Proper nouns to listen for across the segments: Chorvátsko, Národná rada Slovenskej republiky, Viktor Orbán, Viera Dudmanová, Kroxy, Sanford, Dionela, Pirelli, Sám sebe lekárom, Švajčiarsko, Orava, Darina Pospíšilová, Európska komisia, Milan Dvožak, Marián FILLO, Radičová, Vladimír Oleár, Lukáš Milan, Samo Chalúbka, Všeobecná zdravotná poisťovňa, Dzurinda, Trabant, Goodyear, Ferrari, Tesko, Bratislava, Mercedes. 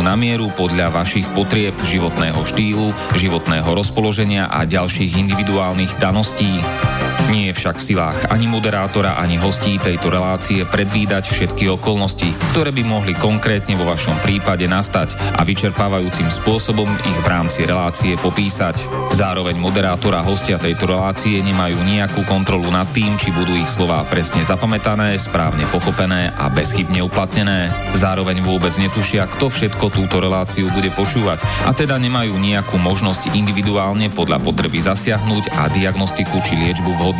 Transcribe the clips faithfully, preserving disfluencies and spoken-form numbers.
na mieru podľa vašich potrieb, životného štýlu, životného rozpoloženia a ďalších individuálnych daností. Nie je však v silách ani moderátora, ani hostí tejto relácie predvídať všetky okolnosti, ktoré by mohli konkrétne vo vašom prípade nastať a vyčerpávajúcim spôsobom ich v rámci relácie popísať. Zároveň moderátor a hostia tejto relácie nemajú nejakú kontrolu nad tým, či budú ich slová presne zapamätané, správne pochopené a bezchybne uplatnené. Zároveň vôbec netušia, kto všetko túto reláciu bude počúvať, a teda nemajú nejakú možnosť individuálne podľa potreby zasiahnuť a diagnostiku či liečbu vhodnú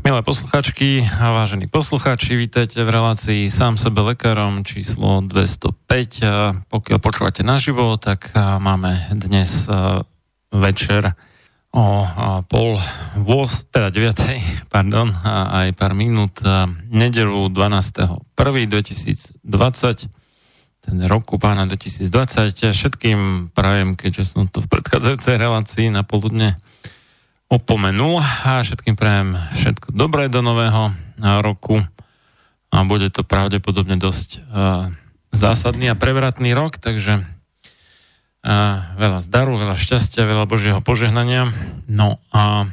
Milé posluchačky a vážení poslucháči, vítajte v relácii Sám sebe lekárom číslo dvestopäť. Pokiaľ počúvate naživo, tak máme dnes večer o pol vôz, teda deviatej, pardon, a aj pár minút, nedeľu dvanásteho prvého dvetisícdvadsať, ten roku pána dvetisícdvadsať. Všetkým prajem, keďže som to v predchádzajúcej relácii na poludne opomenul, a všetkým prajem všetko dobré do nového roku, a bude to pravdepodobne dosť uh, zásadný a prevratný rok, takže uh, veľa zdaru, veľa šťastia, veľa Božieho požehnania. No a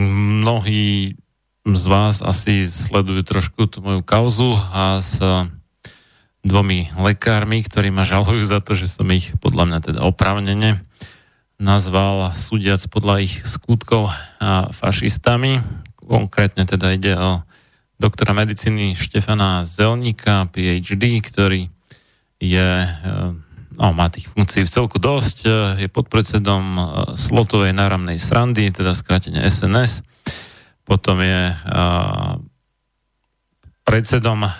mnohí z vás asi sledujú trošku tú moju kauzu a s uh, dvomi lekármi, ktorí ma žalujú za to, že som ich podľa mňa teda oprávnene nazval, súdiac podľa ich skutkov, a fašistami. Konkrétne teda ide o doktora medicíny Štefana Zelníka, PhD, ktorý je, no, má tých funkcií v celku dosť, je podpredsedom slotovej náramnej srandy, teda skrátene es en es. Potom je predsedom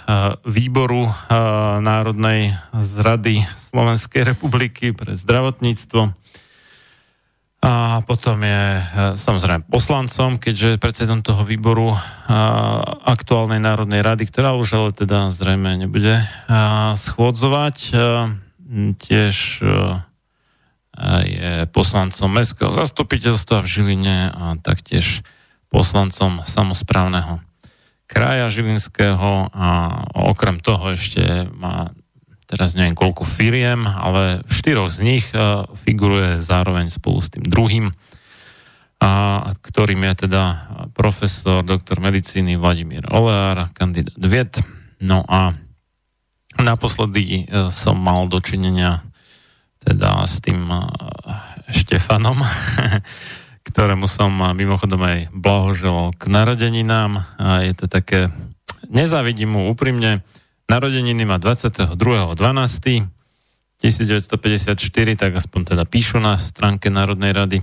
výboru Národnej rady Slovenskej republiky pre zdravotníctvo. A potom je samozrejme poslancom, keďže predsedom toho výboru aktuálnej Národnej rady, ktorá už ale teda zrejme nebude schôdzovať. Tiež je poslancom mestského zastupiteľstva v Žiline a taktiež poslancom samosprávneho kraja žilinského, a okrem toho ešte má, teraz neviem koľko firiem, ale v štyroch z nich figuruje zároveň spolu s tým druhým, a ktorým je teda profesor, doktor medicíny Vladimír Oleár, kandidát vied. No a naposledy som mal dočinenia teda s tým Štefanom, ktorému som mimochodom aj blahoželal k narodeninám. A je to také, nezávidím mu úprimne. Narodeniny má dvadsiateho druhého decembra devätnásťstopäťdesiatštyri, tak aspoň teda píšu na stránke Národnej rady.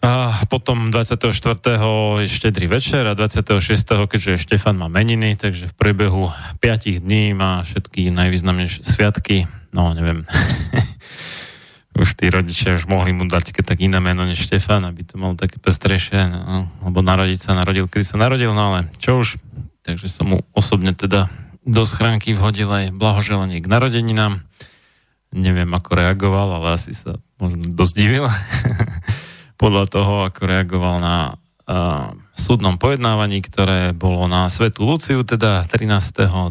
A potom dvadsiateho štvrtého je Štedrý večer a dvadsiateho šiesteho keďže Štefan má meniny, takže v priebehu päť dní má všetky najvýznamnejšie sviatky. No, neviem. Už tí rodičia už mohli mu dať keď tak iné meno než Štefan, aby to malo také pestrejšie, no, lebo narodiť sa narodil, kedy sa narodil, no ale čo už. Takže som mu osobne teda do schránky vhodil aj blahoželanie k narodeninám. Neviem, ako reagoval, ale asi sa možno dosť divil. Podľa toho, ako reagoval na uh, súdnom pojednávaní, ktoré bolo na Svätú Luciu, teda trinásteho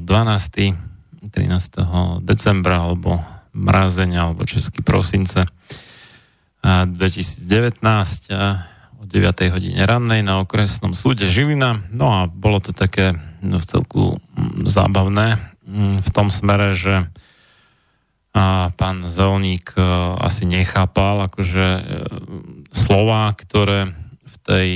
decembra, alebo mrazenia, alebo český prosince uh, dvetisícdevätnásť uh, o deviatej hodine rannej na Okresnom súde Žilina. No a bolo to také no, v celku mm, zábavné mm, v tom smere, že a pán Zelník uh, asi nechápal akože uh, slova, ktoré v tej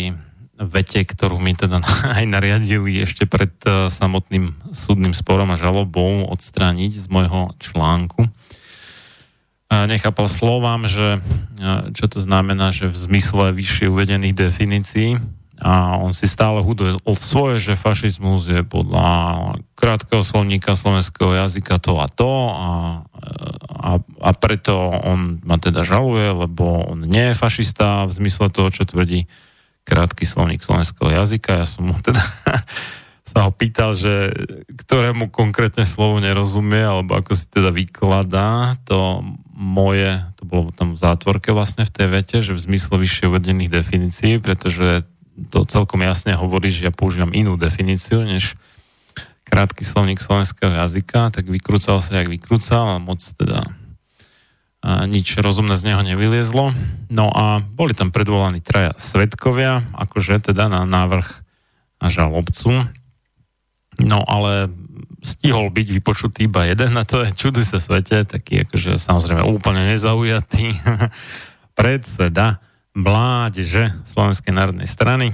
vete, ktorú mi teda aj nariadili ešte pred uh, samotným súdnym sporom a žalobou odstrániť z môjho článku. Uh, nechápal slovám, že uh, čo to znamená, že v zmysle vyššie uvedených definícií a on si stále hudol od svoje, že fašizmus je podľa krátkeho slovníka slovenského jazyka to a to a, a, a preto on ma teda žaluje, lebo on nie je fašista v zmysle toho, čo tvrdí krátky slovník slovenského jazyka. Ja som mu teda sa ho pýtal, že ktorému konkrétne slovu nerozumie, alebo ako si teda vykladá to moje, to bolo tam v zátvorke vlastne v tej vete, že v zmysle vyššie uvedených definícií, pretože to celkom jasne hovorí, že ja používam inú definíciu, než krátky slovník slovenského jazyka, tak vykrúcal sa, jak vykrúcal a moc teda a nič rozumné z neho nevyliezlo. No a boli tam predvolaní traja svedkovia, akože teda na návrh a žalobcu. No ale stihol byť vypočutý iba jeden, a to je čuduj sa svete, taký akože samozrejme úplne nezaujatý predseda mládeže Slovenskej národnej strany,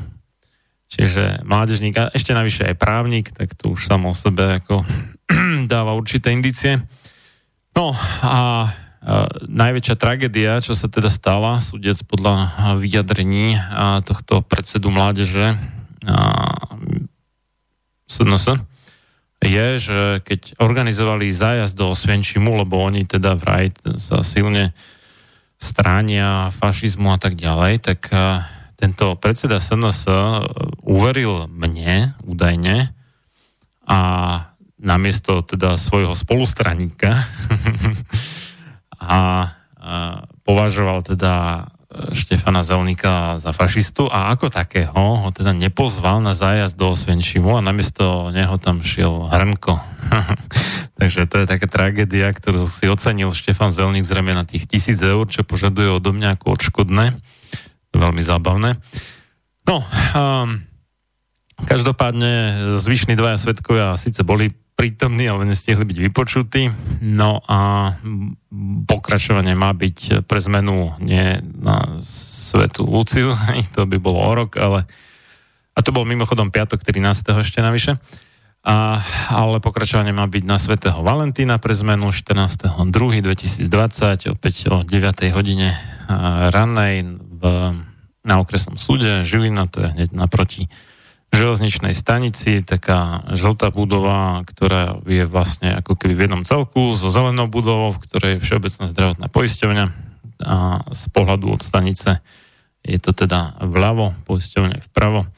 čiže mládežník a ešte navyše aj právnik, tak to už samo o sebe ako dáva určité indície. No a e, najväčšia tragédia, čo sa teda stala, súdiac podľa vyjadrení a tohto predsedu mládeže es en es, je, že keď organizovali zájazd do Osvienčimu, lebo oni teda vraj sa silne stránia fašizmu a tak ďalej, tak uh, tento predseda es en es uveril mne údajne a namiesto teda svojho spolustraníka a uh, považoval teda Štefana Zelníka za fašistu a ako takého ho teda nepozval na zájazd do Osvienčimu a namiesto neho tam šiel Hrnko. Takže to je taká tragédia, ktorú si ocenil Štefan Zelník zrejme na tých tisíc eur, čo požaduje odo mňa ako odškodné. Veľmi zábavné. No, um, každopádne zvyšní dvaja svedkovia síce boli prítomní, ale nestihli byť vypočutí. No a pokračovanie má byť pre zmenu nie na Svätú Luciu, to by bolo o rok, ale a to bol mimochodom piatok trinásteho ešte navyše. A, ale pokračovanie má byť na Svätého Valentína pre zmenu štrnásteho druhého dvetisícdvadsať opäť o deviatej hodine ranej v, na Okresnom súde Žilina, to je hneď naproti železničnej stanici, taká žltá budova, ktorá je vlastne ako keby v jednom celku so zelenou budovou, v ktorej je Všeobecná zdravotná poisťovňa a z pohľadu od stanice je to teda vľavo, poisťovňa je vpravo.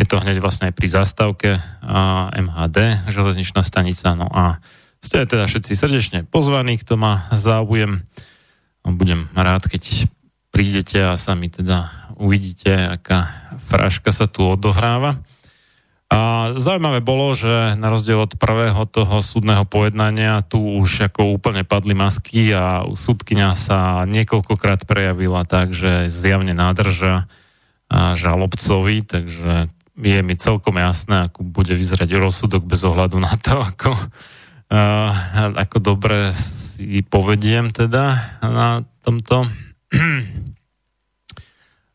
Je to hneď vlastne aj pri zastávke em há dé, železničná stanica. No a ste teda všetci srdečne pozvaní, kto má záujem. Budem rád, keď prídete a sami teda uvidíte, aká fraška sa tu odohráva. A zaujímavé bolo, že na rozdiel od prvého toho súdneho pojednania tu už ako úplne padli masky a súdkyňa sa niekoľkokrát prejavila tak, že zjavne nádrža žalobcovi, takže je mi celkom jasné, ako bude vyzerať rozsudok bez ohľadu na to, ako, ako dobre si povediem teda na tomto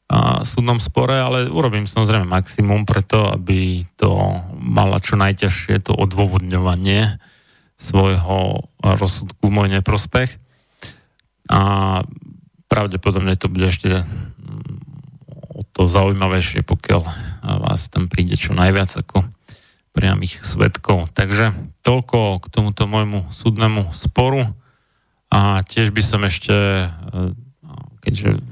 a súdnom spore, ale urobím samozrejme maximum preto, aby to mala čo najťažšie to odôvodňovanie svojho rozsudku v môj neprospech. A pravdepodobne to bude ešte to zaujímavejšie, pokiaľ vás tam príde čo najviac ako priamých svedkov. Takže toľko k tomuto môjmu súdnemu sporu. A tiež by som ešte, keďže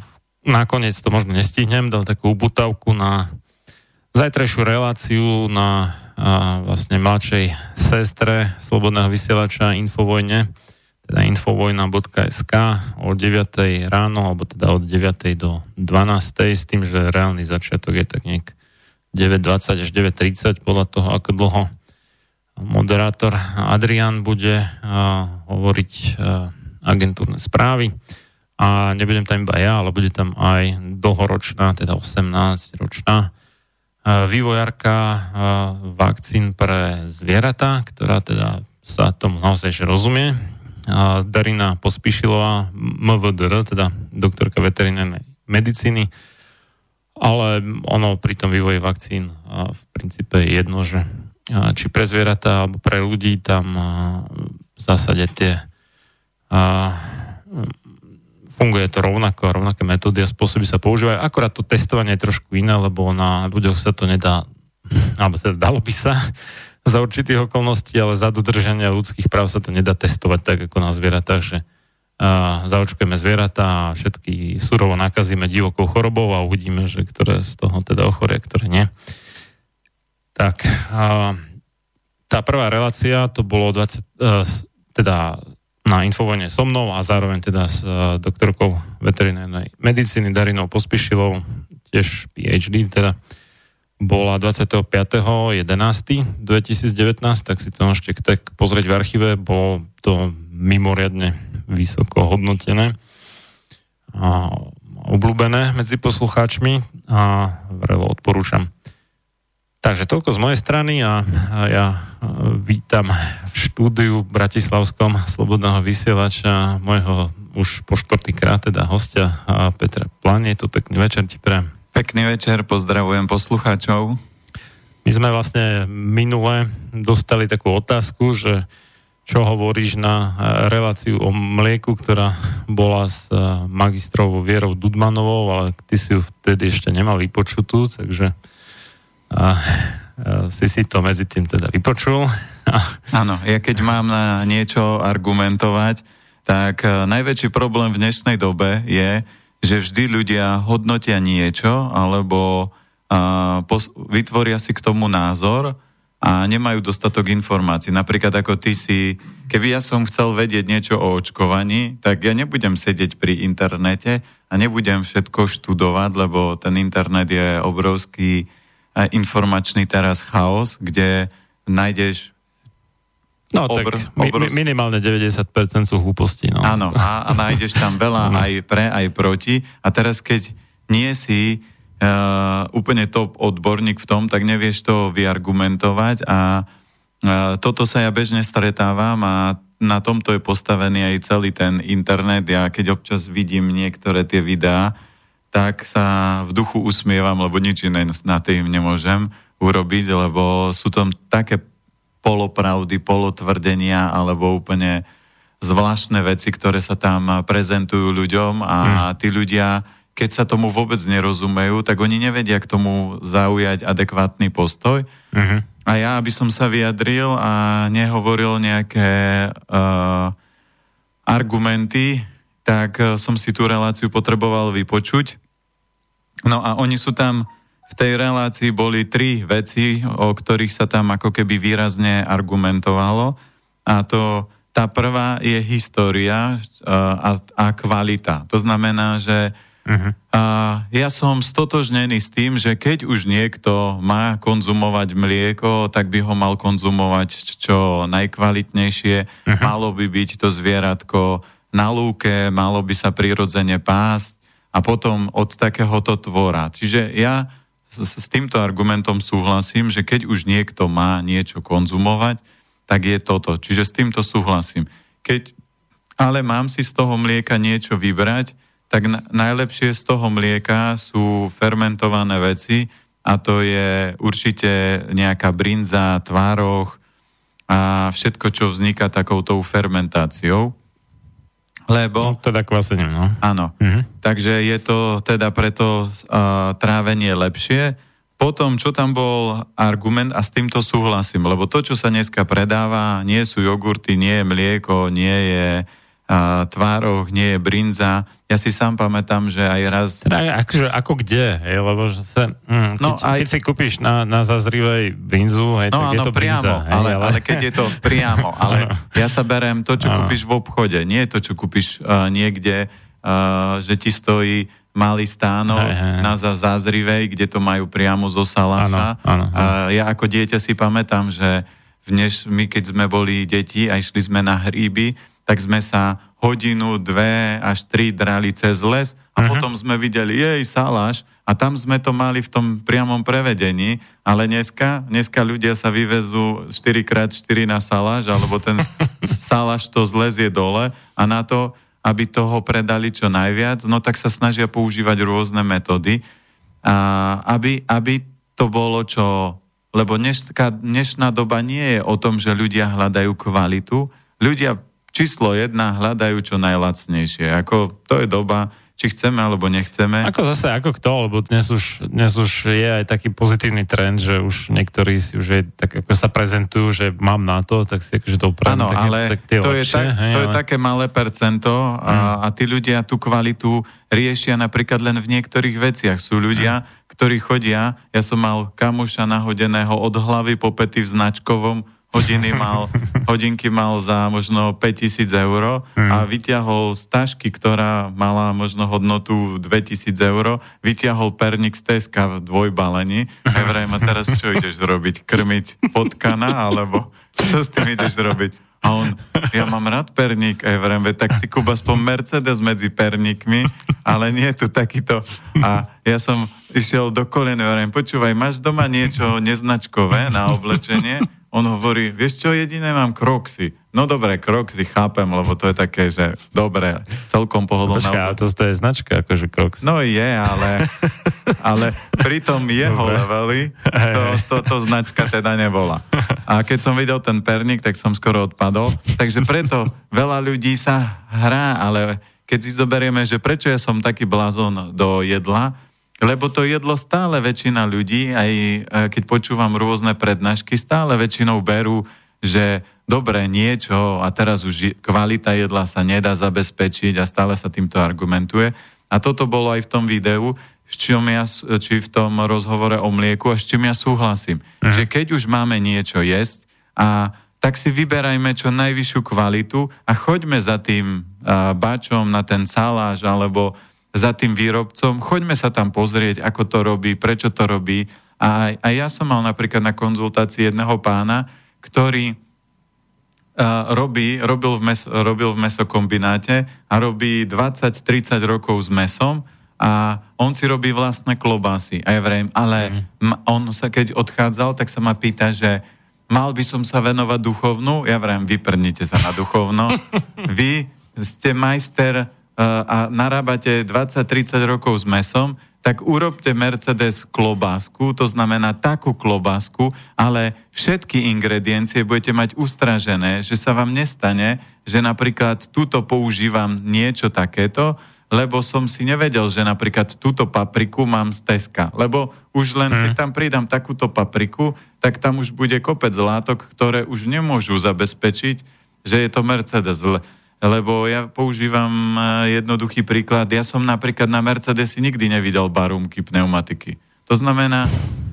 nakoniec to možno nestihnem, dal takú ubutavku na zajtrajšiu reláciu na a, vlastne mladšej sestre Slobodného vysielača Infovojne, teda infovojna bodka es ká o deviatej ráno, alebo teda od deviatej do dvanástej, s tým, že reálny začiatok je tak nejak deväť dvadsať až deväť tridsať, podľa toho, ako dlho moderátor Adrián bude a, hovoriť a, agentúrne správy. A nebudem tam iba ja, ale bude tam aj dlhoročná, teda osemnásťročná vývojárka vakcín pre zvieratá, ktorá teda sa tomu naozaj rozumie. Darina Pospíšilová, em vé dé er, teda doktorka veterinárnej medicíny, ale ono pri tom vývoji vakcín v princípe je jedno, že či pre zvieratá alebo pre ľudí, tam v zásade tie funguje to rovnako a rovnaké metódy a spôsoby sa používajú. Akorát to testovanie je trošku iné, lebo na ľuďoch sa to nedá, alebo teda dalo by sa za určitých okolností, ale za dodržania ľudských práv sa to nedá testovať tak ako na zvieratách, že uh, zaočkujeme zvieratá a všetky surovo nakazíme divokou chorobou a uvidíme, že ktoré z toho teda ochoria, ktoré nie. Tak, uh, tá prvá relácia, to bolo dvadsať, uh, teda... na Infovojne so mnou a zároveň teda s doktorkou veterinárnej medicíny Darinou Pospíšilovou, tiež PhD, teda bola dvadsiateho piateho jedenásteho dvetisícdevätnásť, tak si to môžete tak pozrieť v archíve, bolo to mimoriadne vysoko hodnotené a obľúbené medzi poslucháčmi a vrelo odporúčam. Takže toľko z mojej strany a ja vítam v štúdiu bratislavskom Slobodného vysielača môjho už po štvrtýkrát teda hostia Petra Planetu. Pekný večer ti prajem. Pekný večer, pozdravujem poslucháčov. My sme vlastne minule dostali takú otázku, že čo hovoríš na reláciu o mlieku, ktorá bola s magistrovou Vierou Dudmanovou, ale ty si ju vtedy ešte nemal vypočutú, takže a si si to medzi tým teda vypočul. Áno, ja keď mám na niečo argumentovať, tak najväčší problém v dnešnej dobe je, že vždy ľudia hodnotia niečo, alebo a, pos- vytvoria si k tomu názor a nemajú dostatok informácií. Napríklad ako ty si, keby ja som chcel vedieť niečo o očkovaní, tak ja nebudem sedieť pri internete a nebudem všetko študovať, lebo ten internet je obrovský informačný teraz chaos, kde nájdeš... No obr, tak mi, obr... minimálne deväťdesiat percent sú hlúposti. No. Áno, a, a nájdeš tam veľa aj pre, aj proti. A teraz, keď nie si uh, úplne top odborník v tom, tak nevieš to vyargumentovať a uh, toto sa ja bežne stretávam a na tomto je postavený aj celý ten internet. Ja keď občas vidím niektoré tie videá, tak sa v duchu usmievam, lebo nič iné na tým nemôžem urobiť, lebo sú tam také polopravdy, polotvrdenia, alebo úplne zvláštne veci, ktoré sa tam prezentujú ľuďom a hmm. tí ľudia, keď sa tomu vôbec nerozumejú, tak oni nevedia k tomu zaujať adekvátny postoj. Hmm. A ja, aby som sa vyjadril a nehovoril nejaké uh, argumenty, tak som si tú reláciu potreboval vypočuť. No a oni sú tam, v tej relácii boli tri veci, o ktorých sa tam ako keby výrazne argumentovalo. A to, tá prvá je história a, a kvalita. To znamená, že uh-huh. a, ja som stotožnený s tým, že keď už niekto má konzumovať mlieko, tak by ho mal konzumovať čo najkvalitnejšie. Uh-huh. Malo by byť to zvieratko na lúke, malo by sa prirodzene pásť a potom od takéhoto tvora. Čiže ja s, s týmto argumentom súhlasím, že keď už niekto má niečo konzumovať, tak je toto. Čiže s týmto súhlasím. Keď ale mám si z toho mlieka niečo vybrať, tak na, najlepšie z toho mlieka sú fermentované veci a to je určite nejaká brinza, tvároch a všetko, čo vzniká takoutou fermentáciou. Lebo... No, teda kvasením, no. Áno. Uh-huh. Takže je to teda preto uh, trávenie lepšie. Potom, čo tam bol argument, a s týmto súhlasím, lebo to, čo sa dneska predáva, nie sú jogurty, nie je mlieko, nie je uh, tvároch, nie je brinza. Ja si sám pamätám, že aj raz... Teda akože, ako kde, hej, lebo že sa... Mm, no, keď, aj... keď si kúpiš na, na Zazrivej brinzu, hej, no, tak áno, je to priamo, brinza. Ale, hej, ale... ale keď je to priamo, ale ja sa berem to, čo áno. kúpiš v obchode, nie to, čo kúpiš uh, niekde, uh, že ti stojí malý stánok na Zázrivej, kde to majú priamo zo saláša. Áno, áno, áno. A ja ako dieťa si pamätám, že dnes, my keď sme boli deti a išli sme na hríby, tak sme sa hodinu, dve až tri drali cez les a uh-huh. potom sme videli jej saláš a tam sme to mali v tom priamom prevedení, ale dneska, dneska ľudia sa vyvezú štyri krát štyri na saláš, alebo ten saláš to z les je dole a na to aby toho predali čo najviac, no tak sa snažia používať rôzne metódy, a aby, aby to bolo čo... Lebo dneška, dnešná doba nie je o tom, že ľudia hľadajú kvalitu. Ľudia číslo jedna hľadajú čo najlacnejšie. Ako to je doba, či chceme alebo nechceme. Ako zase, ako kto, lebo dnes už, dnes už je aj taký pozitívny trend, že už niektorí si už je, tak ako sa prezentujú, že mám na to, tak si akože to upravím. Áno, ale tak je to, lepšie, je tak, hej, to ale... je také malé percento a, a tí ľudia tú kvalitu riešia napríklad len v niektorých veciach. Sú ľudia, hmm. ktorí chodia, ja som mal kamoša nahodeného od hlavy po pety v značkovom, hodiny mal, hodinky mal za možno päťtisíc eur a vyťahol z tašky, ktorá mala možno hodnotu dvetisíc eur, vyťahol perník z Teska v dvojbalení. Vraj ma teraz čo ideš robiť? Krmiť potkana? Alebo čo s tým ideš robiť? A on, ja mám rád perník, aj vrem, tak si kúp aspoň Mercedes medzi perníkmi, ale nie je tu takýto. A ja som išiel do kolien, vrem, počúvaj, máš doma niečo neznačkové na oblečenie? On hovorí, vieš čo, jediné mám Kroxy. No dobre, Kroxy chápem, lebo to je také, že dobre, celkom pohodlná. Počkaj, ale to, to je značka, akože Kroxy. No je, ale, ale pri tom jeho dobre. Leveli to, to, to značka teda nebola. A keď som videl ten perník, tak som skoro odpadol. Takže preto veľa ľudí sa hrá, ale keď si zoberieme, že prečo ja som taký blázon do jedla, lebo to jedlo stále väčšina ľudí, aj keď počúvam rôzne prednášky, stále väčšinou berú, že dobre niečo a teraz už kvalita jedla sa nedá zabezpečiť a stále sa týmto argumentuje. A toto bolo aj v tom videu, ja, či v tom rozhovore o mlieku, a s čím ja súhlasím. Mhm. Že keď už máme niečo jesť, a tak si vyberajme čo najvyššiu kvalitu a choďme za tým a, bačom na ten saláš alebo za tým výrobcom, choďme sa tam pozrieť, ako to robí, prečo to robí. A, a ja som mal napríklad na konzultácii jedného pána, ktorý uh, robí, robil, v mes, robil v mesokombináte a robí dvadsať tridsať rokov s mesom a on si robí vlastné klobásy. A ja vrejme, ale mm. on sa keď odchádzal, tak sa ma pýta, že mal by som sa venovať duchovnu? Ja vrejme, vyprdnite sa na duchovno. Vy ste majster a narábate dvadsať tridsať rokov s mesom, tak urobte Mercedes klobásku, to znamená takú klobásku, ale všetky ingrediencie budete mať ustražené, že sa vám nestane, že napríklad túto používam niečo takéto, lebo som si nevedel, že napríklad túto papriku mám z Teska. Lebo už len, keď tam pridám takúto papriku, tak tam už bude kopec látok, ktoré už nemôžu zabezpečiť, že je to Mercedes. Lebo ja používam jednoduchý príklad. Ja som napríklad na Mercedesi nikdy nevidel barúmky pneumatiky. To znamená...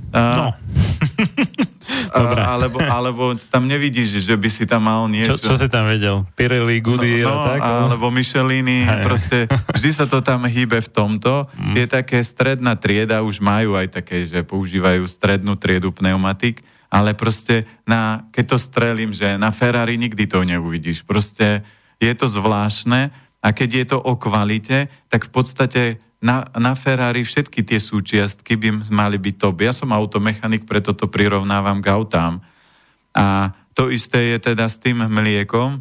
Uh, no. uh, alebo, alebo tam nevidíš, že by si tam mal niečo. Čo, čo si tam vedel? Pirelli, Goodyear, no, no, tak? Alebo Micheliny. Proste vždy sa to tam hýbe v tomto. Mm. Je také stredná trieda, už majú aj také, že používajú strednú triedu pneumatik, ale proste na, keď to strelím, že na Ferrari nikdy to neuvidíš. Proste je to zvláštne a keď je to o kvalite, tak v podstate na, na Ferrari všetky tie súčiastky by mali byť top. Ja som automechanik, preto to prirovnávam k autám. A to isté je teda s tým mliekom,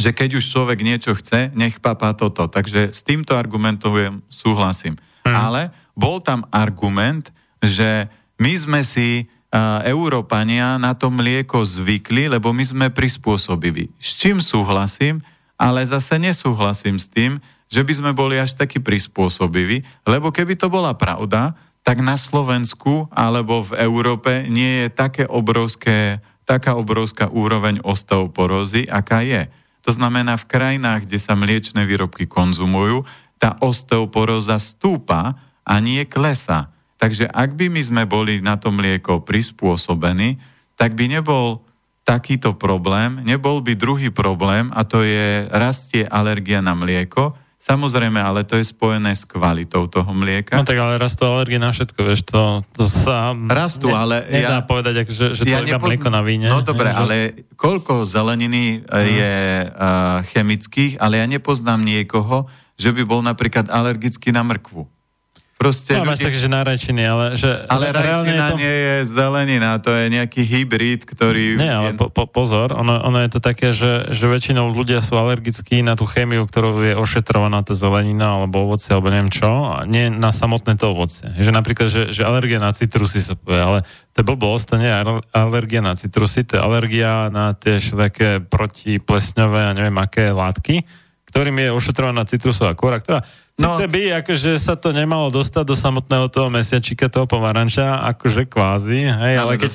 že keď už človek niečo chce, nech papá toto. Takže s týmto argumentom súhlasím. Hmm. Ale bol tam argument, že my sme si Uh, Európania na to mlieko zvykli, lebo my sme prispôsobiví. S čím súhlasím, ale zase nesúhlasím s tým, že by sme boli až takí prispôsobiví, lebo keby to bola pravda, tak na Slovensku alebo v Európe nie je také obrovské, taká obrovská úroveň osteoporózy, aká je. To znamená, v krajinách, kde sa mliečne výrobky konzumujú, tá osteoporóza stúpa a nie klesa. Takže ak by my sme boli na to mlieko prispôsobení, tak by nebol takýto problém, nebol by druhý problém, a to je rastie alergia na mlieko. Samozrejme, ale to je spojené s kvalitou toho mlieka. No tak ale rastú alergie na všetko, vieš, to, to sa rastú, ne, ale nedá ja, povedať, ak, že, že ja to iba nepozn... mlieko na víne. No dobre, ale koľko zeleniny hmm. je uh, chemických, ale ja nepoznám niekoho, že by bol napríklad alergický na mrkvu. Proste no, ľudí... máš tak, že na rajčiny, ale... Že... Ale rajčina je to... nie je zelenina, to je nejaký hybrid, ktorý... Nie, ale po, po, pozor, ono, ono je to také, že, že väčšinou ľudia sú alergickí na tú chémiu, ktorou je ošetrovaná tá zelenina, alebo ovocie, alebo neviem čo, a nie na samotné to ovocie. Že napríklad, že, že alergia na citrusy sa povie, ale to je blbosť, to nie je alergia na citrusy, to je alergia na tie také protiplesňové a neviem aké látky, ktorým je ošetrovaná citrusová kôra, ktorá... No, sice by, akože sa to nemalo dostať do samotného toho mesiačika, toho pomaranča, akože kvázi, hej, ale keď,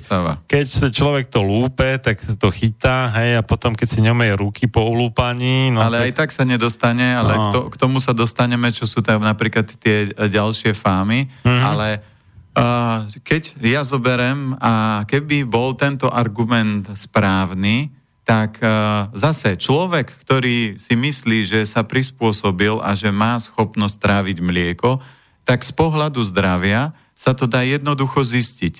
keď sa človek to lúpe, tak to chytá, hej, a potom, keď si neumie ruky po ulúpaní... No, ale tak... aj tak sa nedostane, ale no. k, to, k tomu sa dostaneme, čo sú tam napríklad tie ďalšie fámy, mm-hmm. ale uh, keď ja zoberem a keby bol tento argument správny, tak zase človek, ktorý si myslí, že sa prispôsobil a že má schopnosť tráviť mlieko, tak z pohľadu zdravia sa to dá jednoducho zistiť.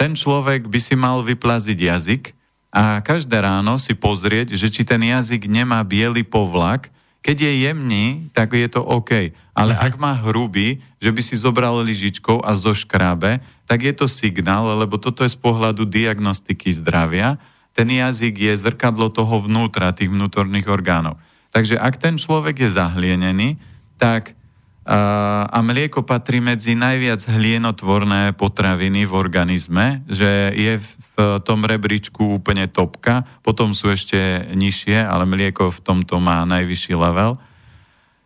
Ten človek by si mal vyplaziť jazyk a každé ráno si pozrieť, že či ten jazyk nemá biely povlak. Keď je jemný, tak je to OK. Ale ak má hrubý, že by si zobral lyžičkou a zoškrábe, tak je to signál, lebo toto je z pohľadu diagnostiky zdravia. Ten jazyk je zrkadlo toho vnútra, tých vnútorných orgánov. Takže ak ten človek je zahlienený, tak uh, a mlieko patrí medzi najviac hlienotvorné potraviny v organizme, že je v tom rebríčku úplne topka, potom sú ešte nižšie, ale mlieko v tomto má najvyšší level.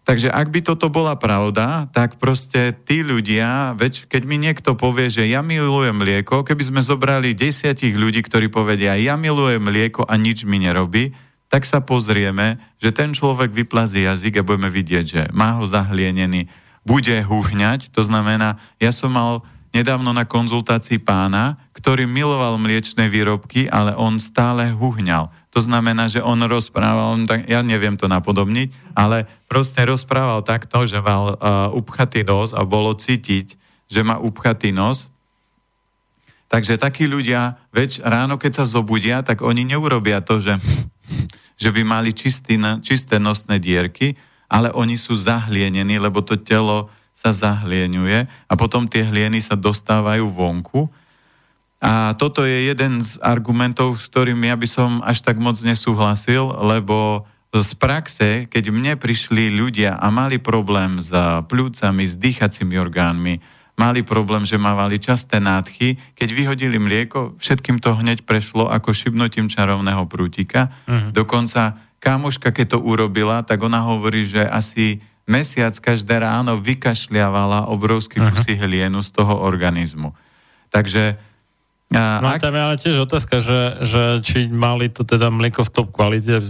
Takže ak by toto bola pravda, tak proste tí ľudia, veď keď mi niekto povie, že ja milujem mlieko, keby sme zobrali desiatich ľudí, ktorí povedia, ja milujem mlieko a nič mi nerobí, tak sa pozrieme, že ten človek vyplazí jazyk a budeme vidieť, že má ho zahlienený, bude húhňať, to znamená, ja som mal nedávno na konzultácii pána, ktorý miloval mliečne výrobky, ale on stále húhňal. To znamená, že on rozprával, on tak, ja neviem to napodobniť, ale proste rozprával takto, že mal uh, upchatý nos a bolo cítiť, že má upchatý nos. Takže takí ľudia, veď ráno, keď sa zobudia, tak oni neurobia to, že, že by mali čistý, čisté nosné dierky, ale oni sú zahlienení, lebo to telo sa zahlieňuje a potom tie hlieny sa dostávajú vonku. A toto je jeden z argumentov, s ktorým ja by som až tak moc nesúhlasil, lebo z praxe, keď mne prišli ľudia a mali problém s pľúcami, s dýchacími orgánmi, mali problém, že mávali časté nádchy, keď vyhodili mlieko, všetkým to hneď prešlo ako šibnutím čarovného prútika. Mhm. Dokonca kámoška, keď to urobila, tak ona hovorí, že asi mesiac každé ráno vykašľavala obrovský kusy hlienu z toho organizmu. Takže A, no ak... tam je ale tiež otázka, že, že či mali to teda mlieko v top kvalite,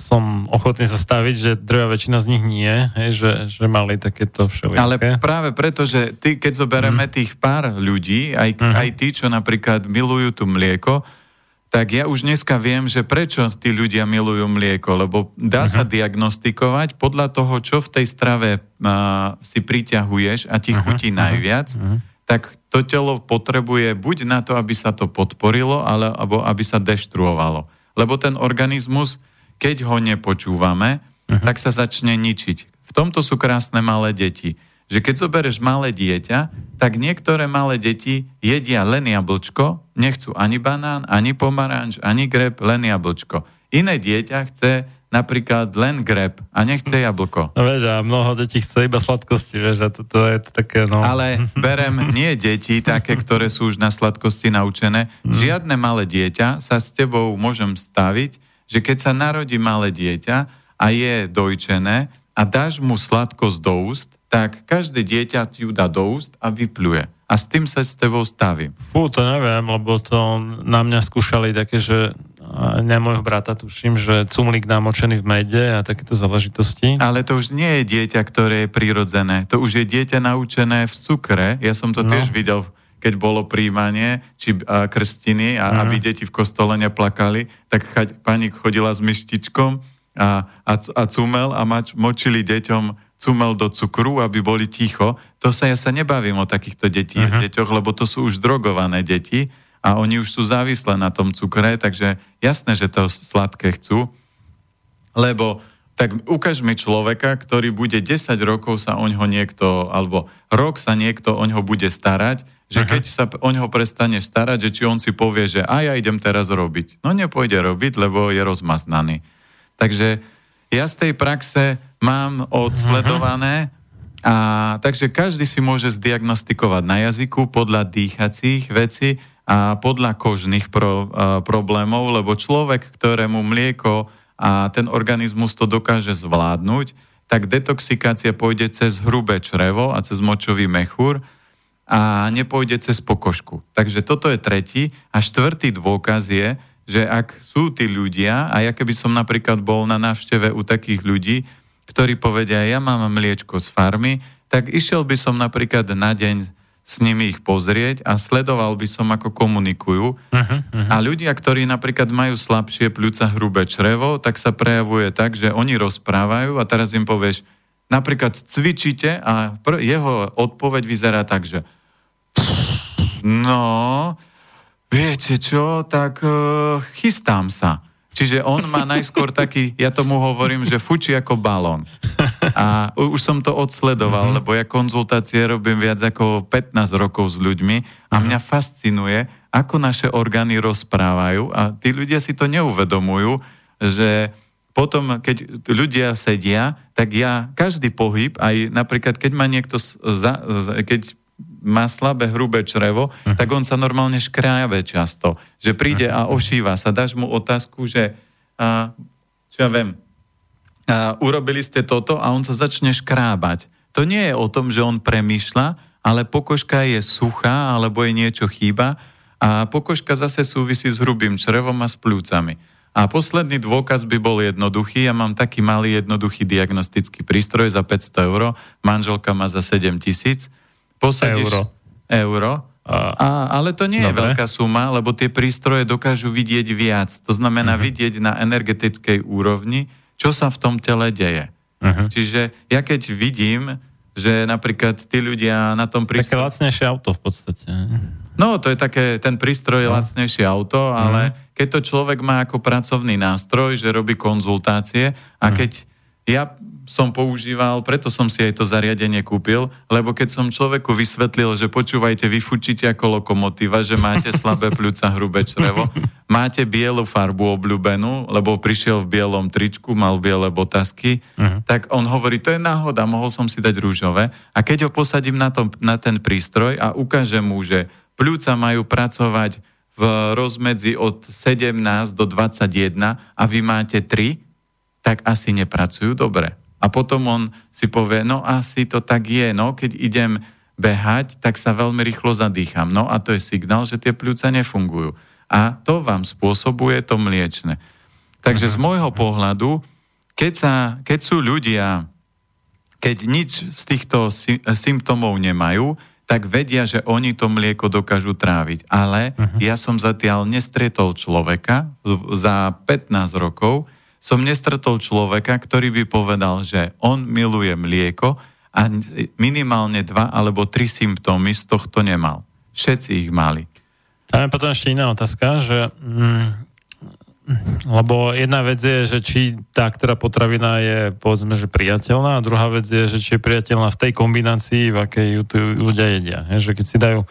som ochotný sa staviť, že druhá väčšina z nich nie, hej, že, že mali takéto všelijaké. Ale práve preto, že ty, keď zoberieme mm. tých pár ľudí, aj, mm. aj tí, čo napríklad milujú tu mlieko, tak ja už dneska viem, že prečo tí ľudia milujú mlieko, lebo dá mm. sa diagnostikovať podľa toho, čo v tej strave uh, si priťahuješ a ti mm. chutí mm. najviac, mm. tak to telo potrebuje buď na to, aby sa to podporilo, alebo aby sa deštruovalo. Lebo ten organizmus, keď ho nepočúvame, uh-huh. tak sa začne ničiť. V tomto sú krásne malé deti. Že keď zoberieš malé dieťa, tak niektoré malé deti jedia len jablčko, nechcú ani banán, ani pomaranč, ani greb, len jablčko. Iné dieťa chce napríklad len greb a nechce jablko. No vieš, a mnoho detí chce iba sladkosti, vieš, a to, to je to také, no... Ale berem nie deti, také, ktoré sú už na sladkosti naučené. Mm. Žiadne malé dieťa sa s tebou môžem staviť, že keď sa narodí malé dieťa a je dojčené a dáš mu sladkosť do úst, tak každé dieťa ju dá do úst a vypluje. A s tým sa s tebou stavím. Fú, to neviem, lebo to na mňa skúšali také, že na môjho brata tuším, že cumlík namočený v mede a takéto záležitosti. Ale to už nie je dieťa, ktoré je prirodzené. To už je dieťa naučené v cukre. Ja som to no. tiež videl, keď bolo príjmanie, či a, krstiny, a, mm. aby deti v kostole neplakali, tak chať, pani chodila s myštičkom a, a, a cumel a mač, močili deťom cumel do cukru, aby boli ticho. To sa, ja sa nebavím o takýchto detí, uh-huh. deťoch, lebo to sú už drogované deti a oni už sú závislé na tom cukre, takže jasné, že to sladké chcú, lebo tak ukáž mi človeka, ktorý bude desať rokov sa oňho niekto, alebo rok sa niekto oňho bude starať, že uh-huh. keď sa oňho prestane starať, že či on si povie, že a ja idem teraz robiť. No nepôjde robiť, lebo je rozmaznaný. Takže ja z tej praxe mám odsledované a takže každý si môže zdiagnostikovať na jazyku podľa dýchacích vecí a podľa kožných pro, uh, problémov, lebo človek, ktorému mlieko a ten organizmus to dokáže zvládnuť, tak detoxikácia pôjde cez hrubé črevo a cez močový mechúr a nepôjde cez pokožku. Takže toto je tretí a štvrtý dôkaz je, že ak sú tí ľudia, a ja keby som napríklad bol na návšteve u takých ľudí, ktorí povedia, ja mám mliečko z farmy, tak išiel by som napríklad na deň s nimi ich pozrieť a sledoval by som, ako komunikujú. Uh-huh, uh-huh. A ľudia, ktorí napríklad majú slabšie pľúca, hrubé črevo, tak sa prejavuje tak, že oni rozprávajú a teraz im povieš, napríklad cvičite a pr- jeho odpoveď vyzerá tak, že no... Viete čo, tak uh, chystám sa. Čiže on má najskôr taký, ja tomu hovorím, že fučí ako balón. A už som to odsledoval, lebo ja konzultácie robím viac ako pätnásť rokov s ľuďmi a mňa fascinuje, ako naše orgány rozprávajú a tí ľudia si to neuvedomujú, že potom, keď ľudia sedia, tak ja, každý pohyb, aj napríklad, keď ma niekto, za, keď má slabé, hrubé črevo, uh-huh. tak on sa normálne škráve často. Že príde uh-huh. a ošíva sa. Dáš mu otázku, že a, čo ja viem, a, urobili ste toto a on sa začne škrábať. To nie je o tom, že on premýšľa, ale pokožka je suchá, alebo je niečo chýba a pokožka zase súvisí s hrubým črevom a s pľúcami. A posledný dôkaz by bol jednoduchý. Ja mám taký malý, jednoduchý diagnostický prístroj za päťsto eur. Manželka má za sedem tisíc. Posadíš euro, euro. A, a, ale to nie dobre. Je veľká suma, lebo tie prístroje dokážu vidieť viac. To znamená uh-huh. vidieť na energetickej úrovni, čo sa v tom tele deje. Uh-huh. Čiže ja keď vidím, že napríklad tí ľudia na tom prístroji... Také lacnejšie auto v podstate. No, to je také, ten prístroj je lacnejšie auto, ale uh-huh. keď to človek má ako pracovný nástroj, že robí konzultácie a uh-huh. keď ja som používal, preto som si aj to zariadenie kúpil, lebo keď som človeku vysvetlil, že počúvajte, vy fučíte ako lokomotíva, že máte slabé pľúca, hrubé črevo, máte bielu farbu obľúbenú, lebo prišiel v bielom tričku, mal biele botasky, uh-huh. tak on hovorí, to je náhoda, mohol som si dať rúžové. A keď ho posadím na, tom, na ten prístroj a ukážem mu, že pľúca majú pracovať v rozmedzi od sedemnásť do dvadsaťjeden a vy máte tri, tak asi nepracujú dobre. A potom on si povie, no asi to tak je, no keď idem behať, tak sa veľmi rýchlo zadýcham. No a to je signál, že tie pľúca nefungujú. A to vám spôsobuje to mliečne. Takže z môjho pohľadu, keď, sa, keď sú ľudia, keď nič z týchto sy- symptómov nemajú, tak vedia, že oni to mlieko dokážu tráviť. Ale uh-huh. ja som zatiaľ nestretol človeka za pätnásť rokov, som nestretol človeka, ktorý by povedal, že on miluje mlieko a minimálne dva alebo tri symptómy z tohto nemal. Všetci ich mali. Tam je potom ešte iná otázka, že mm, lebo jedna vec je, že či tá, ktorá potravina je, povedzme, že priateľná, a druhá vec je, že či je priateľná v tej kombinácii, v akej ju ľudia jedia. Je, že keď si dajú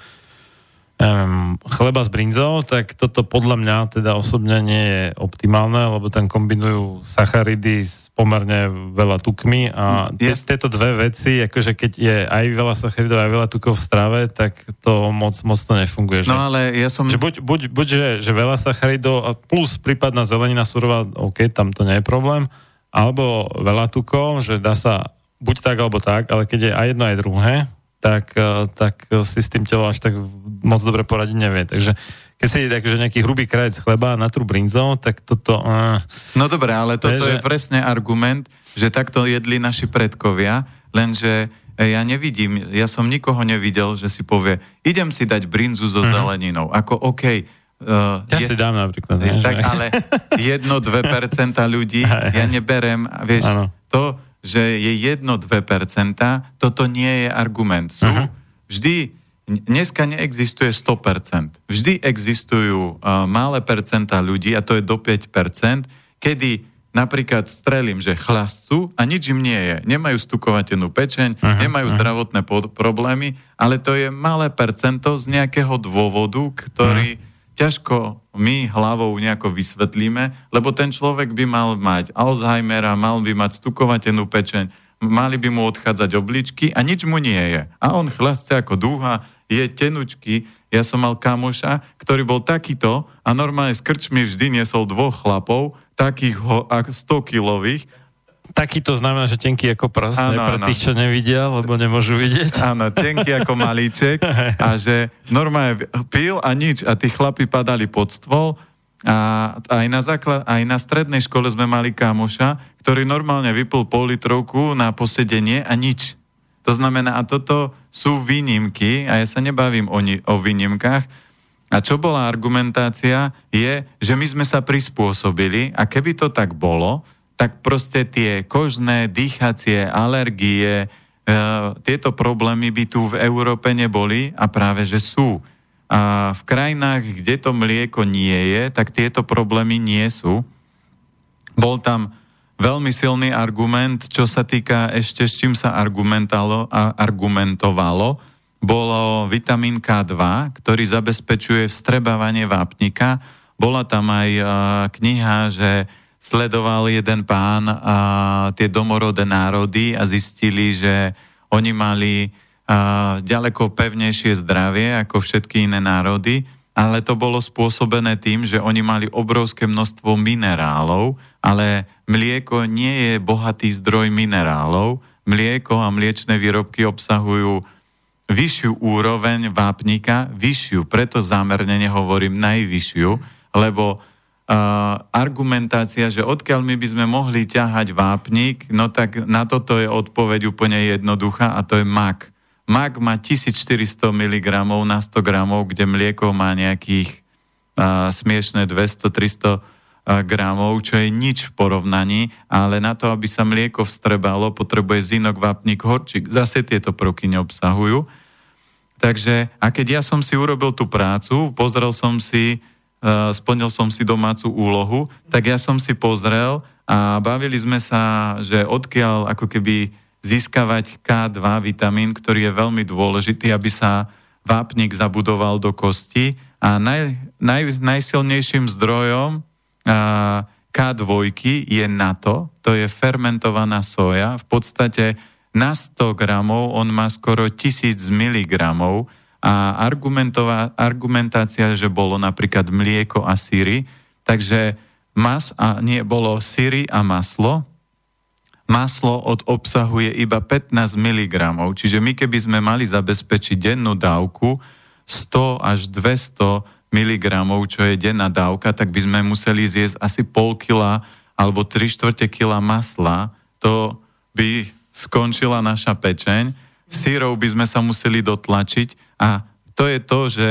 Um, chleba s brinzou, tak toto podľa mňa teda osobne nie je optimálne, lebo tam kombinujú sacharidy s pomerne veľa tukmi a te, yes. tieto dve veci, akože keď je aj veľa sacharidov, aj veľa tukov v strave, tak to moc, moc to nefunguje. Že? No ale ja som... Že buď, buď, buď že, že veľa sacharidov plus prípadná zelenina surová, OK, tam to nie je problém, alebo veľa tukov, že dá sa buď tak, alebo tak, ale keď je aj jedno, aj druhé, tak, tak si s tým telo až tak moc dobre poradiť nevie. Takže keď si je takže nejaký hrubý krajec chleba na trú brinzou, tak toto... Uh, no dobré, ale toto je, že... je presne argument, že takto jedli naši predkovia, lenže ja nevidím, ja som nikoho nevidel, že si povie, idem si dať brinzu so uh-huh. zeleninou. Ako okej, okay, Uh, ja je, si dám napríklad. Je, tak, ale jedno až dve percentá ľudí, ja neberem, vieš, ano. To, že je jedno až dve percentá, toto nie je argument. Sú, uh-huh. vždy, dneska neexistuje sto percent. Vždy existujú uh, malé percentá ľudí, a to je do päť percent, kedy napríklad strelím, že chlascú a nič im nie je. Nemajú stukovatenú pečeň, uh-huh, nemajú uh-huh. zdravotné pod- problémy, ale to je malé percento z nejakého dôvodu, ktorý uh-huh. ťažko my hlavou nejako vysvetlíme, lebo ten človek by mal mať Alzheimera, mal by mať stukovatenú pečeň, mali by mu odchádzať obličky a nič mu nie je. A on chlasce ako dúha, je tenučky. Ja som mal kamoša, ktorý bol takýto a normálne s krčmi vždy niesol dvoch chlapov, takých stokilových. Taký to znamená, že tenký ako prst, ne pre tých, čo nevidia, lebo nemôžu vidieť. Áno, tenký ako malíček a že normálne pil a nič a tí chlapi padali pod stôl a aj na, základ, aj na strednej škole sme mali kamoša, ktorý normálne vypil pol litrovku na posedenie a nič. To znamená, a toto sú výnimky a ja sa nebavím o, ni- o výnimkách. A čo bola argumentácia je, že my sme sa prispôsobili a keby to tak bolo, tak proste tie kožné, dýchacie, alergie, e, tieto problémy by tu v Európe neboli a práve, že sú. A v krajinách, kde to mlieko nie je, tak tieto problémy nie sú. Bol tam veľmi silný argument, čo sa týka ešte, s čím sa argumentalo a argumentovalo, bolo vitamín ká dva, ktorý zabezpečuje vstrebávanie vápnika. Bola tam aj e, kniha, že sledoval jeden pán a, tie domorodé národy a zistili, že oni mali a, ďaleko pevnejšie zdravie ako všetky iné národy, ale to bolo spôsobené tým, že oni mali obrovské množstvo minerálov, ale mlieko nie je bohatý zdroj minerálov. Mlieko a mliečne výrobky obsahujú vyššiu úroveň vápnika, vyššiu, preto zámerne nehovorím najvyššiu, lebo Uh, argumentácia, že odkiaľ my by sme mohli ťahať vápnik, no tak na toto je odpoveď úplne jednoduchá a to je mak. Mak má tisícštyristo miligramov na sto gramov, kde mlieko má nejakých uh, smiešné dvesto tristo uh, gramov, čo je nič v porovnaní, ale na to, aby sa mlieko vstrebalo, potrebuje zinok, vápnik, horčík. Zase tieto prvky neobsahujú. Takže, a keď ja som si urobil tú prácu, pozrel som si Uh, splnil som si domácu úlohu, tak ja som si pozrel a bavili sme sa, že odkiaľ ako keby získavať ká dva vitamín, ktorý je veľmi dôležitý, aby sa vápnik zabudoval do kosti a naj, naj, najsilnejším zdrojom uh, ká dva je natto, to je fermentovaná soja, v podstate na sto gramov on má skoro tisíc miligramov. A argumentácia, že bolo napríklad mlieko a syry, takže mas a nie bolo syry a maslo. Maslo od obsahuje iba pätnásť miligramov, čiže my keby sme mali zabezpečiť dennú dávku sto až dvesto miligramov, čo je denná dávka, tak by sme museli zjesť asi pol kila alebo tri štvrte kila masla, to by skončila naša pečeň. Sírov by sme sa museli dotlačiť a to je to, že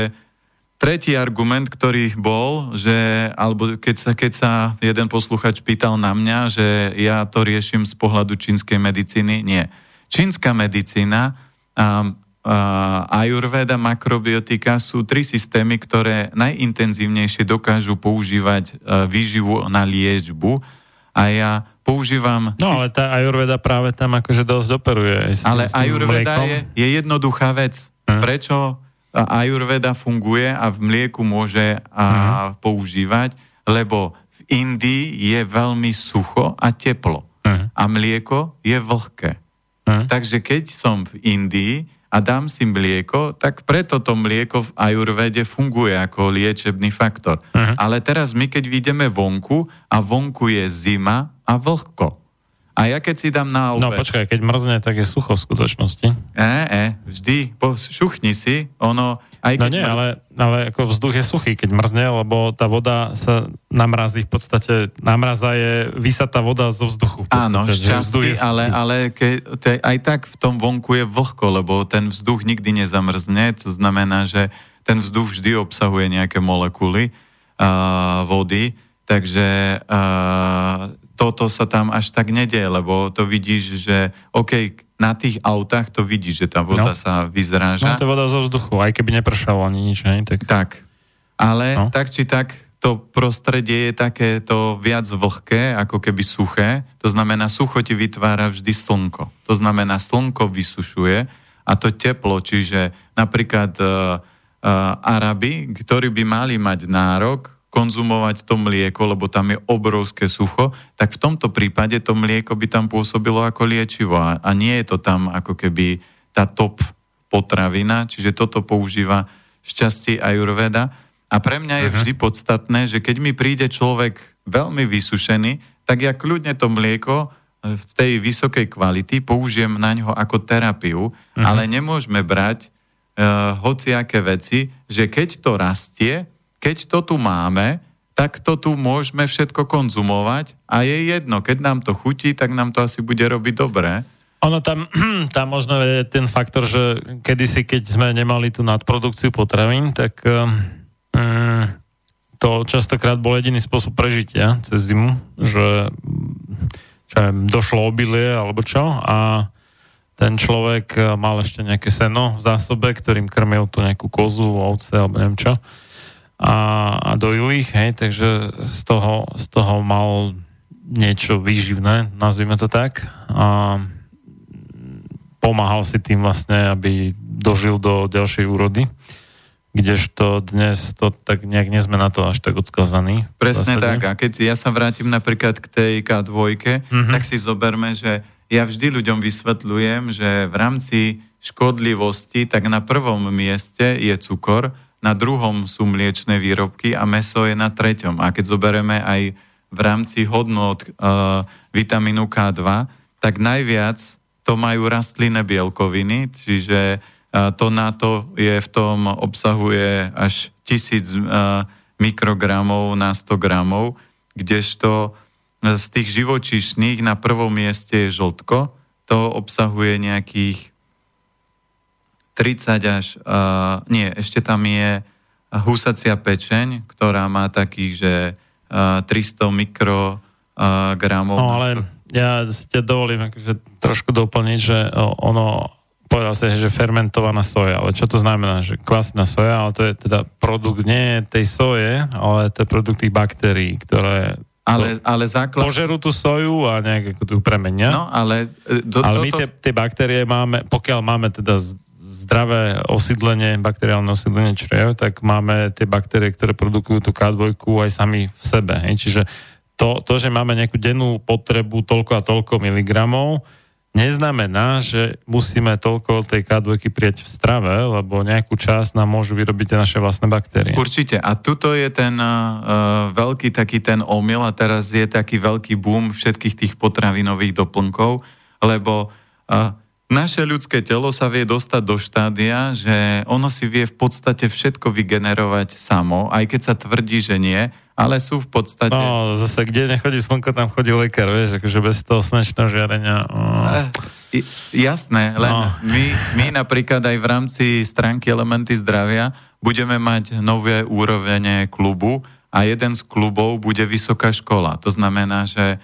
tretí argument, ktorý bol, že, alebo keď sa, keď sa jeden posluchač pýtal na mňa, že ja to riešim z pohľadu čínskej medicíny, nie. Čínska medicína, um, uh, ajurveda, makrobiotika sú tri systémy, ktoré najintenzívnejšie dokážu používať uh, výživu na liečbu a ja používam... No, ale tá ajurveda práve tam akože dosť operuje. S tým, ale s tým ajurveda je, je jednoduchá vec. Uh-huh. Prečo ajurveda funguje a v mlieku môže a, uh-huh. používať? Lebo v Indii je veľmi sucho a teplo. Uh-huh. A mlieko je vlhké. Uh-huh. Takže keď som v Indii a dám si mlieko, tak preto to mlieko v ajurvede funguje ako liečebný faktor. Uh-huh. Ale teraz my, keď ideme vonku a vonku je zima a vlhko. A ja keď si dám na obed... No počkaj, keď mrzne, tak je sucho v skutočnosti. É, é, vždy, šuchni si, ono... Aj keď no nie, mrzne... ale, ale ako vzduch je suchý, keď mrzne, lebo tá voda sa namrazí v podstate, namraza je vysatá voda zo vzduchu. Áno, šťastný, ale, ale ke, te, aj tak v tom vonku je vlhko, lebo ten vzduch nikdy nezamrzne, to znamená, že ten vzduch vždy obsahuje nejaké molekuly uh, vody, takže... Uh, toto sa tam až tak nedie, lebo to vidíš, že OK, na tých autách to vidíš, že tá voda no. sa vyzráža. No, to je voda zo vzduchu, aj keby nepršalo ani nič, ani tak. Tak, ale no. tak či tak to prostredie je takéto viac vlhké, ako keby suché. To znamená, sucho ti vytvára vždy slnko. To znamená, slnko vysušuje a to teplo, čiže napríklad uh, uh, Arabi, ktorí by mali mať nárok, konzumovať to mlieko, lebo tam je obrovské sucho, tak v tomto prípade to mlieko by tam pôsobilo ako liečivo a, a nie je to tam ako keby tá top potravina, čiže toto používa šťastie ajurveda. A pre mňa je Aha. vždy podstatné, že keď mi príde človek veľmi vysušený, tak ja kľudne to mlieko v tej vysokej kvality použijem na ňo ako terapiu, Aha. ale nemôžeme brať uh, hociaké veci, že keď to rastie, keď to tu máme, tak to tu môžeme všetko konzumovať a je jedno, keď nám to chutí, tak nám to asi bude robiť dobre. Ono tam, tam možno je ten faktor, že kedysi, keď sme nemali tú nadprodukciu potravín, tak um, to častokrát bol jediný spôsob prežitia cez zimu, že čo neviem, došlo obilie alebo čo a ten človek mal ešte nejaké seno v zásobe, ktorým krmil tu nejakú kozu, ovce alebo neviem čo. A, a dojil ich, hej, takže z toho, z toho mal niečo výživné, nazvime to tak. A pomáhal si tým vlastne, aby dožil do ďalšej úrody, kdežto dnes to tak nejak nie sme na to až tak odskazaní. Presne tak, a keď ja sa vrátim napríklad k tej ká dva, mm-hmm. tak si zoberme, že ja vždy ľuďom vysvetľujem, že v rámci škodlivosti, tak na prvom mieste je cukor, na druhom sú mliečne výrobky a mäso je na treťom. A keď zoberieme aj v rámci hodnot e, vitamínu ká dva, tak najviac to majú rastlinné bielkoviny, čiže e, to na to je v tom obsahuje až tisíc e, mikrogramov na sto gramov, kdežto z tých živočíšnych na prvom mieste je žltko, to obsahuje nejakých tridsať až, uh, nie, ešte tam je husacia pečeň, ktorá má takých, že uh, tristo mikrogramov. No ale ja si ťa dovolím akože trošku doplniť, že ono, povedal si, že fermentovaná soja, ale čo to znamená, že kvasná soja, ale to je teda produkt nie tej soje, ale to je produkt tých baktérií, ktoré... Ale, ale základ... Požerú tú soju a nejak ako tu premenia. No, ale... Do, ale my to... tie, tie baktérie máme, pokiaľ máme teda... zdravé osídlenie, bakteriálne osídlenie čriev, tak máme tie baktérie, ktoré produkujú tú ká dva aj sami v sebe. Hej. Čiže to, to, že máme nejakú dennú potrebu toľko a toľko miligramov, neznamená, že musíme toľko tej ká dva prijať v strave, lebo nejakú časť nám môžu vyrobiť naše vlastné baktérie. Určite. A tuto je ten uh, veľký taký ten omyl a teraz je taký veľký boom všetkých tých potravinových doplnkov, lebo... Uh, Naše ľudské telo sa vie dostať do štádia, že ono si vie v podstate všetko vygenerovať samo, aj keď sa tvrdí, že nie, ale sú v podstate... No, zase, kde nechodí slnko, tam chodí lekár, vieš, akože bez toho slnečného žiarenia... E, jasné, len no. my, my napríklad aj v rámci stránky Elementy zdravia budeme mať nové úrovne klubu a jeden z klubov bude vysoká škola. To znamená, že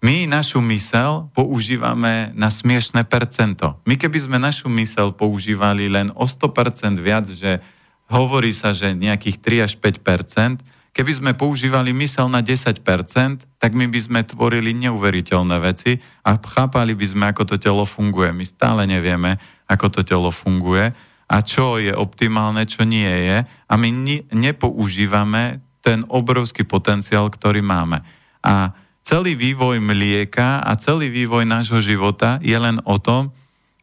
my našu myseľ používame na smiešné percento. My keby sme našu myseľ používali len o sto percent viac, že hovorí sa, že nejakých tri až päť percent, keby sme používali myseľ na desať percent, tak my by sme tvorili neuveriteľné veci a chápali by sme, ako to telo funguje. My stále nevieme, ako to telo funguje a čo je optimálne, čo nie je a my ni- nepoužívame ten obrovský potenciál, ktorý máme. A celý vývoj mlieka a celý vývoj nášho života je len o tom,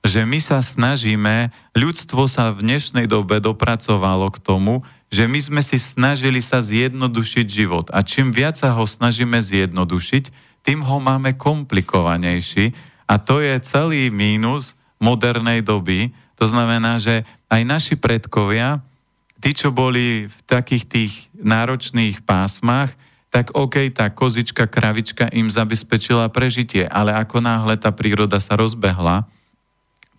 že my sa snažíme, ľudstvo sa v dnešnej dobe dopracovalo k tomu, že my sme si snažili sa zjednodušiť život. A čím viac sa ho snažíme zjednodušiť, tým ho máme komplikovanejší a to je celý mínus modernej doby. To znamená, že aj naši predkovia, tí, čo boli v takých tých náročných pásmach, tak OK, tá kozička, kravička im zabezpečila prežitie, ale ako náhle tá príroda sa rozbehla,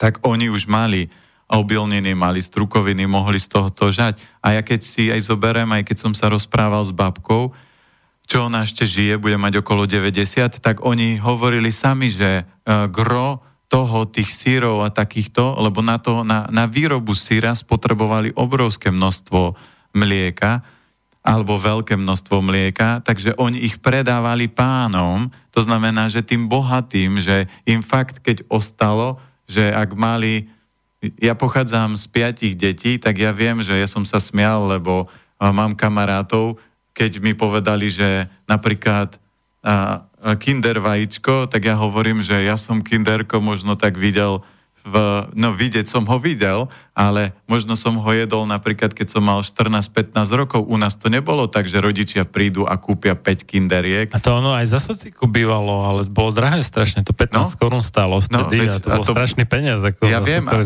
tak oni už mali obilniny, mali strukoviny, mohli z toho to žať. A ja keď si aj zoberiem, aj keď som sa rozprával s babkou, čo ona ešte žije, bude mať okolo deväťdesiat, tak oni hovorili sami, že gro toho, tých sírov a takýchto, lebo na, to, na, na výrobu síra spotrebovali obrovské množstvo mlieka, alebo veľké množstvo mlieka, takže oni ich predávali pánom, to znamená, že tým bohatým, že im fakt, keď ostalo, že ak mali, ja pochádzam z piatich detí, tak ja viem, že ja som sa smial, lebo mám kamarátov, keď mi povedali, že napríklad a, a kinder vajíčko, tak ja hovorím, že ja som kinderko možno tak videl, V, no vidieť som ho videl, ale možno som ho jedol napríklad, keď som mal štrnásť pätnásť rokov. U nás to nebolo tak, že rodičia prídu a kúpia päť kinderiek. A to ono aj za sociku bývalo, ale bolo drahé strašne. To pätnásť no, korún stálo vtedy no, veď, a to bol to, strašný peniaz. Ako ja viem, a,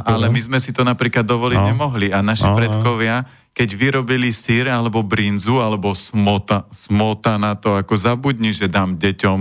ale my sme si to napríklad dovoliť no. nemohli. A naši no, predkovia, keď vyrobili syr alebo brinzu alebo smota, smota na to, ako zabudni, že dám deťom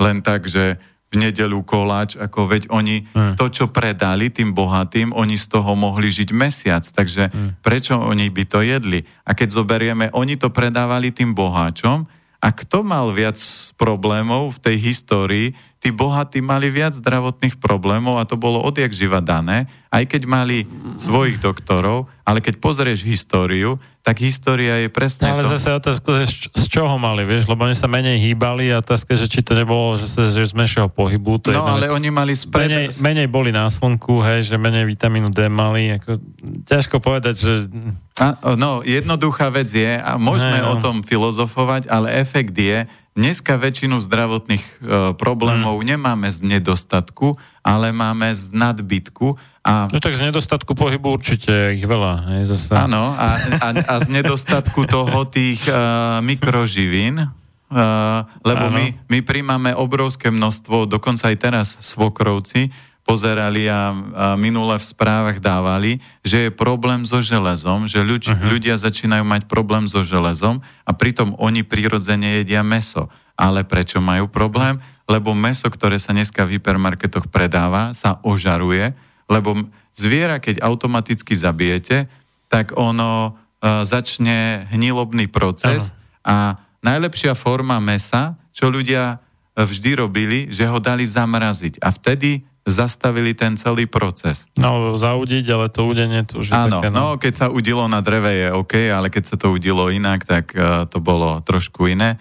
len tak, že v nedeľu koláč, ako veď oni mm. to, čo predali tým bohatým, oni z toho mohli žiť mesiac, takže mm. prečo oni by to jedli? A keď zoberieme, oni to predávali tým boháčom a kto mal viac problémov v tej histórii, tí bohatí mali viac zdravotných problémov a to bolo odjak živa dané, aj keď mali svojich doktorov, ale keď pozrieš históriu, tak história je presne no, ale to. Ale zase otázka, že z čoho mali, vieš? Lebo oni sa menej hýbali a otázka, že či to nebolo, že sa že z menšieho pohybu. To no, je ale menej, oni mali... Spred... Menej, menej boli na slnku, hej, že menej vitamínu D mali. Ako, ťažko povedať, že... A, no, jednoduchá vec je, a môžeme ne, no. o tom filozofovať, ale efekt je, dneska väčšinu zdravotných e, problémov hmm. nemáme z nedostatku, ale máme z nadbytku. A... No tak z nedostatku pohybu určite ich veľa. Áno, a, a, a z nedostatku toho tých uh, mikroživín, uh, lebo my, my príjmame obrovské množstvo, dokonca aj teraz svokrovci pozerali a, a minule v správach dávali, že je problém so železom, že ľudž, uh-huh. ľudia začínajú mať problém so železom a pritom oni prirodzene jedia mäso. Ale prečo majú problém? Lebo mäso, ktoré sa dneska v hypermarketoch predáva, sa ožaruje, lebo zviera, keď automaticky zabijete, tak ono e, začne hnilobný proces ano. A najlepšia forma mäsa, čo ľudia vždy robili, že ho dali zamraziť a vtedy zastavili ten celý proces. No, zaudiť, ale to udenie to už je áno, také... No, keď sa udilo na dreve je OK, ale keď sa to udilo inak, tak e, to bolo trošku iné.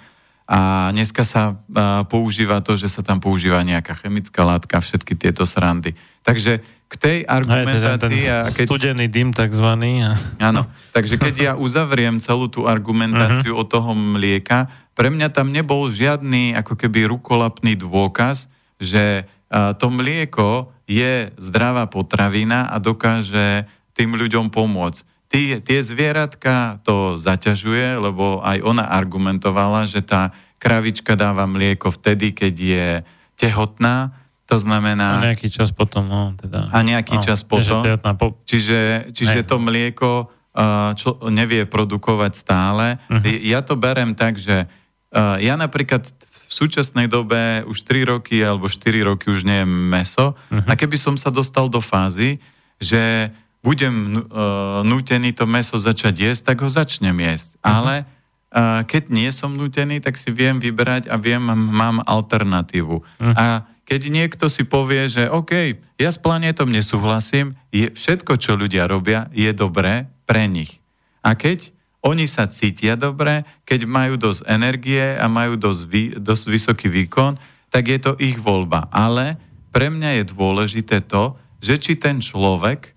A dneska sa a, používa to, že sa tam používa nejaká chemická látka, všetky tieto srandy. Takže k tej argumentácii... Aj, ten, ten keď, studený dym takzvaný. A... Áno, takže keď ja uzavriem celú tú argumentáciu uh-huh. o toho mlieka, pre mňa tam nebol žiadny ako keby rukolapný dôkaz, že a, to mlieko je zdravá potravina a dokáže tým ľuďom pomôcť. Tie, tie zvieratka to zaťažuje, lebo aj ona argumentovala, že tá kravička dáva mlieko vtedy, keď je tehotná, to znamená... A nejaký čas potom, no teda... A nejaký no, čas potom, po... čiže, čiže to mlieko uh, čo, nevie produkovať stále. Uh-huh. Ja to berem tak, že uh, ja napríklad v súčasnej dobe už tri roky alebo štyri roky už nie jem mäso uh-huh. a keby som sa dostal do fázy, že... budem uh, nútený to mäso začať jesť, tak ho začnem jesť. Uh-huh. Ale uh, keď nie som nútený, tak si viem vyberať a viem, mám alternatívu. Uh-huh. A keď niekto si povie, že OK, ja s planetom nesúhlasím, je, všetko, čo ľudia robia, je dobré pre nich. A keď oni sa cítia dobre, keď majú dosť energie a majú dosť, vy, dosť vysoký výkon, tak je to ich voľba. Ale pre mňa je dôležité to, že či ten človek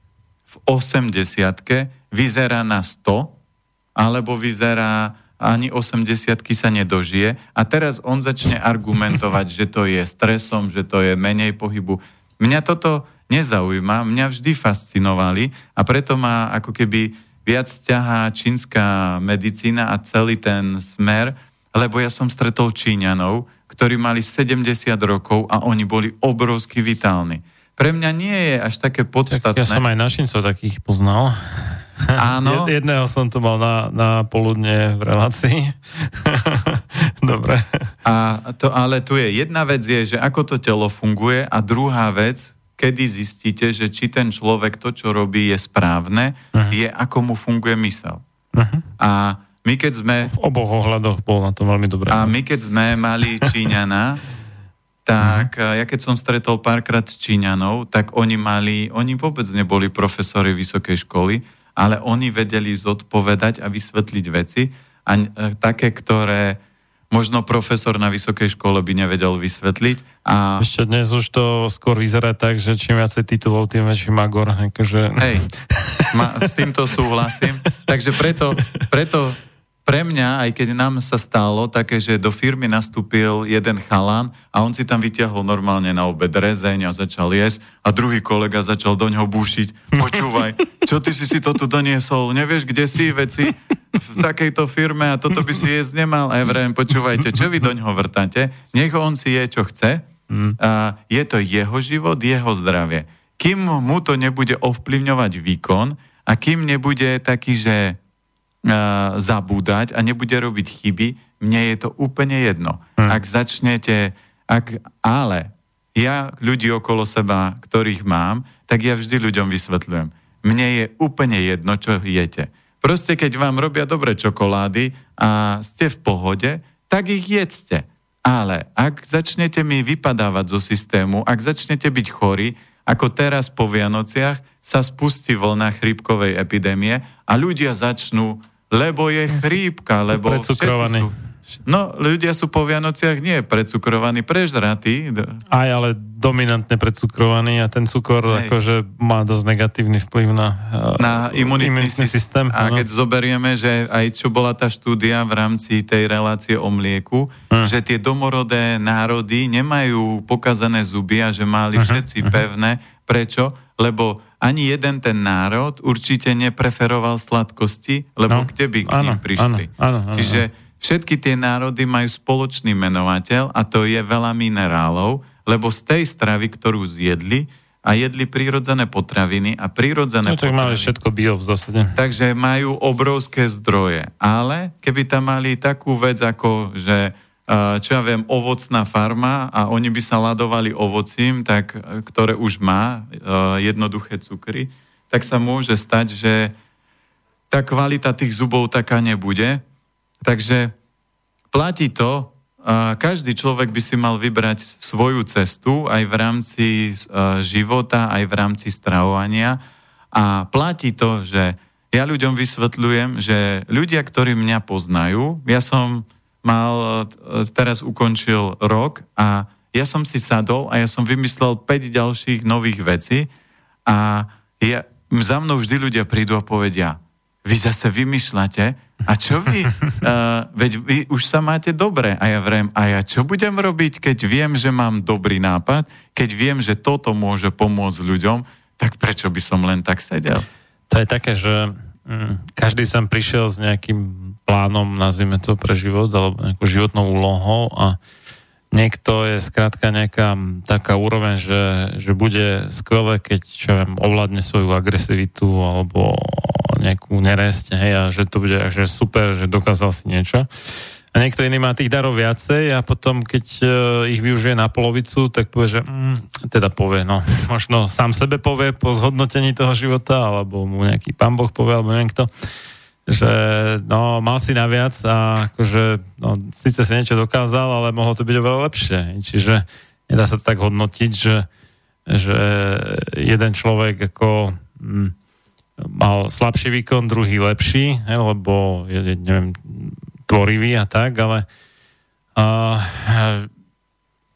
v osemdesiatke vyzerá na sto, alebo vyzerá ani osemdesiatky sa nedožije a teraz on začne argumentovať, že to je stresom, že to je menej pohybu. Mňa toto nezaujíma, mňa vždy fascinovali a preto ma ako keby viac ťahá čínska medicína a celý ten smer, lebo ja som stretol Číňanov, ktorí mali sedemdesiat rokov a oni boli obrovsky vitálni. Pre mňa nie je až také podstatné. Tak ja som aj našincov takých poznal. Áno. Jedného som tu mal na, na poludne v relácii. Dobre. A to, ale tu je jedna vec, je, že ako to telo funguje, a druhá vec, kedy zistíte, že či ten človek to, čo robí, je správne, uh-huh. je ako mu funguje mysel. Uh-huh. A my keď sme... V oboch ohľadoch bol na to veľmi dobré. A my keď sme mali Číňana, tak ja keď som stretol párkrát s Číňanov, tak oni mali, oni vôbec neboli profesori vysokej školy, ale oni vedeli zodpovedať a vysvetliť veci, a také, ktoré možno profesor na vysokej škole by nevedel vysvetliť. A... Ešte dnes už to skôr vyzerá tak, že čím viacej titulov, tým väčší magor. Akože... Hej, ma, s týmto súhlasím. Takže preto, preto pre mňa, aj keď nám sa stalo také, že do firmy nastúpil jeden chalán a on si tam vytiahol normálne na obed rezeň a začal jesť a druhý kolega začal do ňoho bušiť. Počúvaj, čo ty si si to tu doniesol? Nevieš, kde si veci v takejto firme a toto by si jesť nemal? A ja vrem, počúvajte, čo vy do ňoho vrtáte? Nech on si je, čo chce. A je to jeho život, jeho zdravie. Kým mu to nebude ovplyvňovať výkon a kým nebude taký, že... zabúdať a nebude robiť chyby, mne je to úplne jedno. Hmm. Ak začnete... Ak, ale ja ľudí okolo seba, ktorých mám, tak ja vždy ľuďom vysvetľujem. Mne je úplne jedno, čo jete. Proste keď vám robia dobré čokolády a ste v pohode, tak ich jedzte. Ale ak začnete mi vypadávať zo systému, ak začnete byť chorí, ako teraz po Vianociach sa spustí vlna chrípkovej epidémie a ľudia začnú, lebo je chrípka, lebo precukrovaní. No, ľudia sú po Vianociach nie precukrovaní, prežratí. Aj, ale dominantne precukrovaní a ten cukor Hej. akože má dosť negatívny vplyv na, na imunitný, imunitný systém. A no. keď zoberieme, že aj čo bola tá štúdia v rámci tej relácie o mlieku, hmm. že tie domorodé národy nemajú pokazané zuby a že mali všetci uh-huh. pevné. Prečo? Lebo ani jeden ten národ určite nepreferoval sladkosti, lebo no. kde by k ním áno, prišli. Áno, áno, áno, Čiže všetky tie národy majú spoločný menovateľ a to je veľa minerálov, lebo z tej stravy, ktorú zjedli a jedli prírodzené potraviny a prírodzené no, potraviny. Tak mali všetko bio v zásade. Takže majú obrovské zdroje. Ale keby tam mali takú vec ako, že čo ja viem, ovocná farma a oni by sa ladovali ovocím, tak, ktoré už má jednoduché cukry, tak sa môže stať, že tá kvalita tých zubov taká nebude. Takže platí to, každý človek by si mal vybrať svoju cestu aj v rámci života, aj v rámci stravovania a platí to, že ja ľuďom vysvetľujem, že ľudia, ktorí mňa poznajú, ja som mal, teraz ukončil rok a ja som si sadol a ja som vymyslel päť ďalších nových vecí a ja, za mnou vždy ľudia prídu a povedia, vy zase vymýšľate, a čo vy? Uh, veď vy už sa máte dobre. A ja vrem, a ja čo budem robiť, keď viem, že mám dobrý nápad, keď viem, že toto môže pomôcť ľuďom, tak prečo by som len tak sedel? To je také, že mm, každý sem prišiel s nejakým plánom, nazvime to, pre život, alebo nejakou životnou úlohou a niekto je skrátka nejaká taká úroveň, že, že bude skvelé, keď čo viem, ovládne svoju agresivitu alebo nejakú neresť, hej, a že to bude že super, že dokázal si niečo. A niekto iný má tých darov viacej a potom, keď uh, ich využije na polovicu, tak povie, že mm, teda povie, no, možno sám sebe povie po zhodnotení toho života, alebo mu nejaký pán Boh povie, alebo neviem kto, že no, mal si naviac a akože, no, síce si niečo dokázal, ale mohlo to byť oveľa lepšie. Čiže nedá sa to tak hodnotiť, že, že jeden človek ako m, mal slabší výkon, druhý lepší, he, lebo je, neviem, tvorivý a tak, ale a,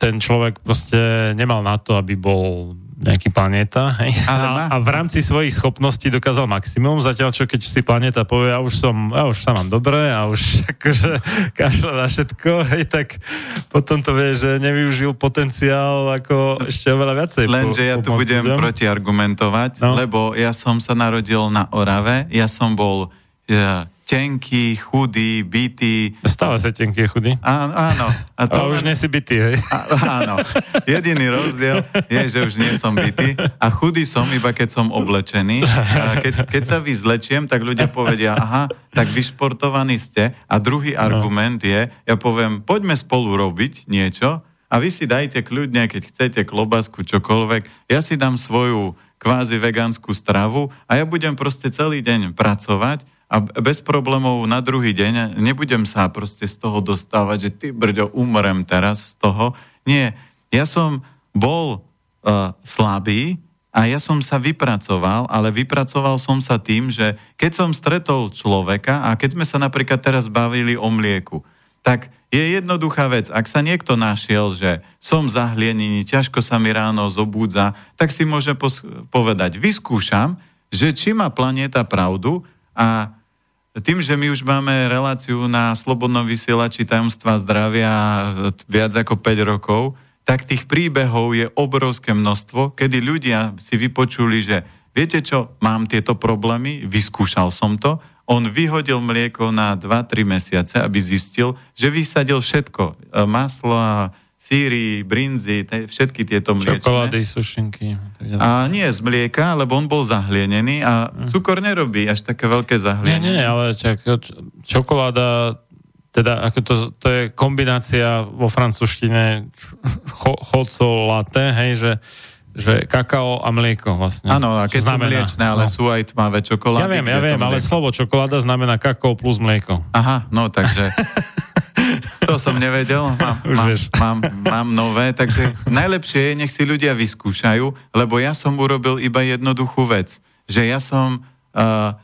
ten človek proste nemal na to, aby bol nejaký Planeta, hej? A, a v rámci svojich schopností dokázal maximum, zatiaľ čo keď si Planeta povie, ja už som, ja už sa mám dobre a už akože kašľa na všetko, hej, tak potom to vie, že nevyužil potenciál ako ešte oveľa viacej. Lenže po, ja tu budem ľuďom protiargumentovať, no. lebo ja som sa narodil na Orave, ja som bol ja, tenký, chudý, bitý. Stále sa tenký, chudý. Áno, áno. A to už nie si bitý, hej? Áno. Jediný rozdiel je, že už nie som bitý. A chudý som, iba keď som oblečený. A keď, keď sa vyzlečiem, tak ľudia povedia, aha, tak vyšportovaní ste. A druhý argument je, ja poviem, poďme spolu robiť niečo a vy si dajte kľudne, keď chcete, klobásku, čokoľvek. Ja si dám svoju kvázi vegánsku stravu a ja budem proste celý deň pracovať a bez problémov na druhý deň nebudem sa proste z toho dostávať, že ty brďo, umrem teraz z toho. Nie, ja som bol uh, slabý a ja som sa vypracoval, ale vypracoval som sa tým, že keď som stretol človeka a keď sme sa napríklad teraz bavili o mlieku, tak je jednoduchá vec. Ak sa niekto našiel, že som zahlienený, ťažko sa mi ráno zobúdza, tak si môže pos- povedať, vyskúšam, že či má planéta pravdu a tým, že my už máme reláciu na Slobodnom vysielači tajomstva zdravia viac ako päť rokov, tak tých príbehov je obrovské množstvo, kedy ľudia si vypočuli, že viete čo, mám tieto problémy, vyskúšal som to, on vyhodil mlieko na dva tri mesiace, aby zistil, že vysadil všetko, maslo, síry, brinzy, te, všetky tieto mliečne. Čokolády, sušinky. A nie z mlieka, lebo on bol zahlienený a cukor nerobí až také veľké zahlienenie. Nie, nie, ale čak, čokoláda, teda ako to, to je kombinácia vo francúzštine chocolate, hej, že že kakao a mlieko vlastne. Áno, a keď sú mliečné, ale no. sú aj tmavé čokolády. Ja viem, ja viem, ale slovo čokoláda znamená kakao plus mlieko. Aha, no takže to som nevedel. Mám, mám, mám, mám nové, takže najlepšie je, nech si ľudia vyskúšajú, lebo ja som urobil iba jednoduchú vec, že ja som uh,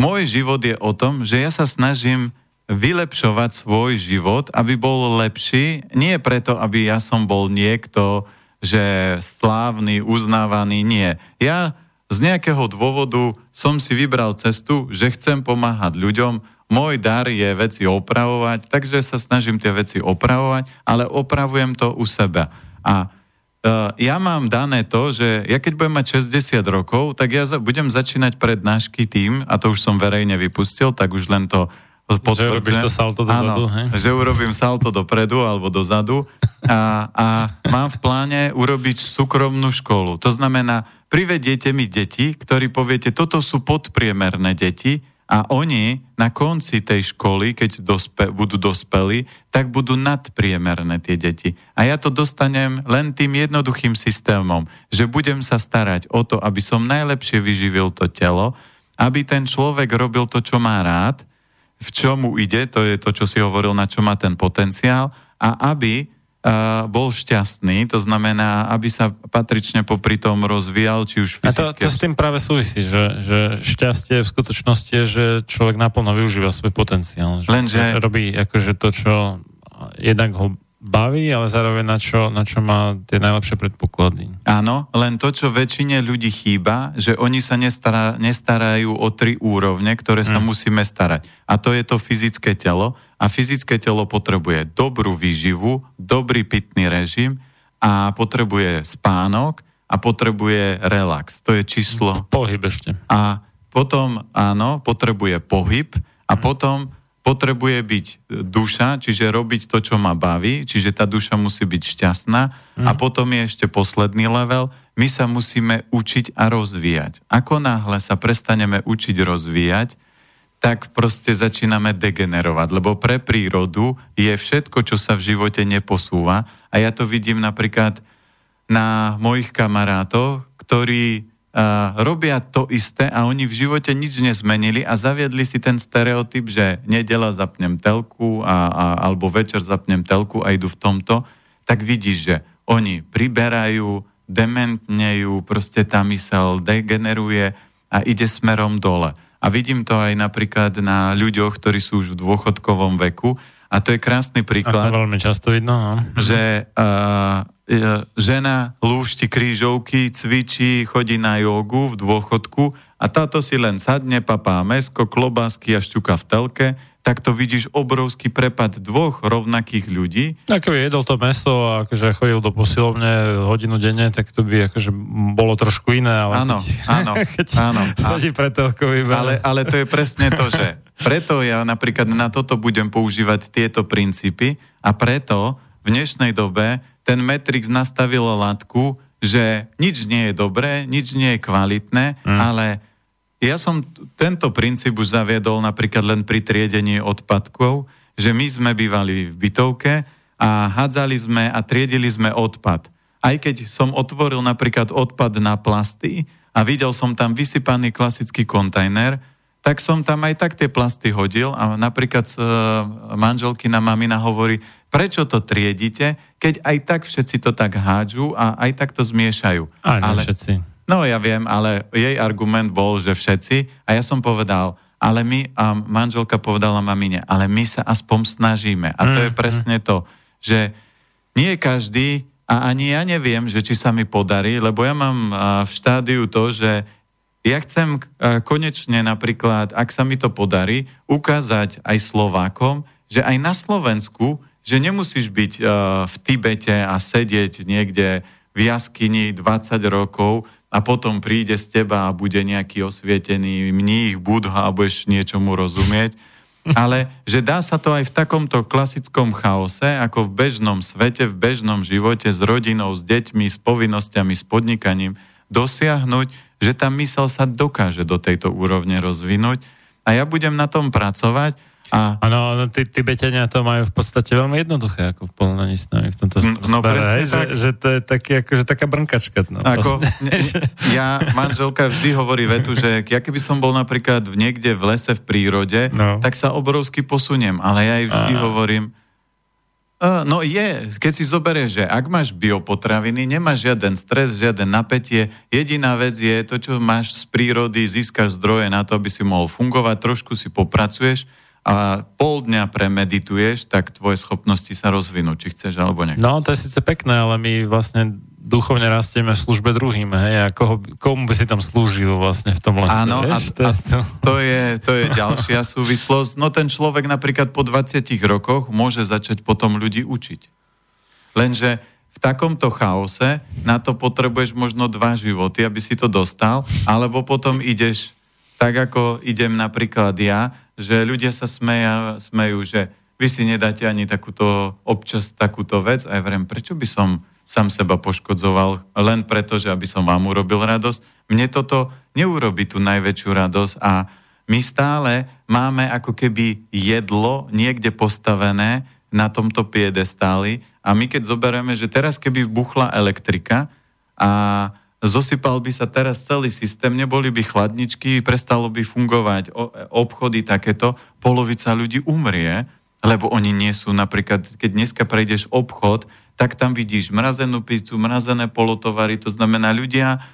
môj život je o tom, že ja sa snažím vylepšovať svoj život, aby bol lepší, nie preto, aby ja som bol niekto, že slávny, uznávaný, nie. Ja z nejakého dôvodu som si vybral cestu, že chcem pomáhať ľuďom. Môj dar je veci opravovať, takže sa snažím tie veci opravovať, ale opravujem to u seba. A e, ja mám dané to, že ja keď budem mať šesťdesiat rokov, tak ja za, budem začínať prednášky tým, a to už som verejne vypustil, tak už len to potvrdzujem. Že urobíš to salto dozadu, hej? Áno, že urobím salto dopredu alebo dozadu a, a mám v pláne urobiť súkromnú školu. To znamená, privediete mi deti, ktorí poviete, toto sú podpriemerné deti a oni na konci tej školy, keď dospe, budú dospelí, tak budú nadpriemerné tie deti. A ja to dostanem len tým jednoduchým systémom, že budem sa starať o to, aby som najlepšie vyživil to telo, aby ten človek robil to, čo má rád, v čomu ide, to je to, čo si hovoril, na čo má ten potenciál, a aby uh, bol šťastný, to znamená, aby sa patrične popri tom rozvíjal, či už fyzicky. A to, to s tým práve súvisí, že, že šťastie v skutočnosti je, že človek naplno využíva svoj potenciál. Že Lenže... robí akože to, čo jednak ho baví, ale zároveň na čo, na čo má tie najlepšie predpoklady. Áno, len to, čo väčšine ľudí chýba, že oni sa nestará, nestarajú o tri úrovne, ktoré sa mm. musíme starať. A to je to fyzické telo. A fyzické telo potrebuje dobrú výživu, dobrý pitný režim a potrebuje spánok a potrebuje relax. To je číslo... Pohyb ešte. A potom, áno, potrebuje pohyb a mm. potom... potrebuje byť duša, čiže robiť to, čo ma baví, čiže tá duša musí byť šťastná mm. a potom je ešte posledný level, my sa musíme učiť a rozvíjať. Ako náhle sa prestaneme učiť rozvíjať, tak proste začíname degenerovať, lebo pre prírodu je všetko, čo sa v živote neposúva a ja to vidím napríklad na mojich kamarátoch, ktorí Uh, robia to isté a oni v živote nič nezmenili a zaviedli si ten stereotyp, že nedeľa zapnem telku a, a, alebo večer zapnem telku a idú v tomto, tak vidíš, že oni priberajú, dementnejú, proste tá mysel degeneruje a ide smerom dole. A vidím to aj napríklad na ľuďoch, ktorí sú už v dôchodkovom veku a to je krásny príklad. Ako veľmi často vidno, no? Že... Uh, žena lúšti krížovky, cvičí, chodí na jogu v dôchodku a táto si len sadne, papá mesko, klobásky a šťuka v telke, tak to vidíš obrovský prepad dvoch rovnakých ľudí. Ak by jedol to meso a akože chodil do posilovne hodinu denne, tak to by akože bolo trošku iné. Ale áno, keď, áno, keď áno. Sadí pred telkovým. Ale, ale to je presne to, že preto ja napríklad na toto budem používať tieto princípy a preto v dnešnej dobe ten Matrix nastavil látku, že nič nie je dobré, nič nie je kvalitné, mm. ale... Ja som t- tento princíp už zaviedol napríklad len pri triedení odpadkov, že my sme bývali v bytovke a hádzali sme a triedili sme odpad. Aj keď som otvoril napríklad odpad na plasty a videl som tam vysypaný klasický kontajner, tak som tam aj tak tie plasty hodil a napríklad e, manželkina mamina hovorí, prečo to triedite, keď aj tak všetci to tak hádžu a aj tak to zmiešajú. Aj Ale... všetci. No ja viem, ale jej argument bol, že všetci. A ja som povedal, ale my, a manželka povedala mamine, ale my sa aspoň snažíme. A to je presne to, že nie každý, a ani ja neviem, že či sa mi podarí, lebo ja mám v štádiu to, že ja chcem konečne napríklad, ak sa mi to podarí, ukázať aj Slovákom, že aj na Slovensku, že nemusíš byť v Tibete a sedieť niekde v jaskyni dvadsať rokov, a potom príde z teba a bude nejaký osvietený mních, budha a budeš niečomu rozumieť. Ale že dá sa to aj v takomto klasickom chaose, ako v bežnom svete, v bežnom živote, s rodinou, s deťmi, s povinnosťami, s podnikaním, dosiahnuť, že tá myseľ sa dokáže do tejto úrovne rozvinúť. A ja budem na tom pracovať. Áno, tí Tibetania to majú v podstate veľmi jednoduché, ako v porovnaní s nami v tomto no, spáre, že, že to je taký, akože taká brnkačka. No, ako, ne, ja, manželka vždy hovorí vetu, že ja keby som bol napríklad niekde v lese v prírode, no. tak sa obrovsky posuniem, ale ja jej vždy Aha. hovorím, no je, keď si zoberieš, že ak máš biopotraviny, nemáš žiaden stres, žiaden napätie, jediná vec je to, čo máš z prírody, získaš zdroje na to, aby si mohol fungovať, trošku si popracuješ, a pol dňa premedituješ, tak tvoje schopnosti sa rozvinú, či chceš alebo nechceš. No, to je síce pekné, ale my vlastne duchovne rastieme v službe druhým, hej, a koho, komu by si tam slúžil vlastne v tom lese? Áno, a, to, a to... To, je, to je ďalšia súvislosť. No ten človek napríklad po dvadsiatich rokoch môže začať potom ľudí učiť. Lenže v takomto chaose na to potrebuješ možno dva životy, aby si to dostal, alebo potom ideš tak, ako idem napríklad ja, že ľudia sa smeja, smejú, že vy si nedáte ani takúto, občas takúto vec. A ja verím, prečo by som sám seba poškodzoval len preto, že aby som vám urobil radosť. Mne toto neurobi tú najväčšiu radosť a my stále máme ako keby jedlo niekde postavené na tomto piedestáli a my keď zoberieme, že teraz keby buchla elektrika a zosypal by sa teraz celý systém, neboli by chladničky, prestalo by fungovať obchody takéto, polovica ľudí umrie, lebo oni nie sú, napríklad, keď dneska prejdeš obchod, tak tam vidíš mrazenú pizzu, mrazené polotovary, to znamená ľudia,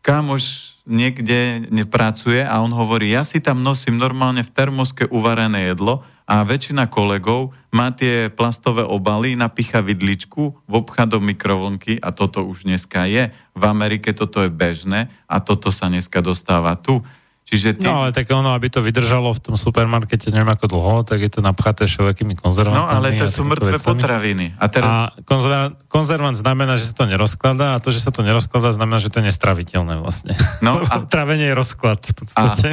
kamoš niekde nepracuje a on hovorí, ja si tam nosím normálne v termoske uvarené jedlo a väčšina kolegov má tie plastové obaly, napicha vidličku, vopcha do mikrovlnky a toto už dneska je. V Amerike toto je bežné a toto sa dneska dostáva tu. Čiže ty... No ale tak ono, aby to vydržalo v tom supermarkete neviem ako dlho, tak je to napchaté všelijakými konzervantami. No ale to sú mŕtve potraviny. A, teraz... a konzervant, konzervant znamená, že sa to nerozkladá a to, že sa to nerozkladá, znamená, že to je nestraviteľné vlastne. No a trávenie je rozklad v podstate.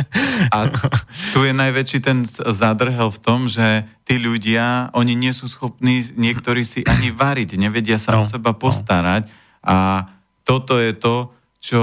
A, a tu je najväčší ten zádrhel v tom, že tí ľudia, oni nie sú schopní, niektorí si ani variť, nevedia sa no, o seba postarať no. a toto je to, čo...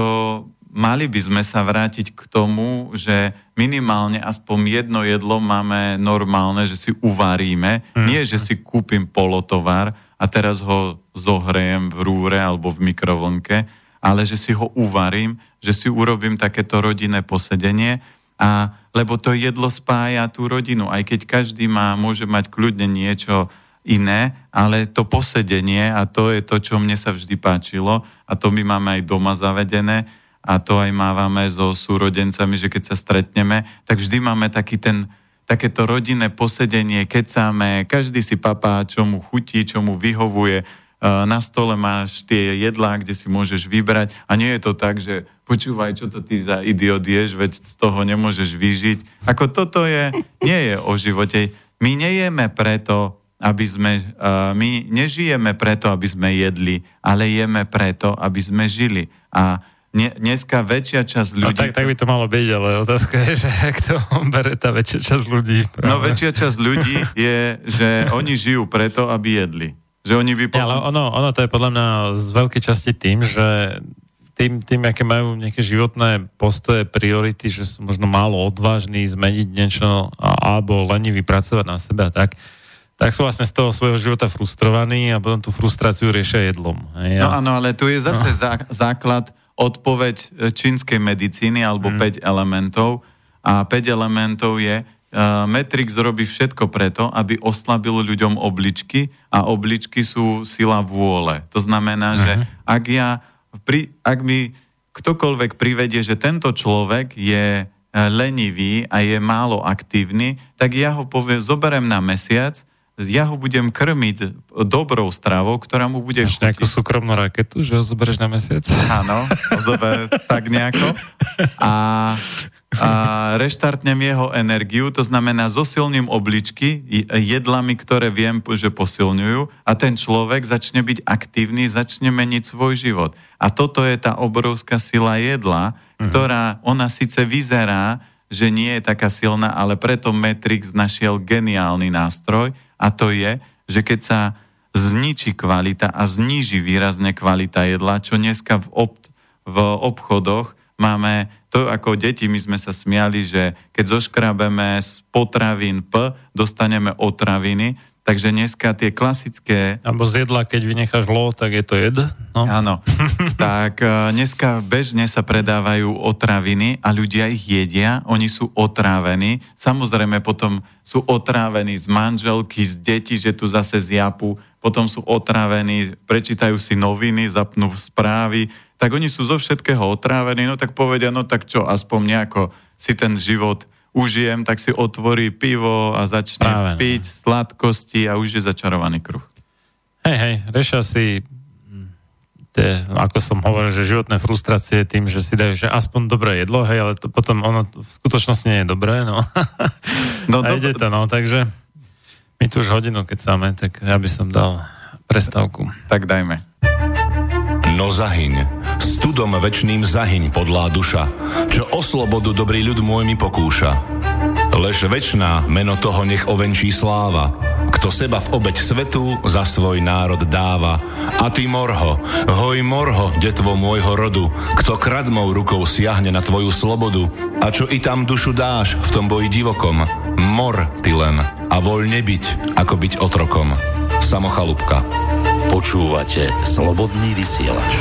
Mali by sme sa vrátiť k tomu, že minimálne aspoň jedno jedlo máme normálne, že si uvaríme. Mm. Nie, že si kúpim polotovar a teraz ho zohrejem v rúre alebo v mikrovlnke, ale že si ho uvarím, že si urobím takéto rodinné posedenie, a, lebo to jedlo spája tú rodinu. Aj keď každý má, môže mať kľudne niečo iné, ale to posedenie, a to je to, čo mne sa vždy páčilo a to my máme aj doma zavedené, a to aj mávame so súrodencami, že keď sa stretneme, tak vždy máme taký ten, takéto rodinné posedenie, kecáme, každý si papá, čo mu chutí, čo mu vyhovuje. Na stole máš tie jedlá, kde si môžeš vybrať a nie je to tak, že počúvaj, čo to ty za idiot ješ, veď z toho nemôžeš vyžiť. Ako toto je, nie je o živote. My nejeme preto, aby sme, uh, my nežijeme preto, aby sme jedli, ale jeme preto, aby sme žili. A ne, dneska väčšia časť ľudí... No tak, tak by to malo byť, ale otázka je, že ak to bere tá väčšia časť ľudí. Práve. No väčšia časť ľudí je, že oni žijú preto, aby jedli. Že oni by... Vypok- ja, ale ono, ono to je podľa mňa z veľkej časti tým, že... Tým, tým, aké majú nejaké životné postoje, priority, že sú možno málo odvážni zmeniť niečo alebo lenivý pracovať na sebe a tak, tak sú vlastne z toho svojho života frustrovaní a potom tú frustráciu riešia jedlom. Ja... No áno, ale tu je zase no. zá, základ odpoveď čínskej medicíny alebo mm. päť elementov a päť elementov je, Uh, Matrix robí všetko preto, aby oslabil ľuďom obličky a obličky sú sila vôle. To znamená, uh-huh. že ak ja Pri, ak mi ktokoľvek privedie, že tento človek je lenivý a je málo aktívny, tak ja ho poviem, zoberiem na mesiac, ja ho budem krmiť dobrou stravou, ktorá mu bude... Máš nejakú súkromnú raketu, že ho zoberieš na mesiac? Áno, ho zober tak nejako. A, a reštartnem jeho energiu, to znamená zosilním obličky jedlami, ktoré viem, že posilňujú a ten človek začne byť aktívny, začne meniť svoj život. A toto je tá obrovská sila jedla, mhm. ktorá, ona síce vyzerá, že nie je taká silná, ale preto Matrix našiel geniálny nástroj a to je, že keď sa zničí kvalita a zníži výrazne kvalita jedla, čo dneska v, ob- v obchodoch máme, to ako deti my sme sa smiali, že keď zoškrabeme z potravín P, dostaneme otraviny, takže dneska tie klasické... Alebo z jedla, keď vynecháš lo, tak je to jed. No. Áno. Tak dneska bežne sa predávajú otraviny a ľudia ich jedia, oni sú otrávení. Samozrejme potom sú otrávení z manželky, z detí, že tu zase z japu, potom sú otrávení, prečítajú si noviny, zapnú správy, tak oni sú zo všetkého otrávení, no tak povedia, no tak čo, aspoň nejako si ten život užijem, tak si otvorí pivo a začne Právené. piť sladkosti a už je začarovaný kruh. Hej, hej, riešia si... Te, ako som hovoril, že životné frustrácie tým, že si dajú, že aspoň dobré jedlo, hej, ale to potom ono v skutočnosti nie je dobré, no. no a ide to, no, takže my tu už hodinu, keď sáme, tak ja by som dal prestávku. Tak dajme. No zahyň, studom večným zahyň podlá duša, čo o slobodu dobrý ľud môj mi pokúša. Lež večná meno toho nech ovenčí sláva, kto seba v obeť svetu za svoj národ dáva. A ty morho, hoj morho, detvo môjho rodu, kto kradmou rukou siahne na tvoju slobodu. A čo i tam dušu dáš v tom boji divokom, mor ty len a voľne byť, ako byť otrokom. Samo Chalúbka. Počúvate Slobodný vysielač.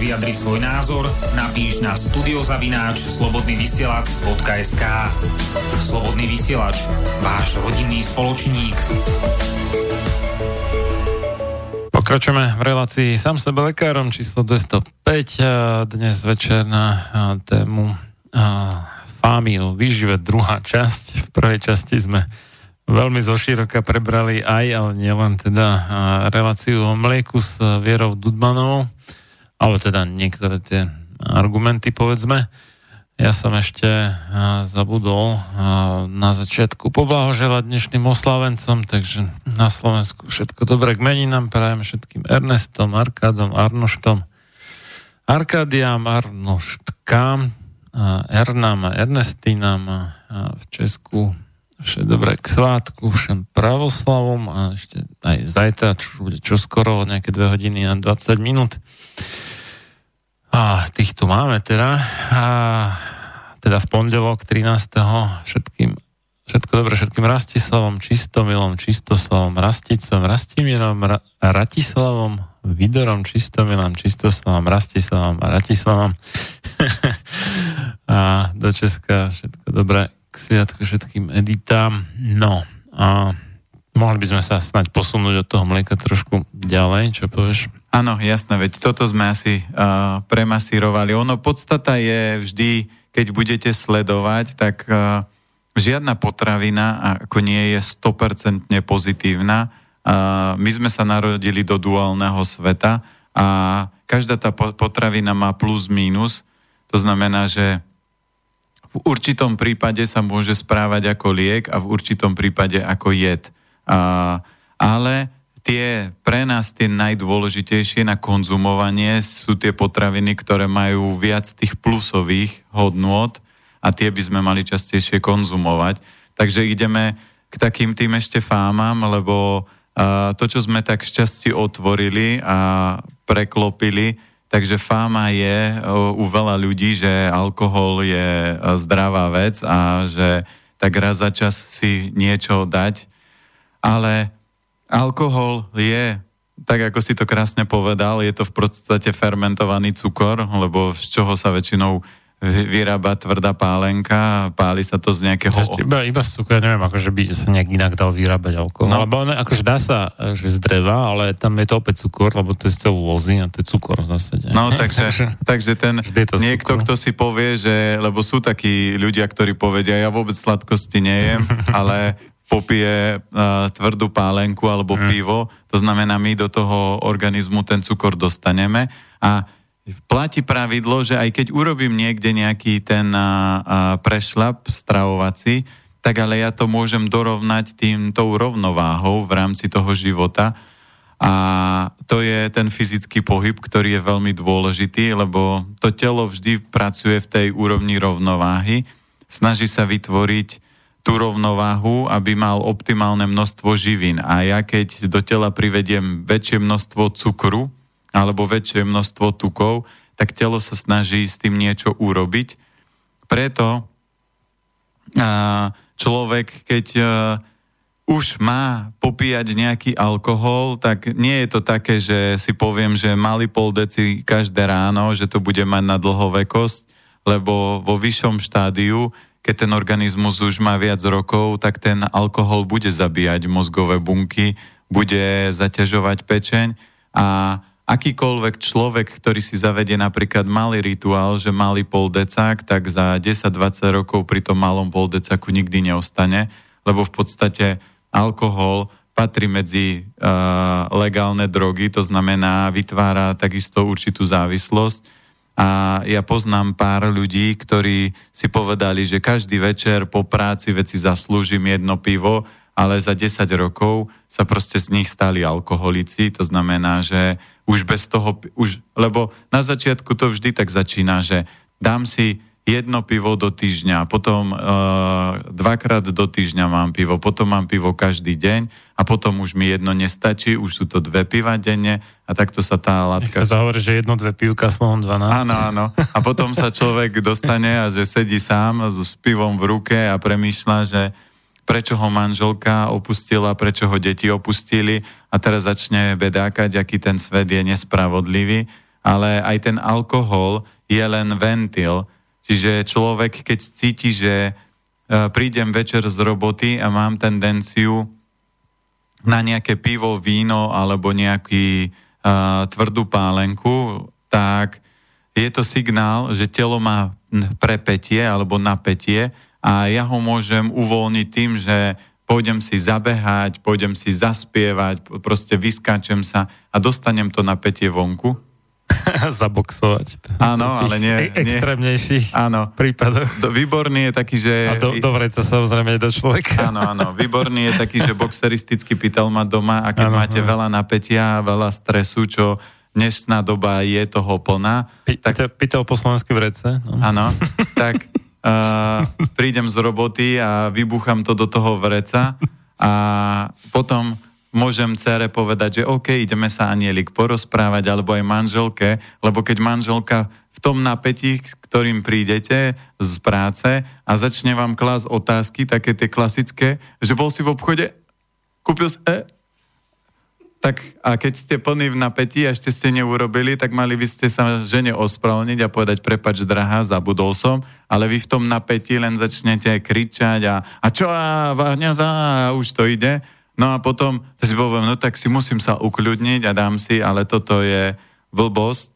chceš vyjadriť svoj názor, napíš na studiozavináč slobodný vysielač bodka es ká. Slobodný vysielač, váš rodinný spoločník. Pokračujeme v relácii Sám sebe lekárom číslo dvestopäť, dnes večer na tému fámiu, výžive, druhá časť. V prvej časti sme veľmi zoširoka prebrali aj, ale nielen teda reláciu o mlieku s Vierou Dudmanovou, ale teda niektoré tie argumenty, povedzme. Ja som ešte zabudol na začiatku poblahoželať dnešným oslávencom, takže na Slovensku všetko dobré k meninám, prajem všetkým Ernestom, Arkádom, Arnoštom, Arkádiám, Arnoštkám, Ernám a Ernestínám, a v Česku všetko dobré k svátku, všem pravoslavom a ešte aj zajtra, čo bude čoskoro, nejaké dve hodiny a dvadsať minút. A tých tu máme teda. A teda v pondelok trinásteho všetkým, všetko dobré všetkým Rastislavom, Čistomilom, Čistoslavom, Rasticom, Rastimírom, Ra- Ratislavom, Vidorom, Čistomilom, Čistoslavom, Rastislavom a Ratislavom. A do Česka všetko dobré k sviatku všetkým editám. No a mohli by sme sa snaď posunúť od toho mlieka trošku ďalej, čo povieš? Áno, jasné, veď toto sme asi uh, premasírovali. Ono podstata je vždy, keď budete sledovať, tak uh, žiadna potravina ako nie je sto percent pozitívna. Uh, my sme sa narodili do duálneho sveta a každá tá potravina má plus mínus. To znamená, že v určitom prípade sa môže správať ako liek a v určitom prípade ako jed. A, ale tie pre nás tie najdôležitejšie na konzumovanie sú tie potraviny, ktoré majú viac tých plusových hodnôt a tie by sme mali častejšie konzumovať. Takže ideme k takým tým ešte fámam, lebo a, to, čo sme tak šťastí otvorili a preklopili, takže fáma je u veľa ľudí, že alkohol je zdravá vec a že tak raz za čas si niečo dať. Ale alkohol je, tak ako si to krásne povedal, je to v podstate fermentovaný cukor, lebo z čoho sa väčšinou vyrába tvrdá pálenka, páli sa to z nejakého... Iba, iba z cukru, ja neviem, akože by sa nejak inak dal vyrábať alkohol. No. Lebo ono, akože dá sa, že z dreva, ale tam je to opäť cukor, lebo to je celulózy a to je cukor v zásade. No, takže, takže ten niekto, cukor. Kto si povie, že, lebo sú takí ľudia, ktorí povedia, ja vôbec sladkosti nejem, ale popije uh, tvrdú pálenku alebo mm. pivo, to znamená, my do toho organizmu ten cukor dostaneme a platí pravidlo, že aj keď urobím niekde nejaký ten a, a prešlap stravovací, tak ale ja to môžem dorovnať týmto rovnováhou v rámci toho života a to je ten fyzický pohyb, ktorý je veľmi dôležitý, lebo to telo vždy pracuje v tej úrovni rovnováhy, snaží sa vytvoriť tú rovnováhu, aby mal optimálne množstvo živín a ja keď do tela privediem väčšie množstvo cukru alebo väčšie množstvo tukov, tak telo sa snaží s tým niečo urobiť. Preto človek, keď už má popíjať nejaký alkohol, tak nie je to také, že si poviem, že malý pol deci každé ráno, že to bude mať na dlhovekosť, lebo vo vyššom štádiu, keď ten organizmus už má viac rokov, tak ten alkohol bude zabíjať mozgové bunky, bude zaťažovať pečeň a akýkoľvek človek, ktorý si zavedie napríklad malý rituál, že malý poldecák, tak za desať dvadsať rokov pri tom malom poldecáku nikdy neostane, lebo v podstate alkohol patrí medzi uh, legálne drogy, to znamená, vytvára takisto určitú závislosť. A ja poznám pár ľudí, ktorí si povedali, že každý večer po práci veci zaslúžim jedno pivo, ale za desať rokov sa proste z nich stali alkoholici, to znamená, že už bez toho, už, lebo na začiatku to vždy tak začína, že dám si jedno pivo do týždňa, potom e, dvakrát do týždňa mám pivo, potom mám pivo každý deň a potom už mi jedno nestačí, už sú to dve piva denne a takto sa tá látka... Nech sa zahovorí, že jedno, dve pivka, slovom dvanásť. Áno, áno. A potom sa človek dostane a že sedí sám s pivom v ruke a premýšľa, že prečo ho manželka opustila, prečo ho deti opustili a teraz začne bedákať, aký ten svet je nespravodlivý ale aj ten alkohol je len ventil. Čiže človek, keď cíti, že prídem večer z roboty a mám tendenciu na nejaké pivo, víno alebo nejaký uh, tvrdú pálenku, tak je to signál, že telo má prepätie alebo napätie a ja ho môžem uvoľniť tým, že pôjdem si zabehať, pôjdem si zaspievať, proste vyskáčem sa a dostanem to napätie vonku. Zaboxovať. Áno, ale nie. Extrémnejších áno. prípadoch. Do, výborný je taký, že... A do, do vreca sa samozrejme do človeka. Áno, áno. Výborný je taký, že boxeristický pytel má doma a keď áno, máte áno. veľa napätia, veľa stresu, čo dnešná doba je toho plná. P- tak, pytel po slovensky vrece. No. Áno. Tak uh, prídem z roboty a vybucham to do toho vreca a potom... môžem dcére povedať, že OK, ideme sa anielik porozprávať, alebo aj manželke, lebo keď manželka v tom napätí, ktorým prídete z práce a začne vám klásť otázky, také tie klasické, že bol si v obchode, kúpil si... Eh? Tak a keď ste plní v napätí a ešte ste neurobili, tak mali by ste sa žene ospravedlniť a povedať, prepáč, drahá, zabudol som, ale vy v tom napätí len začnete kričať a, a čo, a váhňaza, a už to ide... No a potom si poviem, no tak si musím sa ukľudniť a dám si, ale toto je blbosť.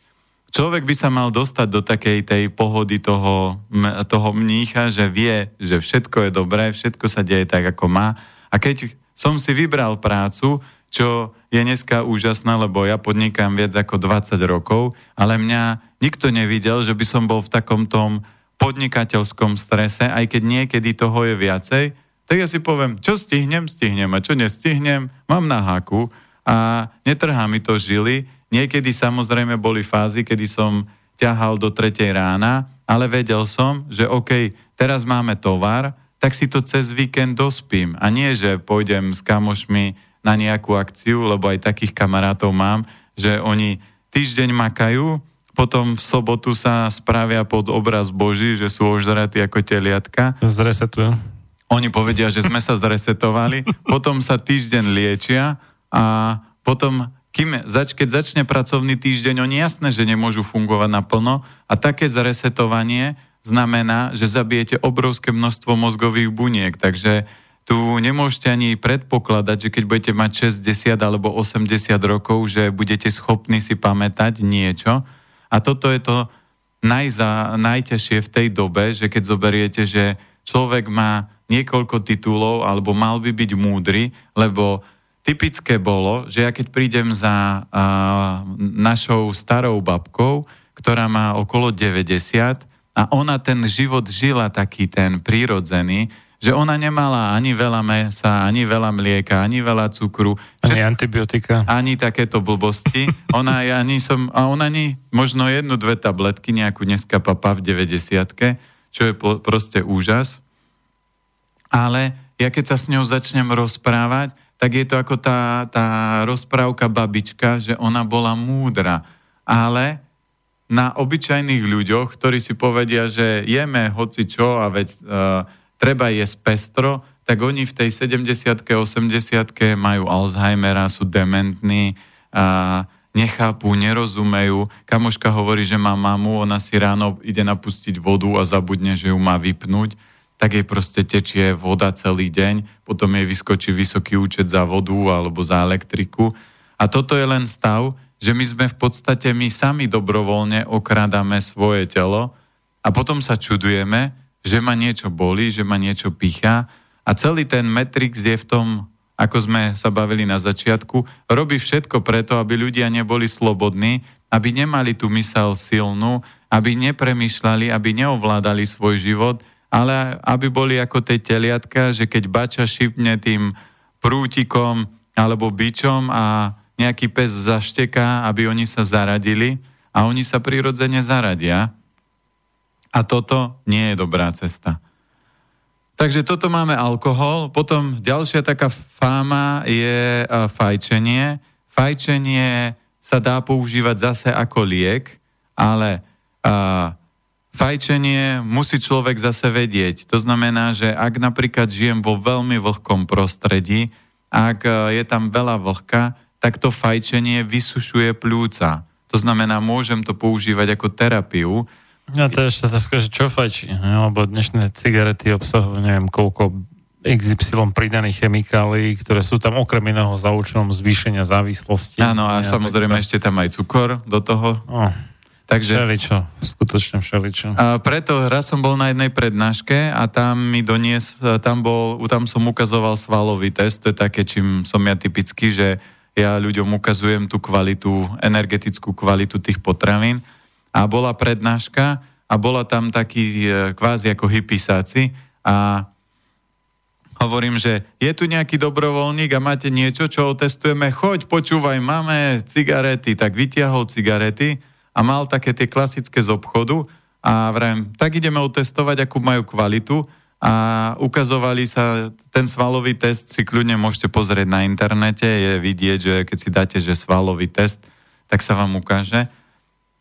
Človek by sa mal dostať do takej tej pohody toho, toho mnícha, že vie, že všetko je dobré, všetko sa deje tak, ako má. A keď som si vybral prácu, čo je dneska úžasná, lebo ja podnikám viac ako dvadsať rokov, ale mňa nikto nevidel, že by som bol v takom tom podnikateľskom strese, aj keď niekedy toho je viacej, tak ja si poviem, čo stihnem, stihnem a čo nestihnem, mám na háku a netrhá mi to žily. Niekedy samozrejme boli fázy, kedy som ťahal do tretej rána, ale vedel som, že OK, teraz máme tovar, tak si to cez víkend dospím. A nie, že pôjdem s kamošmi na nejakú akciu, lebo aj takých kamarátov mám, že oni týždeň makajú, potom v sobotu sa spravia pod obraz Boží, že sú ožratí ako teliatka. Zresetujú. Oni povedia, že sme sa zresetovali, potom sa týždeň liečia a potom, kým, zač, keď začne pracovný týždeň, oni jasné, že nemôžu fungovať naplno a také zresetovanie znamená, že zabijete obrovské množstvo mozgových buniek, takže tu nemôžete ani predpokladať, že keď budete mať šesťdesiat alebo osemdesiat rokov, že budete schopní si pamätať niečo a toto je to najza, najťažšie v tej dobe, že keď zoberiete, že človek má niekoľko titulov, alebo mal by byť múdry, lebo typické bolo, že ja keď prídem za a, našou starou babkou, ktorá má okolo deväťdesiat a ona ten život žila taký ten prírodzený, že ona nemala ani veľa mäsa, ani veľa mlieka, ani veľa cukru. Ani že... antibiotika. Ani takéto blbosti. Ona ani som, a ona ani možno jednu, dve tabletky, nejakú dneska papa v deväťdesiatke, čo je po, proste úžas. Ale ja keď sa s ňou začnem rozprávať, tak je to ako tá, tá rozprávka babička, že ona bola múdra. Ale na obyčajných ľuďoch, ktorí si povedia, že jeme hocičo a veď, e, treba jesť pestro, tak oni v tej sedemdesiatke, osemdesiatke majú Alzheimera, sú dementní, a nechápu, nerozumejú. Kamoška hovorí, že má mamu, ona si ráno ide napustiť vodu a zabudne, že ju má vypnúť. Tak jej proste tečie voda celý deň, potom jej vyskočí vysoký účet za vodu alebo za elektriku. A toto je len stav, že my sme v podstate, my sami dobrovoľne okrádame svoje telo a potom sa čudujeme, že ma niečo bolí, že ma niečo pichá a celý ten matrix je v tom, ako sme sa bavili na začiatku, robí všetko preto, aby ľudia neboli slobodní, aby nemali tú myseľ silnú, aby nepremýšľali, aby neovládali svoj život, ale aby boli ako tie teliatka, že keď bača šipne tým prútikom alebo bičom a nejaký pes zašteká, aby oni sa zaradili a oni sa prirodzene zaradia. A toto nie je dobrá cesta. Takže toto máme alkohol. Potom ďalšia taká fáma je fajčenie. Fajčenie sa dá používať zase ako liek, ale... Uh, Fajčenie musí človek zase vedieť. To znamená, že ak napríklad žijem vo veľmi vlhkom prostredí, ak je tam veľa vlhka, tak to fajčenie vysušuje pľúca. To To znamená, môžem to používať ako terapiu. No to je ešte otázka, že čo fajčí, lebo dnešné cigarety obsahujú neviem koľko iks ypsilon pridaných chemikálií, ktoré sú tam okrem iného za účelom zvýšenia závislosti. Áno, a samozrejme tak... ešte tam aj cukor do toho. Oh, takže všeličo, skutočne všeličo. A preto raz som bol na jednej prednáške a tam mi donies, tam bol, tam som ukazoval svalový test, to je také, čím som ja typický, že ja ľuďom ukazujem tú kvalitu, energetickú kvalitu tých potravín. A bola prednáška a bola tam takí kvázi ako hippiesáci a hovorím, že je tu nejaký dobrovoľník a máte niečo, čo otestujeme, choď, počúvaj, máme cigarety. Tak vytiahol cigarety a mal také tie klasické z obchodu a vravím, tak ideme otestovať, akú majú kvalitu a ukazovali sa, ten svalový test si kľudne môžete pozrieť na internete, je vidieť, že keď si dáte, že svalový test, tak sa vám ukáže.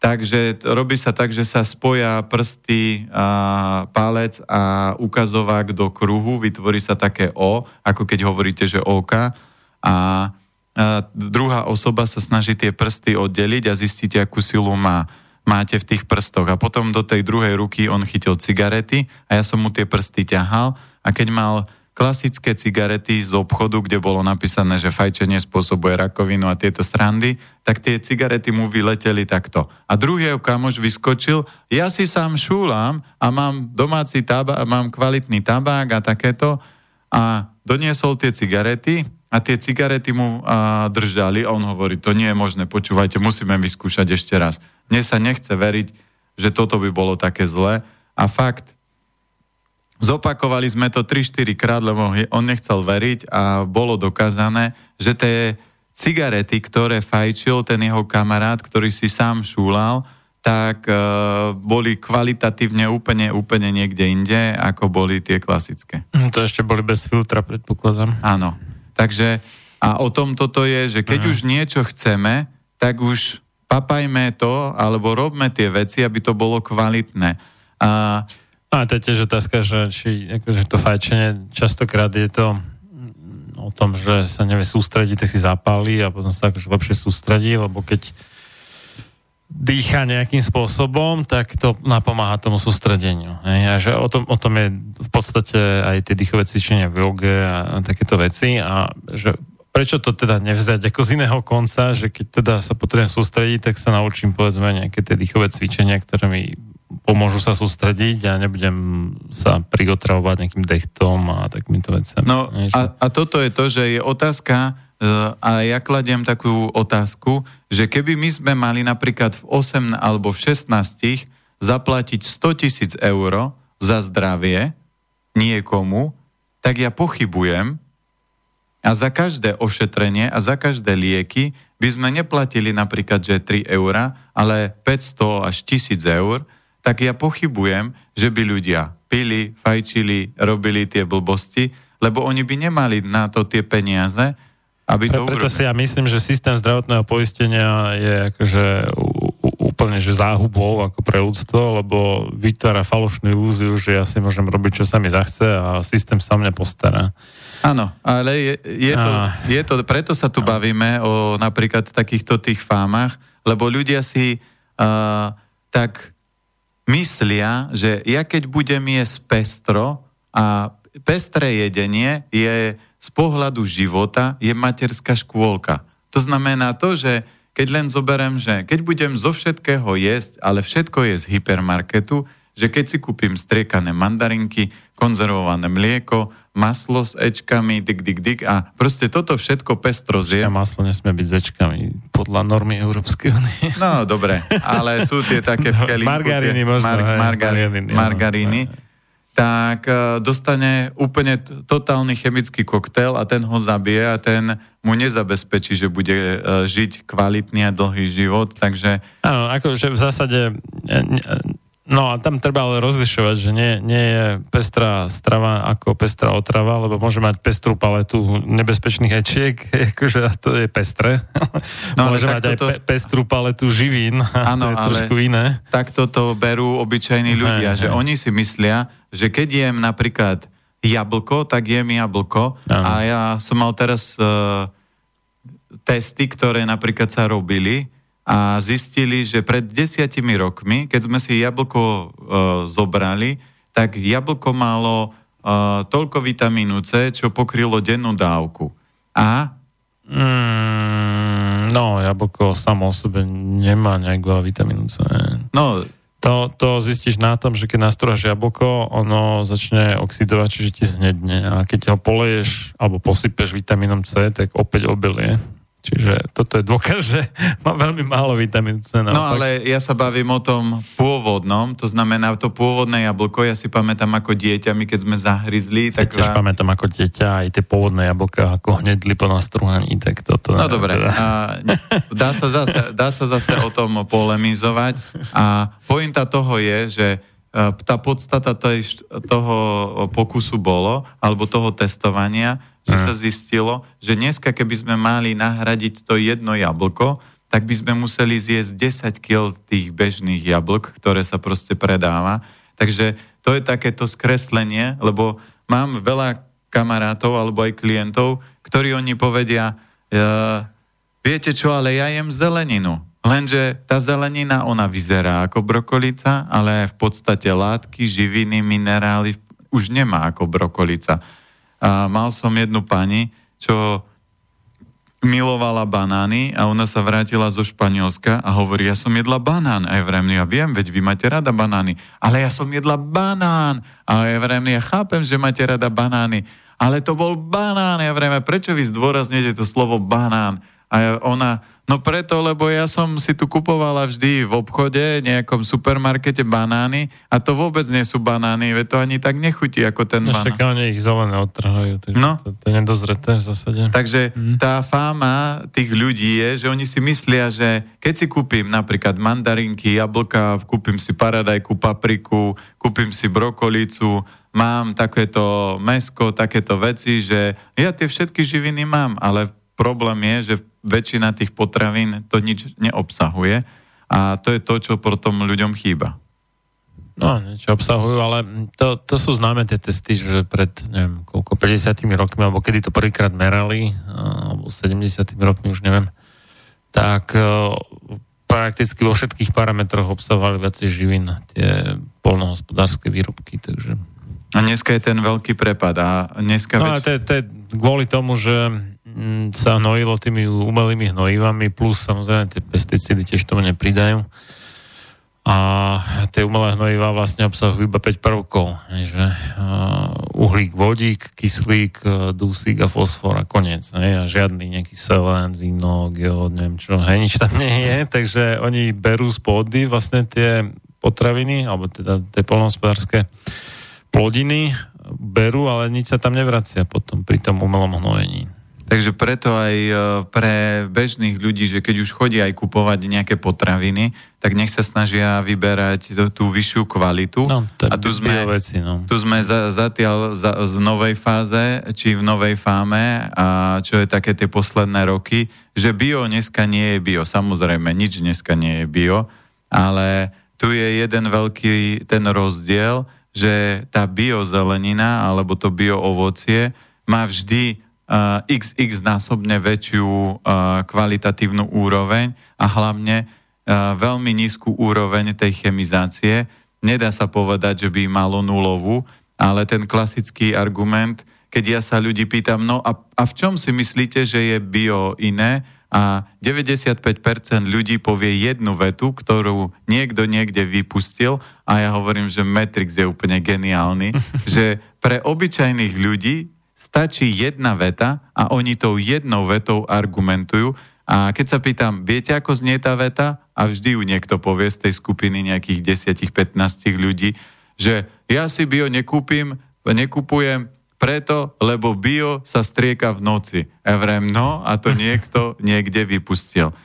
Takže robí sa tak, že sa spoja prsty, a palec a ukazovák do kruhu, vytvorí sa také O, ako keď hovoríte, že oka. A druhá osoba sa snaží tie prsty oddeliť a zistíte, akú silu má, máte v tých prstoch. A potom do tej druhej ruky on chytil cigarety a ja som mu tie prsty ťahal. A keď mal klasické cigarety z obchodu, kde bolo napísané, že fajčenie spôsobuje rakovinu a tieto srandy, tak tie cigarety mu vyleteli takto. A druhý kamoš vyskočil, ja si sám šúlam a mám domáci tabák, mám kvalitný tabák a takéto a doniesol tie cigarety a tie cigarety mu a, držali a on hovorí, to nie je možné, počúvajte, musíme vyskúšať ešte raz. Mne sa nechce veriť, že toto by bolo také zlé a fakt, zopakovali sme to tri štyri krát, lebo on nechcel veriť a bolo dokázané, že tie cigarety, ktoré fajčil ten jeho kamarát, ktorý si sám šúlal, tak e, boli kvalitatívne úplne, úplne niekde inde, ako boli tie klasické. To ešte boli bez filtra, predpokladám. Áno. Takže a o tom toto je, že keď mm. už niečo chceme, tak už papajme to, alebo robme tie veci, aby to bolo kvalitné. A No, to je tiež otázka, že či akože to fajčenie, častokrát je to o tom, že sa nevie sústrediť, tak si zapálí a potom sa akože lepšie sústredí, lebo keď dýcha nejakým spôsobom, tak to napomáha tomu sústredeniu. Hej? A že o tom, o tom je v podstate aj tie dýchové cvičenia v joge a takéto veci a že prečo to teda nevzdať ako z iného konca, že keď teda sa potrebujem sústrediť, tak sa naučím povedzme nejaké tie dýchové cvičenia, ktoré mi pomôžu sa sústrediť a nebudem sa priotravovať nejakým dechtom a takýmito vecami. No a, a toto je to, že je otázka a ja kladiem takú otázku, že keby my sme mali napríklad v osem alebo v šestnástich zaplatiť sto tisíc eur za zdravie niekomu, tak ja pochybujem a za každé ošetrenie a za každé lieky by sme neplatili napríklad, že tri eurá, ale päťsto až tisíc eur, tak ja pochybujem, že by ľudia pili, fajčili, robili tie blbosti, lebo oni by nemali na to tie peniaze, aby Pre, to urobili. Preto si ja myslím, že systém zdravotného poistenia je akože úplne že záhubou ako pre ľudstvo, lebo vytvára falošnú ilúziu, že ja si môžem robiť, čo sa mi zachce a systém sa mňa postará. Áno, ale je, je, to, je to, preto sa tu a... bavíme o napríklad takýchto tých fámach, lebo ľudia si uh, tak myslia, že ja keď budem jesť pestro a pestré jedenie je z pohľadu života je materská škôlka. To znamená to, že keď len zoberiem, že keď budem zo všetkého jesť, ale všetko je z hypermarketu, že keď si kúpim striekané mandarinky, konzervované mlieko, maslo s ečkami, dik, dik, dik a proste toto všetko pestro zjem. A maslo nesmie byť s ečkami podľa normy Európskej únie. No, dobre, ale sú tie také v kelinku. Margaríny možno. Mar- margaríny. margaríny tak uh, dostane úplne t- totálny chemický koktail a ten ho zabije a ten mu nezabezpečí, že bude uh, žiť kvalitný a dlhý život, takže... Áno, akože v zásade... No a tam treba ale rozlišovať, že nie, nie je pestrá strava ako pestrá otrava, lebo môže mať pestrú paletu nebezpečných ečiek, akože to je pestré. No, môže mať toto... aj pe- pestrú paletu živín, ano, to je trošku iné. Takto to berú obyčajní ľudia, ne, že ne. Oni si myslia, že keď jem napríklad jablko, tak jem jablko. Ano. A ja som mal teraz uh, testy, ktoré napríklad sa robili, a zistili, že pred desiatimi rokmi, keď sme si jablko e, zobrali, tak jablko malo e, toľko vitamínu C, čo pokrylo dennú dávku. A? Mm, no, jablko samo o sebe nemá nejak veľa vitamínu C. No, To, to zistíš na tom, že keď nastúraš jablko, ono začne oxidovať, čiže ti znedne. A keď ho poleješ alebo posypeš vitamínom C, tak opäť obilie. Čiže toto je dôkaz, že má veľmi málo vitamínu C. Naopak. No ale ja sa bavím o tom pôvodnom, to znamená to pôvodné jablko, ja si pamätám ako dieťa, my keď sme zahryzli. Si tak tiež vám... pamätám ako dieťa, aj tie pôvodné jablka, ako hnedli po nastruhaní, tak toto... No dobre, a dá, sa zase, dá sa zase o tom polemizovať a pointa toho je, že tá podstata toho pokusu bolo, alebo toho testovania, že sa zistilo, že dneska, keby sme mali nahradiť to jedno jablko, tak by sme museli zjesť desať kilogramov tých bežných jablk, ktoré sa proste predáva. Takže to je takéto skreslenie, lebo mám veľa kamarátov alebo aj klientov, ktorí oni povedia, e, viete čo, ale ja jem zeleninu. Lenže tá zelenina, ona vyzerá ako brokolica, ale v podstate látky, živiny, minerály už nemá ako brokolica. A mal som jednu pani, čo milovala banány a ona sa vrátila zo Španielska a hovorí, ja som jedla banán. A je vremný, ja viem, veď vy máte rada banány. Ale ja som jedla banán. A je vremný, ja chápem, že máte rada banány. Ale to bol banán. Ja vremný, prečo vy zdôrazniete to slovo banán? A ona, no preto, lebo ja som si tu kupovala vždy v obchode, nejakom supermarkete banány a to vôbec nie sú banány, veď to ani tak nechutí ako ten banán. Však oni ich zelené odtrhajú, takže no. to, to je nedozreté v zásade. Takže hmm. tá fáma tých ľudí je, že oni si myslia, že keď si kúpim napríklad mandarinky, jablka, kúpim si paradajku, papriku, kúpim si brokolicu, mám takéto mäsko, takéto veci, že ja tie všetky živiny mám, ale problém je, že väčšina tých potravín to nič neobsahuje a to je to, čo potom ľuďom chýba. No, niečo obsahujú, ale to, to sú známe tie testy, že pred, neviem, koľko, päťdesiatimi rokmi, alebo kedy to prvýkrát merali, alebo sedemdesiatimi rokmi, už neviem, tak prakticky vo všetkých parametroch obsahovali viacej živín tie poľnohospodárske výrobky, takže... A dneska je ten veľký prepad a dneska... No, väč... ale to je kvôli tomu, že sa hnojilo tými umelými hnojivami, plus samozrejme tie pesticídy tiež tomu nepridajú. A tie umelé hnojivá vlastne obsahujú iba päť prvkov. Že uhlík, vodík, kyslík, dusík a fosfor a koniec. Ne? A žiadny nejaký selen, zinok, jód, neviem čo, hej, nič tam nie je. Takže oni berú z pôdy vlastne tie potraviny, alebo teda tie poľnohospodárske plodiny berú, ale nič sa tam nevracia potom pri tom umelom hnojení. Takže preto aj pre bežných ľudí, že keď už chodia aj kupovať nejaké potraviny, tak nech sa snažia vyberať tú vyššiu kvalitu. No, a tu sme, veci, no. tu sme za, zatiaľ za, z novej fáze, či v novej fáme, a čo je také tie posledné roky, že bio dneska nie je bio. Samozrejme, nič dneska nie je bio, ale tu je jeden veľký ten rozdiel, že tá biozelenina alebo to bio ovocie má vždy Uh, iks iks násobne väčšiu uh, kvalitatívnu úroveň a hlavne uh, veľmi nízku úroveň tej chemizácie. Nedá sa povedať, že by malo nulovú, ale ten klasický argument, keď ja sa ľudí pýtam, no a, a v čom si myslíte, že je bio iné? A deväťdesiatpäť percent ľudí povie jednu vetu, ktorú niekto niekde vypustil a ja hovorím, že Matrix je úplne geniálny, že pre obyčajných ľudí stačí jedna veta a oni tou jednou vetou argumentujú. A keď sa pýtam, viete, ako znie tá veta? A vždy ju niekto povie z tej skupiny nejakých desať až pätnásť ľudí, že ja si bio nekúpim, nekupujem preto, lebo bio sa strieka v noci. Ja vrem, no a to niekto niekde vypustil.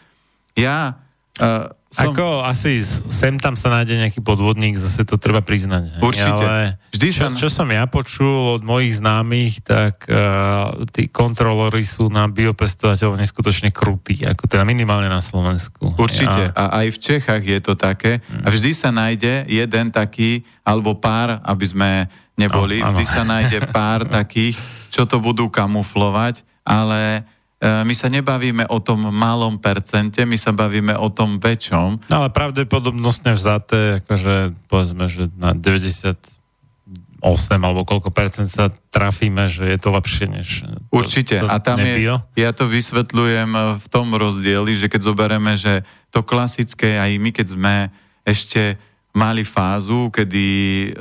Ja... Uh, Som... Ako asi sem tam sa nájde nejaký podvodník, zase to treba priznať. Určite. Ale vždy čo, čo som ja počul od mojich známych, tak uh, tí kontrolóri sú na biopestovateľov neskutočne krutí, ako teda minimálne na Slovensku. Určite. Ja... A aj v Čechách je to také. A vždy sa nájde jeden taký, alebo pár, aby sme neboli, no, vždy sa nájde pár takých, čo to budú kamuflovať, ale my sa nebavíme o tom malom percente, my sa bavíme o tom väčšom. No, ale pravdepodobnostne vzaté, akože povedzme, že na deväťdesiatosem alebo koľko percent sa trafíme, že je to lepšie než... Určite. To, to a tam nebio. je, ja to vysvetľujem v tom rozdieli, že keď zoberieme, že to klasické, aj my keď sme ešte mali fázu, kedy e,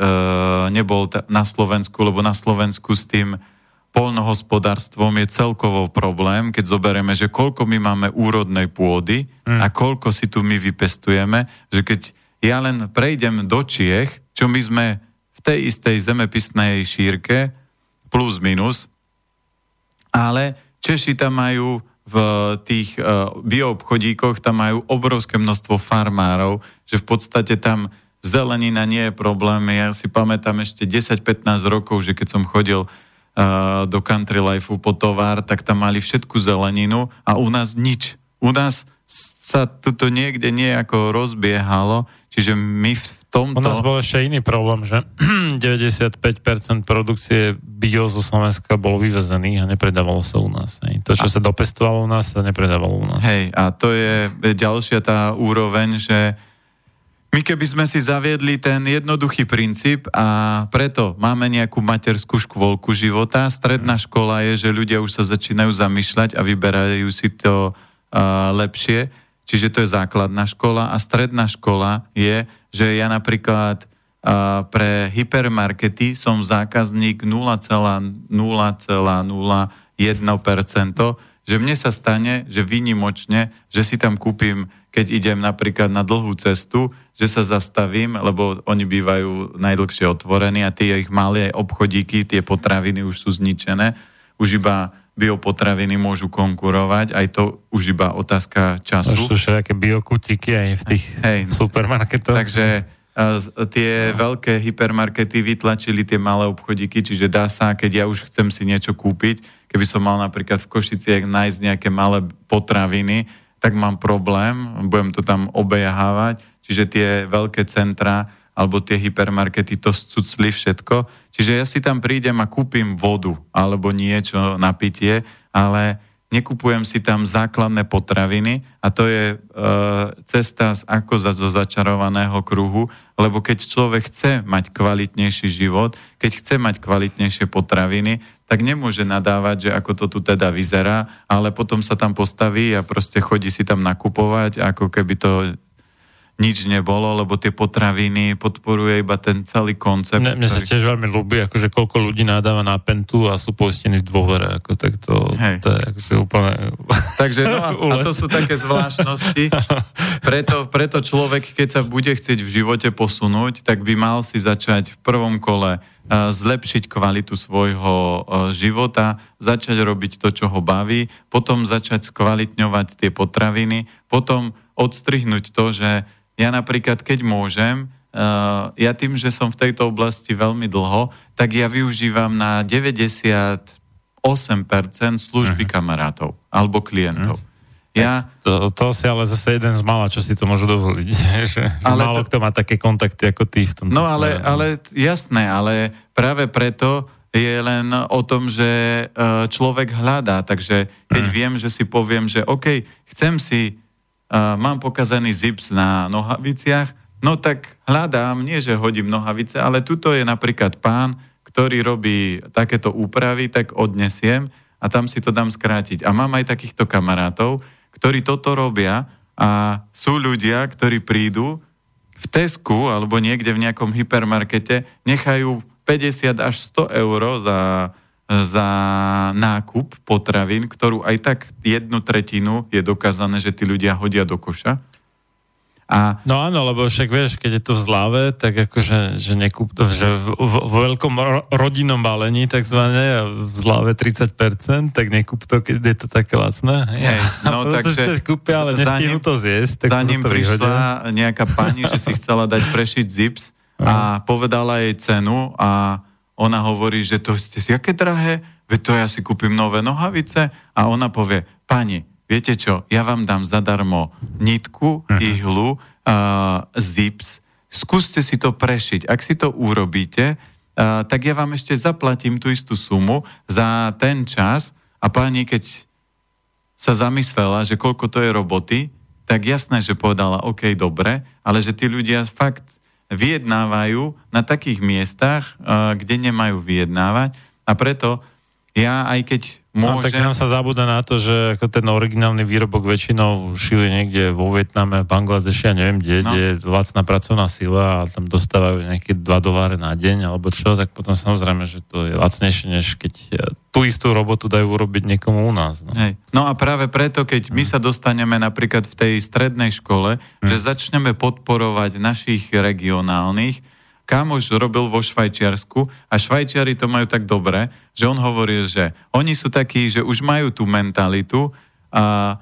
nebol t- na Slovensku, lebo na Slovensku s tým poľnohospodárstvom je celkovo problém, keď zoberieme, že koľko my máme úrodnej pôdy mm. a koľko si tu my vypestujeme, že keď ja len prejdem do Čiech, čo my sme v tej istej zemepisnej šírke, plus minus, ale Češi tam majú v tých uh, bioobchodíkoch, tam majú obrovské množstvo farmárov, že v podstate tam zelenina nie je problém. Ja si pamätám ešte desať pätnásť rokov, že keď som chodil do Country life po tovar, tak tam mali všetku zeleninu a u nás nič. U nás sa toto niekde nejako rozbiehalo, čiže my v tomto... U nás bol ešte iný problém, že deväťdesiatpäť percent produkcie bio zo Slovenska bolo vyvezených a nepredávalo sa u nás. Hej. To, čo a... sa dopestovalo u nás, sa nepredávalo u nás. Hej, a to je ďalšia tá úroveň, že my keby sme si zaviedli ten jednoduchý princíp a preto máme nejakú materskú škôlku života, stredná škola je, že ľudia už sa začínajú zamýšľať a vyberajú si to uh, lepšie, čiže to je základná škola a stredná škola je, že ja napríklad uh, pre hypermarkety som zákazník nula celá nula nula jeden percent, že mne sa stane, že výnimočne, že si tam kúpim, keď idem napríklad na dlhú cestu, že sa zastavím, lebo oni bývajú najdlhšie otvorení a tie ich malé obchodíky, tie potraviny už sú zničené. Už iba biopotraviny môžu konkurovať, aj to už iba otázka času. Už sú všelijaké biokutiky aj v tých Hej. supermarketoch. Takže tie veľké hypermarkety vytlačili tie malé obchodíky, čiže dá sa, keď ja už chcem si niečo kúpiť, keby som mal napríklad v Košiciach nájsť nejaké malé potraviny, tak mám problém, budem to tam obejahávať. Čiže tie veľké centrá alebo tie hypermarkety to scucli všetko. Čiže ja si tam prídem a kúpim vodu alebo niečo na pitie, ale nekupujem si tam základné potraviny a to je e, cesta z, ako za, zo začarovaného kruhu, lebo keď človek chce mať kvalitnejší život, keď chce mať kvalitnejšie potraviny, tak nemôže nadávať, že ako to tu teda vyzerá, ale potom sa tam postaví a proste chodí si tam nakupovať, ako keby to... nič nebolo, lebo tie potraviny podporuje iba ten celý koncept. Ne, mne ktorý... sa tiež veľmi ľúbi, akože koľko ľudí nadáva na Pentu a sú poistení v dôvere, ako tak to, to je akože úplne... Takže no a, a to sú také zvláštnosti. Preto, preto človek, keď sa bude chcieť v živote posunúť, tak by mal si začať v prvom kole zlepšiť kvalitu svojho života, začať robiť to, čo ho baví, potom začať skvalitňovať tie potraviny, potom odstrihnúť to, že ja napríklad, keď môžem, ja tým, že som v tejto oblasti veľmi dlho, tak ja využívam na deväťdesiatosem percent služby uh-huh. kamarátov alebo klientov. Uh-huh. Ja, to, to si ale zase jeden z mála, čo si to môžu dovoliť. Že málo to, kto má také kontakty ako ty. V tom no ale, ale jasné, ale práve preto je len o tom, že človek hľadá. Takže keď uh-huh. viem, že si poviem, že OK, chcem si Uh, mám pokazaný zips na nohaviciach, no tak hľadám, nie že hodím nohavice, ale tuto je napríklad pán, ktorý robí takéto úpravy, tak odnesiem a tam si to dám skrátiť. A mám aj takýchto kamarátov, ktorí toto robia a sú ľudia, ktorí prídu v Tesku alebo niekde v nejakom hypermarkete, nechajú päťdesiat až sto eur za, za nákup potravín, ktorú aj tak jednu tretinu je dokázané, že tí ľudia hodia do koša. A... No áno, lebo však vieš, keď je to v zlave, tak akože, že nekúp to, že vo veľkom ro- rodinnom balení takzvané, v zlave tridsať percent, tak nekúp to, keď je to také lacné. Hej, no, no takže... Kúpia, ale nestihnú to zjesť. Za ním prišla nejaká pani, že si chcela dať prešiť zips a povedala jej cenu a ona hovorí, že to ste si aké drahé, veď to ja si kúpim nové nohavice a ona povie, pani, viete čo, ja vám dám zadarmo nitku, ihlu, uh, zips, skúste si to prešiť. Ak si to urobíte, uh, tak ja vám ešte zaplatím tú istú sumu za ten čas a pani, keď sa zamyslela, že koľko to je roboty, tak jasné, že povedala, OK, dobre, ale že tí ľudia fakt vyjednávajú na takých miestach, kde nemajú vyjednávať a preto ja, aj keď môžem... No, tak nám sa zabúda na to, že ten originálny výrobok väčšinou šili niekde vo Vietname, Bangladeši, ja neviem, kde, no. kde je lacná pracovná sila a tam dostávajú nejaké dva doláre na deň alebo čo, tak potom samozrejme, že to je lacnejšie, než keď tú istú robotu dajú urobiť niekomu u nás. No, Hej. no a práve preto, keď my sa dostaneme napríklad v tej strednej škole, hmm. že začneme podporovať našich regionálnych, kamoš robil vo Švajčiarsku a Švajčiari to majú tak dobre, že on hovoril, že oni sú takí, že už majú tú mentalitu a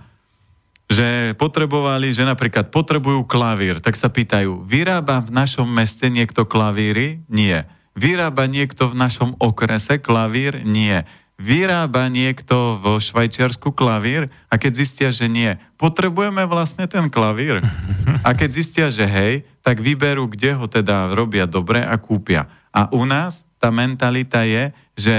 že potrebovali, že napríklad potrebujú klavír, tak sa pýtajú, vyrába v našom meste niekto klavíry? Nie. Vyrába niekto v našom okrese klavír? Nie. Vyrába niekto vo Švajčiarsku klavír? A keď zistia, že nie, potrebujeme vlastne ten klavír. A keď zistia, že hej, tak vyberú, kde ho teda robia dobre a kúpia. A u nás tá mentalita je, že...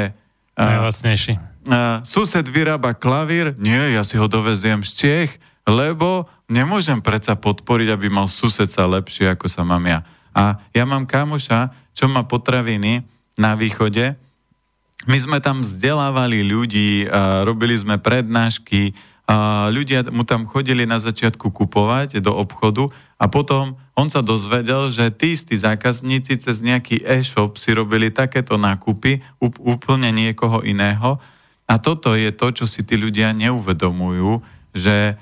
Najlacnejší. Uh, sused vyrába klavír, nie, ja si ho doveziem z Čech, lebo nemôžem predsa podporiť, aby mal susedca lepšie, ako sa mám ja. A ja mám kamoša, čo má potraviny na východe. My sme tam vzdelávali ľudí, uh, robili sme prednášky, uh, ľudia mu tam chodili na začiatku kupovať do obchodu a potom... On sa dozvedel, že tí istí zákazníci cez nejaký e-shop si robili takéto nákupy úplne niekoho iného. A toto je to, čo si tí ľudia neuvedomujú, že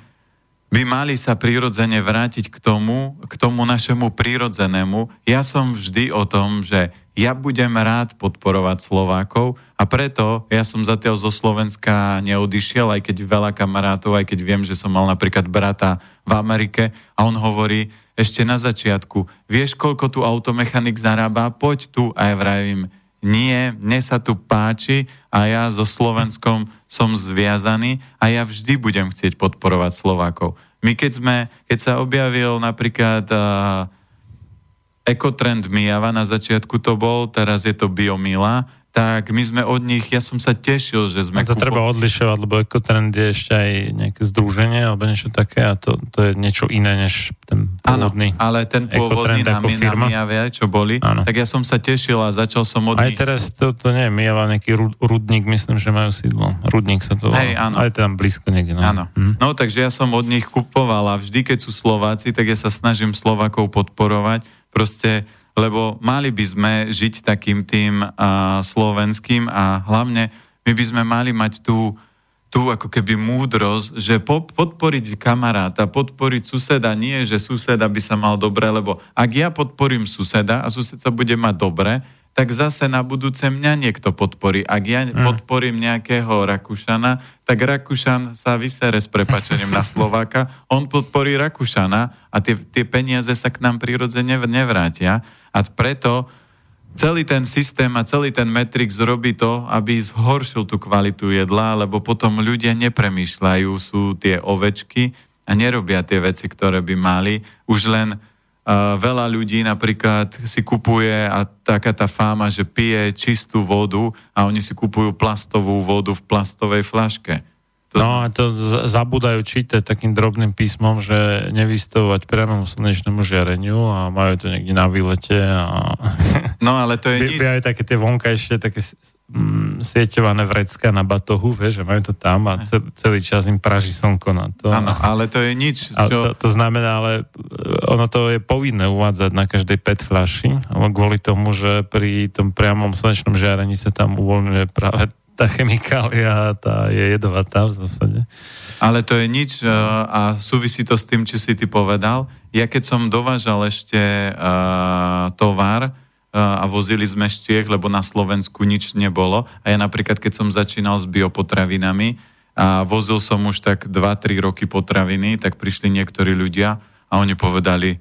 by mali sa prirodzene vrátiť k tomu, k tomu našemu prirodzenému. Ja som vždy o tom, že ja budem rád podporovať Slovákov a preto ja som zatiaľ zo Slovenska neodišiel, aj keď veľa kamarátov, aj keď viem, že som mal napríklad brata v Amerike a on hovorí, ešte na začiatku, vieš, koľko tu automechanik zarába? Poď tu. A ja vravím, nie, mne sa tu páči a ja so Slovenskom som zviazaný a ja vždy budem chcieť podporovať Slovákov. My keď sme, keď sa objavil napríklad uh, ekotrend Mijava, na začiatku to bol, teraz je to Biomila, tak my sme od nich, ja som sa tešil, že sme... A to kúpo... treba odlišovať, lebo ekotrend je ešte aj nejaké združenie alebo niečo také a to, to je niečo iné než ten pôvodný. Áno, ale ten pôvodný na, na Mijave, čo boli, ano. Tak ja som sa tešil a začal som od aj nich... Aj teraz to, to nie je Mijava, nejaký Rudník, myslím, že majú sídlo. Rudník sa to volá. Hej, áno. Ale tam blízko niekde. Áno. Hm? No, takže ja som od nich kupoval a vždy, keď sú Slováci, tak ja sa snažím Slovákov podporovať. Proste... lebo mali by sme žiť takým tým a, slovenským a hlavne my by sme mali mať tú, tú ako keby múdrosť, že po, podporiť kamaráta, podporiť suseda, nie že suseda by sa mal dobre, lebo ak ja podporím suseda a sused sa bude mať dobre, tak zase na budúce mňa niekto podporí. Ak ja mm. podporím nejakého Rakúšana, tak Rakúšan sa vysere s prepáčením na Slováka, on podporí Rakúšana a tie, tie peniaze sa k nám prirodzene nevrátia. A preto celý ten systém a celý ten matrix robí to, aby zhoršil tú kvalitu jedla, lebo potom ľudia nepremýšľajú, sú tie ovečky a nerobia tie veci, ktoré by mali. Už len... Uh, veľa ľudí napríklad si kupuje a taká tá fáma, že pije čistú vodu a oni si kupujú plastovú vodu v plastovej fľaške. To... No a to z- zabúdajú čítať takým drobným písmom, že nevystavovať priamému slnečnému žiareniu a majú to niekde na výlete a... No ale to je nič. Pí, aj také tie vonkajšie, také mm, sieťované vrecká na batohu, vieš, že majú to tam a celý, celý čas im praží slnko na to. Áno, ale to je nič. Čo... To, to znamená, ale ono to je povinné uvádzať na každej pé é té fľaši, ale kvôli tomu, že pri tom priamom slnečnom žiarení sa tam uvoľňuje práve tá chemikália, tá je jedovatá v zásade. Ale to je nič a súvisí to s tým, čo si ty povedal. Ja keď som dovážal ešte uh, tovar uh, a vozili sme z Čiech, lebo na Slovensku nič nebolo a ja napríklad, keď som začínal s biopotravinami a vozil som už tak dva tri roky potraviny, tak prišli niektorí ľudia a oni povedali,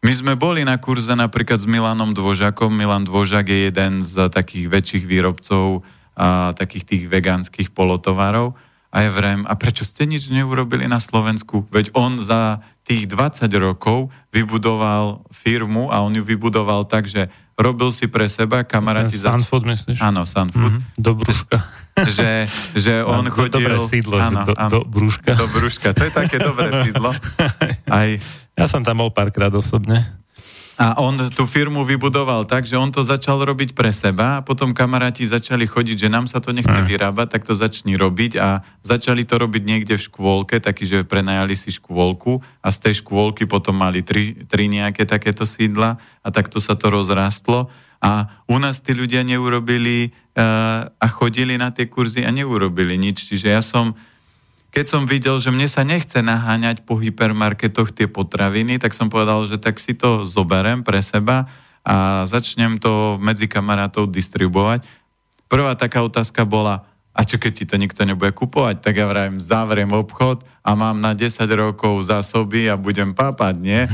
my sme boli na kurze napríklad s Milanom Dvožakom. Milan Dvožak je jeden z takých väčších výrobcov a takých tých vegánskych polotovarov a ja vrem, a prečo ste nič neurobili na Slovensku? Veď on za tých dvadsať rokov vybudoval firmu a on ju vybudoval tak, že robil si pre seba, kamaráti... Za... Sanford, myslíš? Áno, Sanford. Mm-hmm. Do brúška. Že, že on no, chodil... Dobré sídlo, áno, do, áno, do brúška. Do brúška, to je také dobré sídlo. Aj... Ja som tam bol párkrát osobne. A on tú firmu vybudoval tak, že on to začal robiť pre seba a potom kamaráti začali chodiť, že nám sa to nechce Aj. vyrábať, tak to začni robiť a začali to robiť niekde v škôlke, taký, že prenajali si škôlku a z tej škôlky potom mali tri, tri nejaké takéto sídla a takto sa to rozrastlo. A u nás tí ľudia neurobili uh, a chodili na tie kurzy a neurobili nič. Čiže ja som... Keď som videl, že mne sa nechce naháňať po hypermarketoch tie potraviny, tak som povedal, že tak si to zoberiem pre seba a začnem to medzi kamarátov distribuovať. Prvá taká otázka bola, a čo keď ti to nikto nebude kupovať? Tak ja vravím, zavriem obchod a mám na desať rokov zásoby a budem pápať, nie?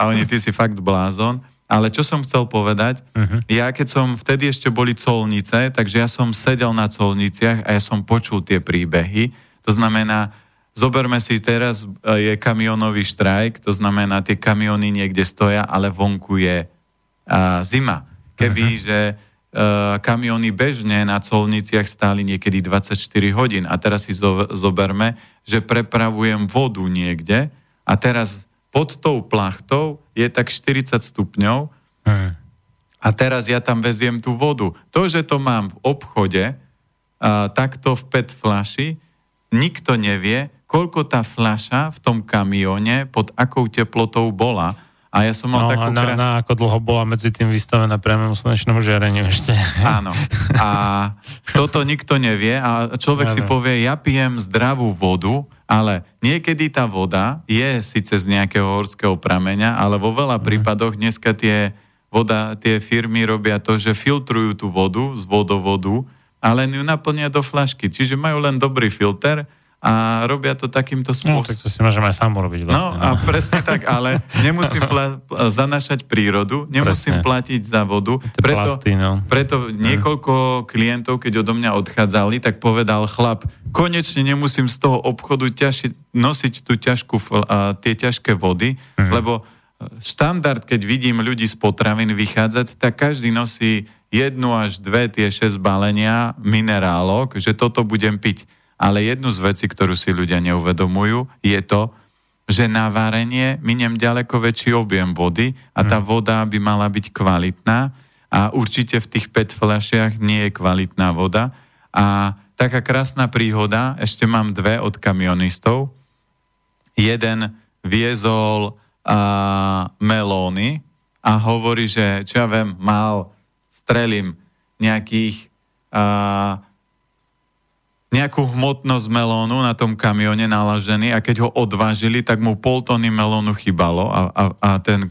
A oni, ty si fakt blázon. Ale čo som chcel povedať, uh-huh. ja keď som, vtedy ešte boli colnice, takže ja som sedel na colniciach a ja som počul tie príbehy. To znamená, zoberme si teraz, je kamionový štrajk, to znamená, tie kamiony niekde stoja, ale vonku je a, zima. Keby, uh-huh. že a, kamiony bežne na colniciach stáli niekedy dvadsaťštyri hodín a teraz si zo, zoberme, že prepravujem vodu niekde a teraz pod tou plachtou je tak štyridsať stupňov uh-huh. a teraz ja tam veziem tú vodu. To, že to mám v obchode, a, takto v pet flaši, nikto nevie, koľko tá fľaša v tom kamióne pod akou teplotou bola. A ja som mal no, takú krásnu... No ako dlho bola medzi tým vystavená priamému slnečnému žiareniu ešte. Áno. A toto nikto nevie. A človek ano. si povie, ja pijem zdravú vodu, ale niekedy tá voda je síce z nejakého horského prameňa, ale vo veľa prípadoch dneska tie, voda, tie firmy robia to, že filtrujú tú vodu z vodovodu, ale ju naplnia do fľašky. Čiže majú len dobrý filter a robia to takýmto spôsobom. No, tak to si môžeme aj sám urobiť vlastne. No, a presne tak, ale nemusím pla- zanašať prírodu, nemusím presne. platiť za vodu. Preto, plasty, no. preto niekoľko klientov, keď odo mňa odchádzali, tak povedal chlap, konečne nemusím z toho obchodu ťaži- nosiť tú ťažkú, uh, tie ťažké vody, mm. lebo štandard, keď vidím ľudí z potravín vychádzať, tak každý nosí jednu až dve tie šesť balenia minerálok, že toto budem piť. Ale jednu z vecí, ktorú si ľudia neuvedomujú, je to, že na varenie miniem ďaleko väčší objem vody a tá voda by mala byť kvalitná a určite v tých pet fľašiach nie je kvalitná voda. A taká krásna príhoda, ešte mám dve od kamionistov. Jeden viezol a, melóny a hovorí, že čo ja viem, mal strelím nejakých, a, nejakú hmotnosť melónu na tom kamióne nalažený a keď ho odvážili, tak mu pol tony melónu chýbalo a, a, a ten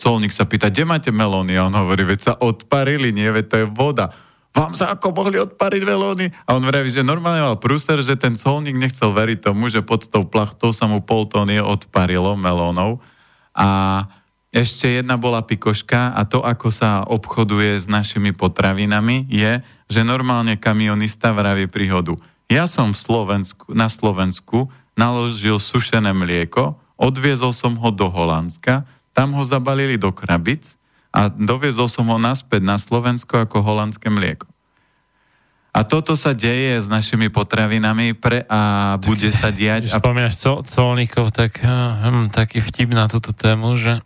colník sa pýta, kde máte melóny? A on hovorí, veď sa odparili, nie, veď to je voda. Vám sa ako mohli odpariť melóny? A on vraví, že normálne mal prúser, že ten colník nechcel veriť tomu, že pod tou plachtou sa mu pol tony odparilo melónov a... Ešte jedna bola pikoška a to, ako sa obchoduje s našimi potravinami, je, že normálne kamionista vraví príhodu. Ja som v Slovensku, na Slovensku naložil sušené mlieko, odviezol som ho do Holandska, tam ho zabalili do krabic a doviezol som ho naspäť na Slovensko ako holandské mlieko. A toto sa deje s našimi potravinami pre a bude sa diať. Keď spomínaš col, colníkov, tak hm, taký vtip na túto tému, že,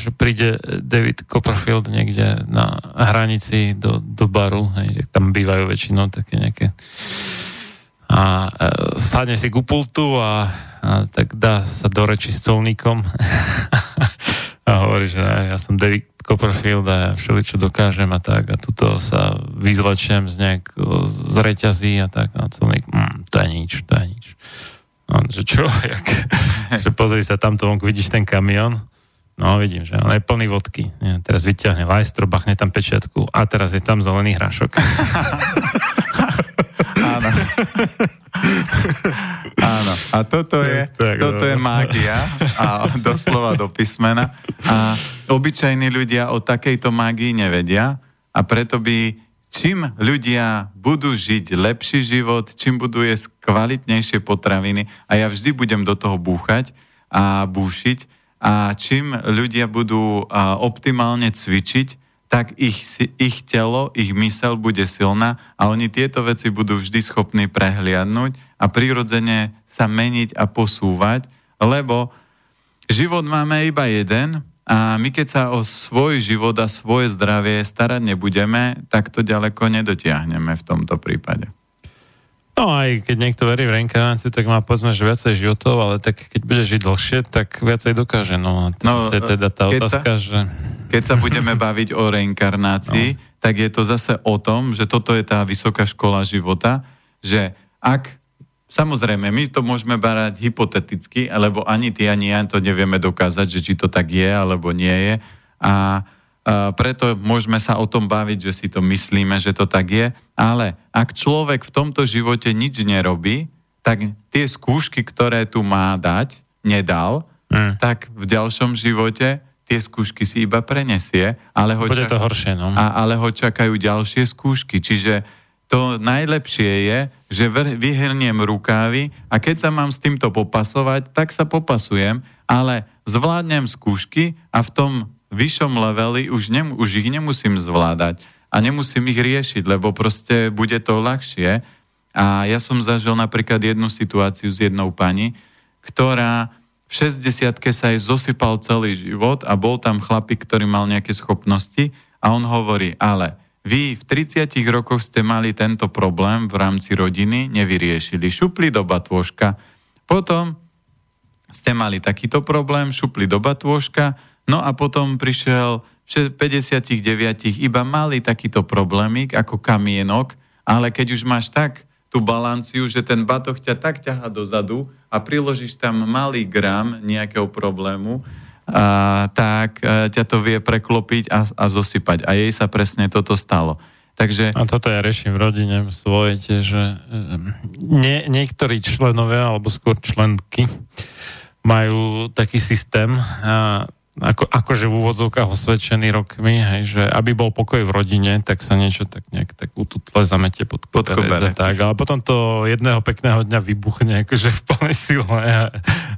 že príde David Copperfield niekde na hranici do, do baru, hej, tam bývajú väčšinou také nejaké a e, sadne si k pultu a, a tak dá sa do reči s colníkom a hovorí, že ja som David Copperfield a ja všeličo dokážem a tak a tuto sa vyzlečiem z nejak z reťazí a tak a celník, mm, to je nič, to je nič. No, že čo, jak, že pozri sa tamto vonku, vidíš ten kamión? No, vidím, že on je plný vodky. Nie, teraz vyťahne lajstro, bachne tam pečiatku a teraz je tam zelený hrášok. Áno. Áno. A toto je, tak, toto je mágia. A doslova do písmena. A obyčajní ľudia o takejto mágii nevedia. A preto by, čím ľudia budú žiť lepší život, čím budú jesť kvalitnejšie potraviny, a ja vždy budem do toho búchať a búšiť, a čím ľudia budú optimálne cvičiť, tak ich, ich telo, ich myseľ bude silná a oni tieto veci budú vždy schopní prehliadnúť a prirodzene sa meniť a posúvať, lebo život máme iba jeden a my keď sa o svoj život a svoje zdravie starať nebudeme, tak to ďaleko nedotiahneme v tomto prípade. No aj keď niekto verí v reinkarnáciu, tak má povedzme, že viacej životov, ale tak keď bude žiť dlhšie, tak viacej dokáže. No, no je teda tá keď otázka, sa, že... Keď sa budeme baviť o reinkarnácii, no. tak je to zase o tom, že toto je tá vysoká škola života, že ak... Samozrejme, my to môžeme barať hypoteticky, lebo ani ty, ani ja to nevieme dokázať, že či to tak je, alebo nie je. A Uh, preto môžeme sa o tom baviť, že si to myslíme, že to tak je, ale ak človek v tomto živote nič nerobí, tak tie skúšky, ktoré tu má dať, nedal, mm. tak v ďalšom živote tie skúšky si iba prenesie, ale ho, Bude čak- to horšie, no. a, ale ho čakajú ďalšie skúšky. Čiže to najlepšie je, že vr- vyhrniem rukávy a keď sa mám s týmto popasovať, tak sa popasujem, ale zvládnem skúšky a v tom vyššom leveli už, nem, už ich nemusím zvládať a nemusím ich riešiť, lebo proste bude to ľahšie. A ja som zažil napríklad jednu situáciu s jednou pani, ktorá v šesťdesiatke sa jej zosypal celý život a bol tam chlapík, ktorý mal nejaké schopnosti a on hovorí, ale vy v tridsiatich rokoch ste mali tento problém v rámci rodiny, nevyriešili, šupli do batôžka. Potom ste mali takýto problém, šupli do batôžka. No a potom prišiel v päťdesiatich deviatich iba malý takýto problémik ako kamienok, ale keď už máš tak tú balanciu, že ten batoh ťa tak ťahá dozadu a priložíš tam malý gram nejakého problému, a, tak a, ťa to vie preklopiť a, a zosypať. A jej sa presne toto stalo. Takže... A toto ja riešim v rodine svoje tiež, že nie, niektorí členovia alebo skôr členky majú taký systém a Ako, akože v úvodzovkách osvedčený rokmi, hej, že aby bol pokoj v rodine, tak sa niečo tak nejak tak ututle zamete pod koberec. Tak, ale potom to jedného pekného dňa vybuchne akože v plnej sile a,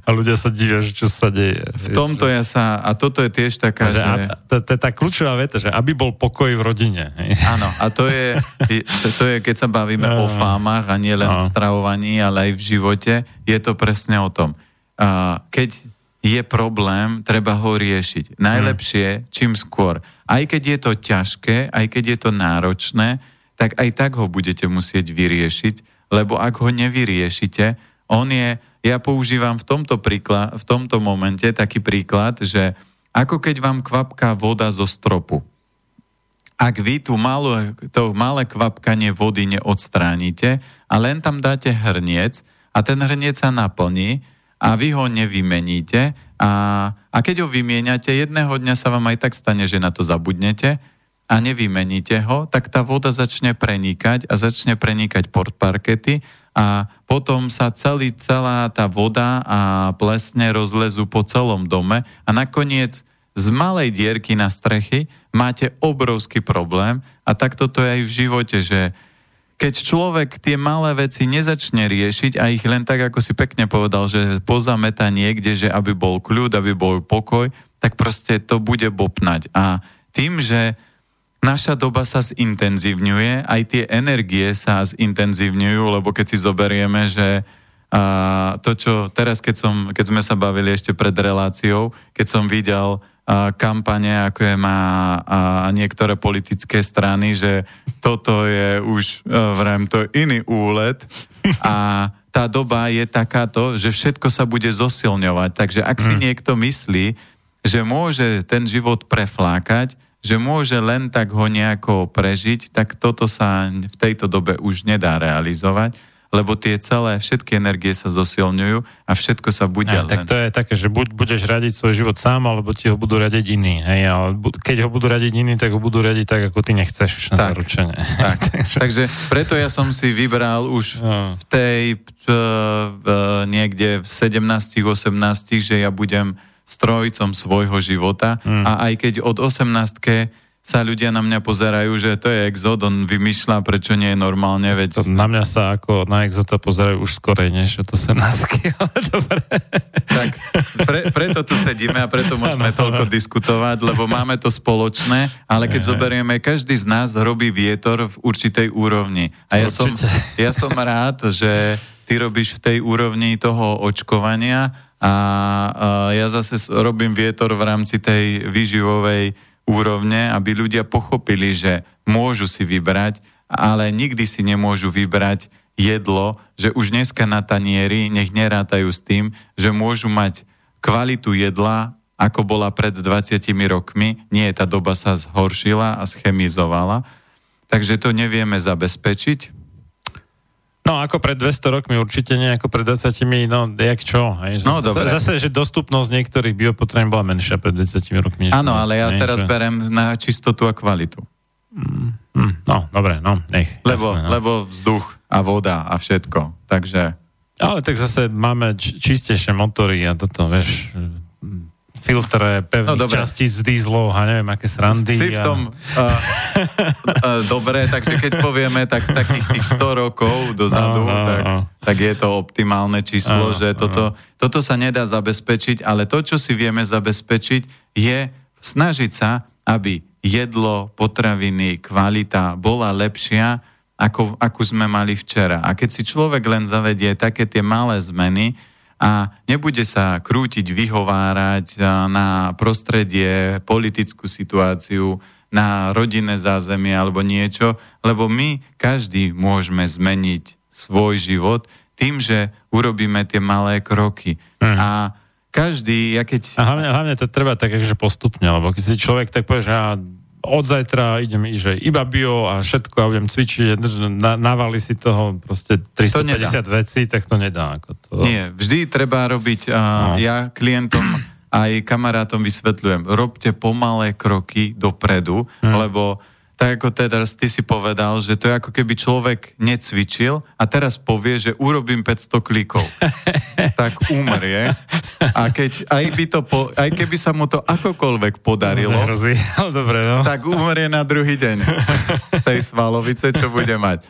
a ľudia sa divia, že čo sa deje. V tomto ja sa, a toto je tiež taká, že... To je tá kľúčová veta, že aby bol pokoj v rodine. Áno, a to je, keď sa bavíme o fámach a nie len v stravovaní, ale aj v živote, je to presne o tom. Keď je problém, treba ho riešiť. Najlepšie, čím skôr. Aj keď je to ťažké, aj keď je to náročné, tak aj tak ho budete musieť vyriešiť, lebo ak ho nevyriešite, on je, ja používam v tomto, príklad, v tomto momente taký príklad, že ako keď vám kvapká voda zo stropu. Ak vy tú malú, to malé kvapkanie vody neodstránite a len tam dáte hrniec a ten hrniec sa naplní, a vy ho nevymeníte a, a keď ho vymieňate, jedného dňa sa vám aj tak stane, že na to zabudnete a nevymeníte ho, tak tá voda začne prenikať a začne prenikať pod parkety a potom sa celý, celá tá voda a plesne rozlezú po celom dome a nakoniec z malej dierky na strechy máte obrovský problém a takto to je aj v živote, že keď človek tie malé veci nezačne riešiť a ich len tak, ako si pekne povedal, že pozameta niekde, že aby bol kľud, aby bol pokoj, tak proste to bude bopnať. A tým, že naša doba sa zintenzívňuje, aj tie energie sa zintenzívňujú, lebo keď si zoberieme, že a, to, čo teraz, keď, som, keď sme sa bavili ešte pred reláciou, keď som videl kampane, ako je má a niektoré politické strany, že toto je už vrem, to je iný úlet a tá doba je takáto, že všetko sa bude zosilňovať. Takže ak si niekto myslí, že môže ten život preflákať, že môže len tak ho nejako prežiť, tak toto sa v tejto dobe už nedá realizovať, lebo tie celé, všetky energie sa zosilňujú a všetko sa bude len... Tak to je také, že buď budeš radiť svoj život sám, alebo ti ho budú radiť iní. Hej? Ale keď ho budú radiť iní, tak ho budú radiť tak, ako ty nechceš. Tak, zaručene. Tak. Takže preto ja som si vybral už no. v tej v, v, niekde v sedemnástich, osemnástich, že ja budem strojcom svojho života mm. a aj keď od osemnástke sa ľudia na mňa pozerajú, že to je exód, on vymýšľa, prečo nie je normálne. Veď... Na mňa sa ako na exóta pozerajú už skorej, než to sedemnástky, ale dobre. Tak, pre, preto tu sedíme a preto môžeme ano, toľko ano. diskutovať, lebo máme to spoločné, ale keď zoberieme, každý z nás robí vietor v určitej úrovni. A ja som, ja som rád, že ty robíš v tej úrovni toho očkovania a, a ja zase robím vietor v rámci tej výživovej úrovne, aby ľudia pochopili, že môžu si vybrať, ale nikdy si nemôžu vybrať jedlo, že už dneska na tanieri nech nerátajú s tým, že môžu mať kvalitu jedla, ako bola pred dvadsiatimi rokmi. Nie, tá doba sa zhoršila a schemizovala. Takže to nevieme zabezpečiť. No, ako pred dvesto rokmi určite, nie ako pred dvadsiatimi, no, jak čo? Hej? No, dobre. Zase, že dostupnosť niektorých biopotravín bola menšia pred dvadsiatimi rokmi. Áno, ale ja nie, teraz pre... berem na čistotu a kvalitu. Mm, mm, no, dobre, no, nech. Lebo, jasné, no. lebo vzduch a voda a všetko, takže... Ale tak zase máme č- čistejšie motory a toto, vieš... filtre pevných no, častíc v dízloch a neviem, aké srandy. Si v tom a... uh, uh, dobre, takže keď povieme tak, takých tých sto rokov dozadu, no, no, tak, no. tak je to optimálne číslo, no, že toto, no. toto sa nedá zabezpečiť, ale to, čo si vieme zabezpečiť, je snažiť sa, aby jedlo, potraviny, kvalita bola lepšia, ako, ako sme mali včera. A keď si človek len zavedie také tie malé zmeny, a nebude sa krútiť, vyhovárať na prostredie, politickú situáciu, na rodinné zázemie alebo niečo, lebo my každý môžeme zmeniť svoj život tým, že urobíme tie malé kroky. Mm. A každý, ja keď... A hlavne, hlavne to treba tak, že postupne, lebo keď si človek tak povie, že ja od zajtra idem že iba bio a všetko a budem cvičiť, navali si toho proste tristopäťdesiat vecí, tak to nedá. Ako to... Nie, vždy treba robiť, uh, no. ja klientom aj kamarátom vysvetľujem, robte pomalé kroky dopredu, hmm. lebo tak ako teda ty si povedal, že to je ako keby človek necvičil a teraz povie, že urobím päťsto klikov. Tak umrie. A keď aj, by to po, aj keby sa mu to akokoľvek podarilo, Nerozí, dobre, no. tak umrie na druhý deň z tej svalovice, čo bude mať.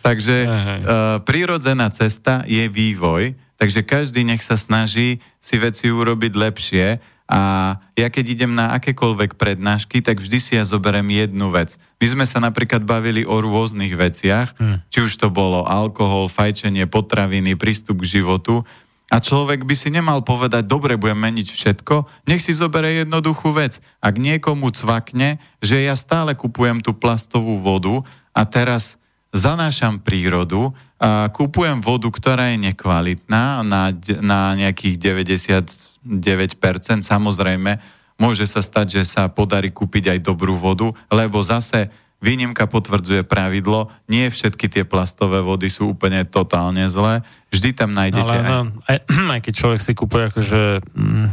Takže uh, prírodzená cesta je vývoj, takže každý nech sa snaží si veci urobiť lepšie. A ja keď idem na akékoľvek prednášky, tak vždy si ja zoberiem jednu vec. My sme sa napríklad bavili o rôznych veciach, hmm. či už to bolo alkohol, fajčenie, potraviny, prístup k životu. A človek by si nemal povedať, dobre, budem meniť všetko, nech si zoberie jednoduchú vec. Ak niekomu cvakne, že ja stále kupujem tú plastovú vodu a teraz zanášam prírodu, a kupujem vodu, ktorá je nekvalitná na, na nejakých deväťdesiatdeväť percent. Samozrejme, môže sa stať, že sa podarí kúpiť aj dobrú vodu, lebo zase výnimka potvrdzuje pravidlo, nie všetky tie plastové vody sú úplne totálne zlé. Vždy tam nájdete ale, aj... No, aj... Aj keď človek si kúpuje akože mm,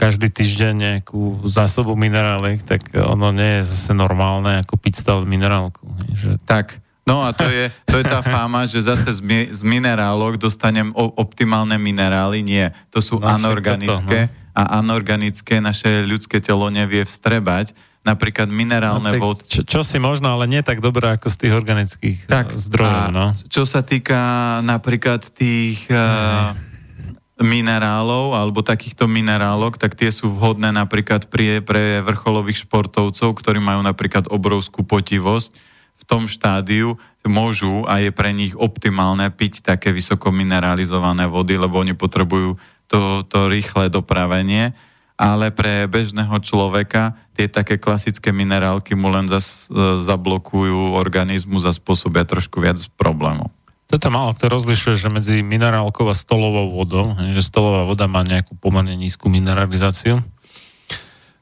každý týždeň nejakú zásobu mineráliek, tak ono nie je zase normálne ako piť stále minerálku. Že... Tak... No a to je, to je tá fáma, že zase z, mi, z minerálok dostanem o, optimálne minerály. Nie, to sú no, anorganické to, no. a anorganické naše ľudské telo nevie vstrebať. Napríklad minerálne no, vody. Čo, čo si možno, ale nie tak dobré ako z tých organických tak, zdrojov. No. Čo sa týka napríklad tých uh, minerálov alebo takýchto minerálok, tak tie sú vhodné napríklad pre, pre vrcholových športovcov, ktorí majú napríklad obrovskú potivosť. V tom štádiu môžu a je pre nich optimálne piť také vysoko mineralizované vody, lebo oni potrebujú to, to rýchle dopravenie, ale pre bežného človeka tie také klasické minerálky mu len zas, zablokujú organizmu, zas spôsobia trošku viac problémov. Toto málo kto rozlišuje, že medzi minerálkou a stolovou vodou, že stolová voda má nejakú pomerne nízku mineralizáciu.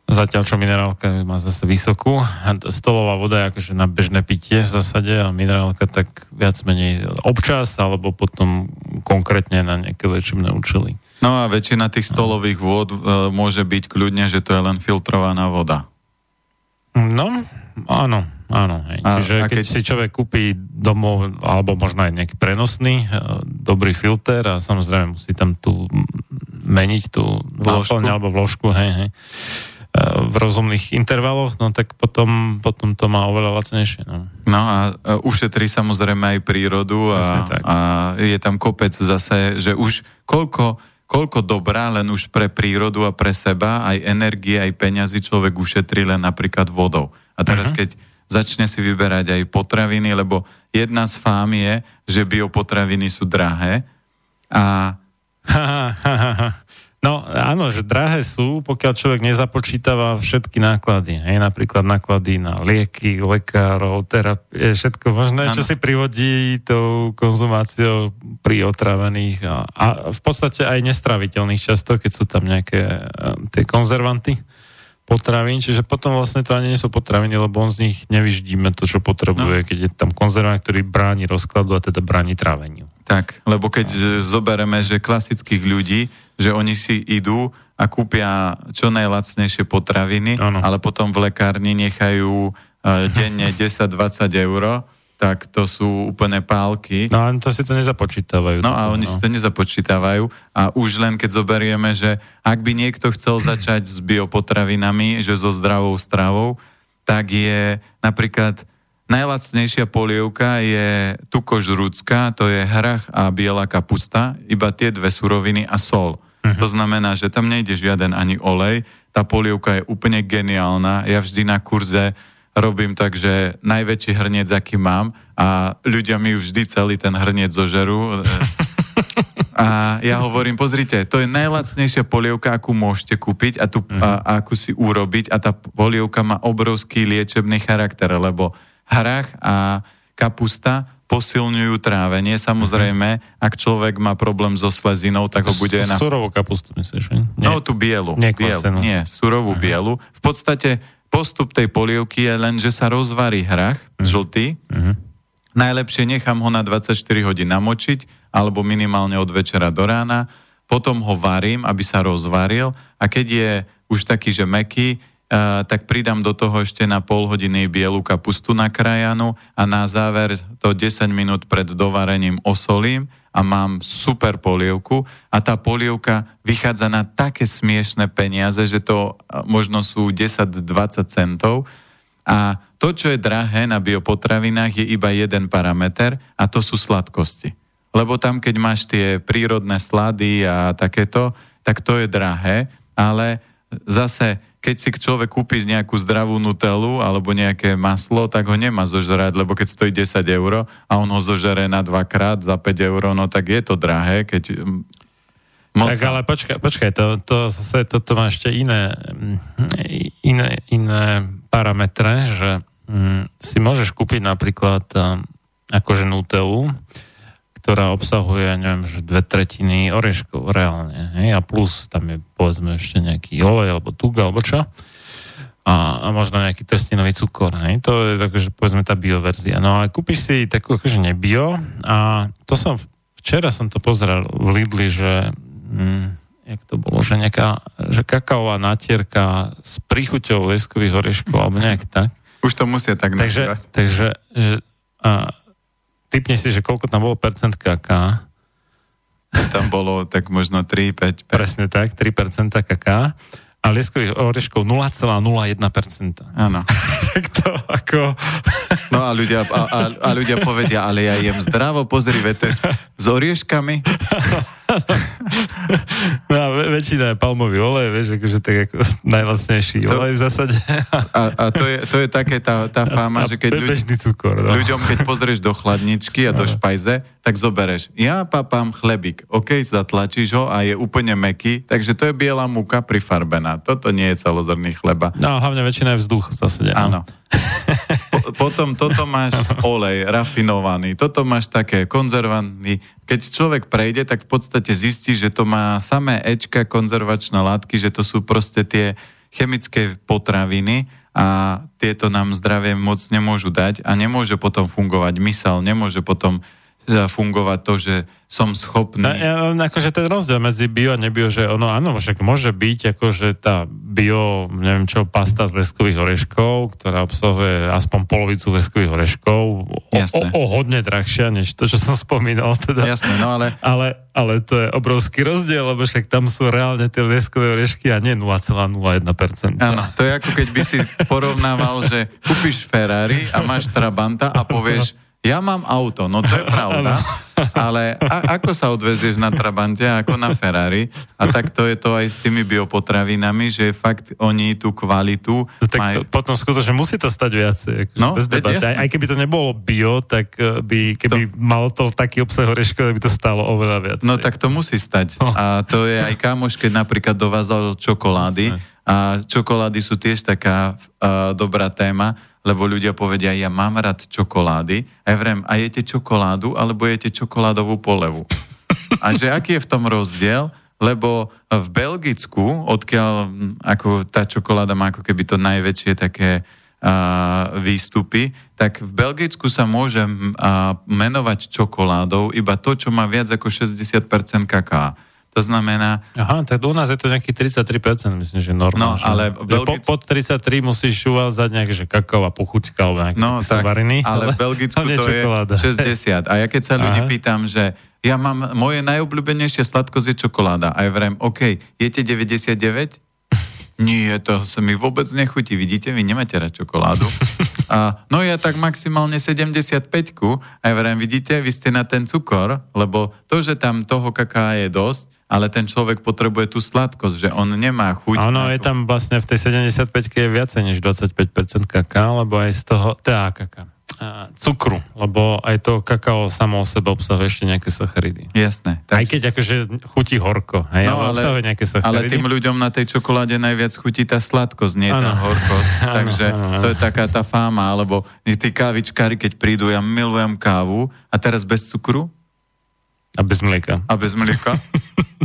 Zatiaľ, čo minerálka má zase vysokú. Stolová voda je akože na bežné pitie v zásade a minerálka tak viac menej občas alebo potom konkrétne na nejaké liečebné účely. No a väčšina tých stolových vôd e, môže byť kľudne, že to je len filtrovaná voda. No, áno, áno. Hej. A, Čiže a keď, keď si človek kúpi domov alebo možno aj nejaký prenosný, e, dobrý filter a samozrejme musí tam tu meniť tú náplň alebo vložku, hej, hej. v rozumných intervaloch, no tak potom, potom to má oveľa lacnejšie. No, no a ušetrí samozrejme aj prírodu a, a je tam kopec zase, že už koľko, koľko dobrá len už pre prírodu a pre seba, aj energie, aj peňazí človek ušetrí len napríklad vodou. A teraz uh-huh. keď začne si vyberať aj potraviny, lebo jedna z fám je, že biopotraviny sú drahé a... No áno, že drahé sú, pokiaľ človek nezapočítava všetky náklady. Hej, napríklad náklady na lieky, lekárov, terapie, všetko možné, ano. Čo si privodí tou konzumáciou pri otravených a, a v podstate aj nestraviteľných často, keď sú tam nejaké tie konzervanty potravín, čiže potom vlastne to ani nie sú potraviny, lebo on z nich nevyždíme to, čo potrebuje, no. keď je tam konzervant, ktorý bráni rozkladu a teda bráni tráveniu. Tak, lebo keď no. zobereme, že klasických ľudí, že oni si idú a kúpia čo najlacnejšie potraviny, ano. Ale potom v lekárni nechajú denne desať až dvadsať eur, tak to sú úplne pálky. No a to si to nezapočítavajú. No a oni no. si to nezapočítavajú a už len keď zoberieme, že ak by niekto chcel začať s biopotravinami, že so zdravou stravou, tak je napríklad najlacnejšia polievka je tukožrúcka, to je hrach a biela kapusta, iba tie dve suroviny a sol. Uh-huh. To znamená, že tam nejde žiaden ani olej. Tá polievka je úplne geniálna. Ja vždy na kurze robím tak, že najväčší hrniec, aký mám a ľudia mi vždy celý ten hrniec zožerú. A ja hovorím, pozrite, to je najlacnejšia polievka, akú môžete kúpiť a, tu, uh-huh. a, a akú si urobiť a tá polievka má obrovský liečebný charakter, lebo hrách a kapusta posilňujú trávenie. Samozrejme, ak človek má problém so slezinou, tak ho bude... S, na... Surovú kapustu, myslíš? Nie. No, tú bielu. Nie, bielu, nie surovú Aha. bielu. V podstate postup tej polievky je len, že sa rozvarí hrách, uh-huh. žltý. Uh-huh. Najlepšie nechám ho na dvadsaťštyri hodín namočiť, alebo minimálne od večera do rána. Potom ho varím, aby sa rozvaril. A keď je už taký, že mäkký, Uh, tak pridám do toho ešte na pol hodiny bielú kapustu nakrájanú a na záver to desať minút pred dovarením osolím a mám super polievku a tá polievka vychádza na také smiešné peniaze, že to uh, možno sú desať až dvadsať centov a to, čo je drahé na biopotravinách, je iba jeden parameter a to sú sladkosti. Lebo tam, keď máš tie prírodné slady a takéto, tak to je drahé, ale zase... Keď si človek kúpi nejakú zdravú nutelu alebo nejaké maslo, tak ho nemá zožerať, lebo keď stojí desať eur a on ho zožere na dvakrát za päť eur, no tak je to drahé. Keď... Moc... Tak ale počkaj, počkaj to, to, to, to, to má ešte iné, iné, iné parametre, že hm, si môžeš kúpiť napríklad hm, akože nutelu, ktorá obsahuje, neviem, že dve tretiny oreškov reálne. Hej? A plus tam je, povedzme, ešte nejaký olej, alebo tuk, alebo čo. A, a možno nejaký trstinový cukor. Hej? To je, akože, povedzme, tá bioverzia. No ale kúpiš si takú, akože nebio. A to som, včera som to pozeral v Lidli, že, hm, jak to bolo, že nejaká, že kakaová natierka s príchuťou leskových oreškov, alebo nejak tak. Už to musia tak nazvať. Takže, takže že, a, typni si, že koľko tam bolo percent kaká. Tam bolo tak možno tri až päť. Presne tak, tri percentá kaká. A lieskových oreškov nula celá nula jedna percent. Áno. Tak to ako... No a ľudia, a, a, a ľudia povedia, ale ja jem zdravo, pozri, veď to je s, s orieškami. No a väčšina je palmový olej, vieš, akože tak ako najlacnejší to, olej v zásade. A, a to, je, to je také tá, tá fáma, a, že keď ľuď, cukor, no. ľuďom, keď pozrieš do chladničky a do špajze, tak zobereš, ja papám chlebík, ok, zatlačíš ho a je úplne mäkký, takže to je biela múka prifarbená. Toto nie je celozrný chleba. No hlavne väčšina je vzduch v zásade. Áno. Potom toto máš olej rafinovaný, toto máš také konzervantný. Keď človek prejde, tak v podstate zistí, že to má samé ečka, konzervačné látky, že to sú proste tie chemické potraviny a tieto nám zdravie moc nemôžu dať a nemôže potom fungovať myseľ, nemôže potom teda fungovať to, že som schopný... A, akože ten rozdiel medzi bio a nebio, že ono, áno, však môže byť akože tá bio, neviem čo, pasta z leskových oreškov, ktorá obsahuje aspoň polovicu leskových oreškov, o, o, o hodne drahšia, než to, čo som spomínal. Teda. Jasné, no ale... ale... Ale to je obrovský rozdiel, lebo však tam sú reálne tie leskové orešky a nie nula celá nula jedna percent. Áno, to je ako keď by si porovnával, že kúpiš Ferrari a máš Trabanta a povieš, ja mám auto, no to je pravda, ale a- ako sa odvezieš na Trabante ako na Ferrari? A tak to je to aj s tými biopotravinami, že fakt oni tú kvalitu tak majú... To, potom skutočne musí to stať viacej. Akože no, bez debaty. Aj, aj keby to nebolo bio, tak by, keby to... malo to taký obsah oreškov, by to stálo oveľa viac. No tak to musí stať. No. A to je aj kámoš, keď napríklad dovázal čokolády. Jasne. A čokolády sú tiež taká uh, dobrá téma, lebo ľudia povedia, ja mám rád čokolády. A ja vrem, a jete čokoládu, alebo jete čokoládovú polevu. A že aký je v tom rozdiel? Lebo v Belgicku, odkiaľ ako tá čokoláda má ako keby to najväčšie také uh, výstupy, tak v Belgicku sa môže uh, menovať čokoládou iba to, čo má viac ako šesťdesiat percent kaká. To znamená... Aha, tak u nás je to nejaký tridsaťtri percent, myslím, že normálne. No, ale Belgic... po, pod tridsaťtri musíš uvádzať nejaké, že kakaová pochuťka, alebo nejaké no, sovariny. Ale v Belgicku to je šesťdesiat. A ja keď sa ľudí Aha. pýtam, že ja mám, moje najobľúbenejšie sladkosť je čokoláda. A ja vrem, OK, jete deväťdesiatdeväť? Nie, to sa mi vôbec nechutí. Vidíte, vy nemáte rád čokoládu. A, no ja tak maximálne sedemdesiatpäťku. A ja vrem, vidíte, vy ste na ten cukor, lebo to, že tam toho kaká je dosť, ale ten človek potrebuje tú sladkosť, že on nemá chuť. Áno, je tam vlastne v tej sedemdesiatpäťke je viacej než dvadsaťpäť percent kaká, lebo aj z toho, teda kaká, cukru, lebo aj to kakao samo o sebe obsahuje ešte nejaké sacharidy. Jasné. Tak... Aj keď akože chutí horko, hej, no, ale obsahuje nejaké sacharidy. Ale tým ľuďom na tej čokoláde najviac chutí tá sladkosť, nie ano. Tá horkosť. Ano, takže ano, ano. To je taká tá fáma, alebo tí kávičkári, keď prídu, ja milujem kávu a teraz bez cukru? A bez mlieka. A bez mlieka?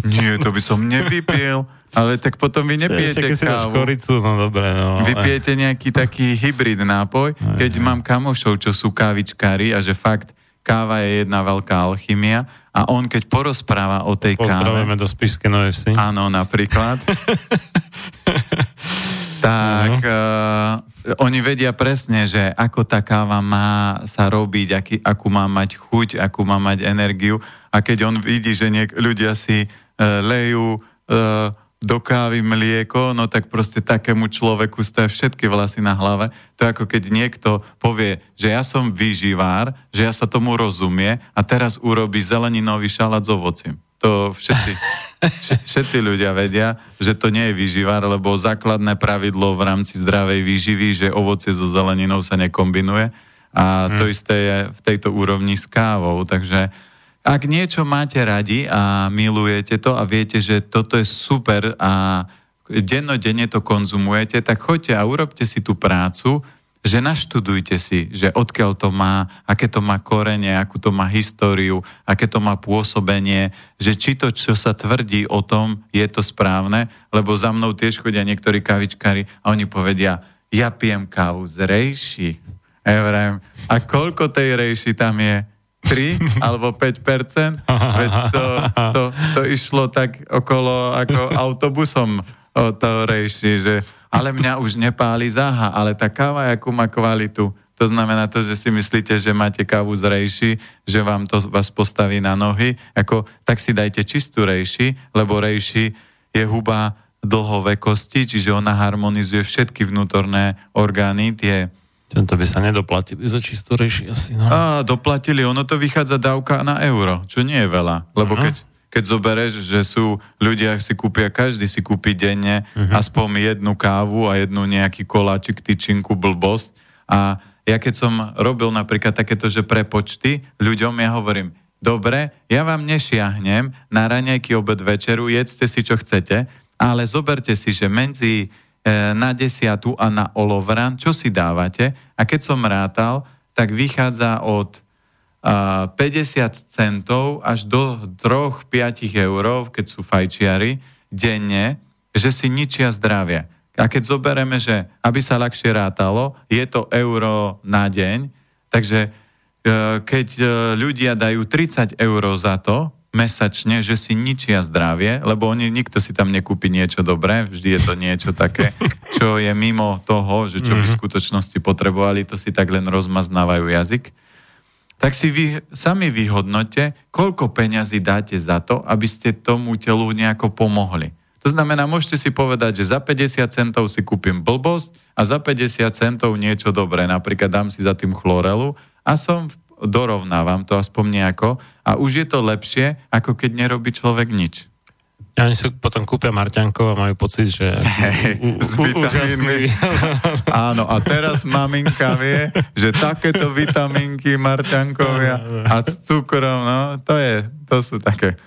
Nie, to by som nevypil. Ale tak potom vy nepijete ešte, kávu. Škoricu, no dobré, no. Vy pijete nejaký taký hybrid nápoj. Keď aj, aj. Mám kamošov, čo sú kávičkári a že fakt káva je jedna veľká alchymia a on keď porozpráva o tej káve... Pozdravujeme do Spišskej Novej Vsi. Áno, napríklad. Tak uh, oni vedia presne, že ako tá káva má sa robiť, aký, akú má mať chuť, akú má mať energiu. A keď on vidí, že niek- ľudia si uh, lejú uh, do kávy mlieko, no tak proste takému človeku stojí všetky vlasy na hlave. To ako keď niekto povie, že ja som vyživár, že ja sa tomu rozumie a teraz urobí zeleninový šalát s ovocím. To všetci, všetci ľudia vedia, že to nie je výživár, lebo základné pravidlo v rámci zdravej výživy, že ovocie so zeleninou sa nekombinuje a to isté je v tejto úrovni s kávou. Takže ak niečo máte radi a milujete to a viete, že toto je super a dennodenne to konzumujete, tak choďte a urobte si tú prácu, že naštudujte si, že odkiaľ to má, aké to má korene, akú to má históriu, aké to má pôsobenie, že či to, čo sa tvrdí o tom, je to správne, lebo za mnou tiež chodia niektorí kavičkári a oni povedia, ja pijem kávu z rejši. A koľko tej rejši tam je? tri alebo päť percent? Veď to, to, to išlo tak okolo ako autobusom o to rejši, že... Ale mňa už nepáli záha, ale tá káva, akú má kvalitu. To znamená to, že si myslíte, že máte kávu z rejši, že vám to vás postaví na nohy. Ako, tak si dajte čistú rejši, lebo rejši je huba dlhovekosti, čiže ona harmonizuje všetky vnútorné orgány, tie... Tento by sa nedoplatili za čistú rejši asi, no. Á, doplatili, ono to vychádza dávka na euro, čo nie je veľa, lebo ano. keď... keď zoberieš, že sú ľudia, si kúpia, každý si kúpi denne uh-huh. aspoň jednu kávu a jednu nejaký koláčik, tyčinku, blbosť. A ja keď som robil napríklad takéto, že prepočty ľuďom, ja hovorím, dobre, ja vám nešiahnem na raňajky, obed, večeru, jedzte si, čo chcete, ale zoberte si, že medzi e, na desiatu a na olovran, čo si dávate? A keď som rátal, tak vychádza od päťdesiat centov až do tri až päť eur, keď sú fajčiari, denne, že si ničia zdravie. A keď zoberieme, že aby sa ľahšie rátalo, je to euro na deň, takže keď ľudia dajú tridsať eur za to mesačne, že si ničia zdravie, lebo oni, nikto si tam nekúpi niečo dobré, vždy je to niečo také, čo je mimo toho, že čo by v skutočnosti potrebovali, to si tak len rozmaznávajú jazyk. Tak si vy sami vyhodnote, koľko peňazí dáte za to, aby ste tomu telu nejako pomohli. To znamená, môžete si povedať, že za päťdesiat centov si kúpim blbosť a za päťdesiat centov niečo dobré. Napríklad dám si za tým chlorelu a som dorovnávam to aspoň nejako a už je to lepšie, ako keď nerobí človek nič. A oni si potom kúpia Marťanko a majú pocit, že hey, u, u, z vitamíny. Áno, a teraz maminka vie, že takéto vitamínky Marťankovia a s cukrom, no, to je, to sú také.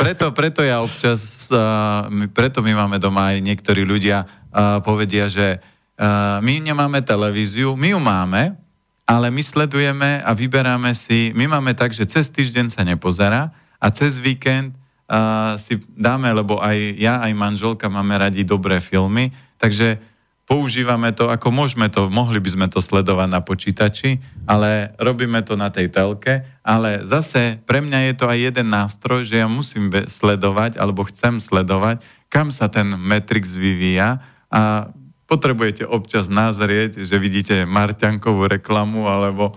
Preto, preto ja občas, uh, preto my máme doma aj niektorí ľudia uh, povedia, že uh, my nemáme televíziu, my ju máme, ale my sledujeme a vyberáme si, my máme tak, že cez týždeň sa nepozerá a cez víkend Uh, si dáme, lebo aj ja, aj manželka máme radi dobré filmy, takže používame to, ako môžeme to, mohli by sme to sledovať na počítači, ale robíme to na tej telke, ale zase pre mňa je to aj jeden nástroj, že ja musím sledovať, alebo chcem sledovať, kam sa ten Matrix vyvíja a potrebujete občas nazrieť, že vidíte Marťankovú reklamu, alebo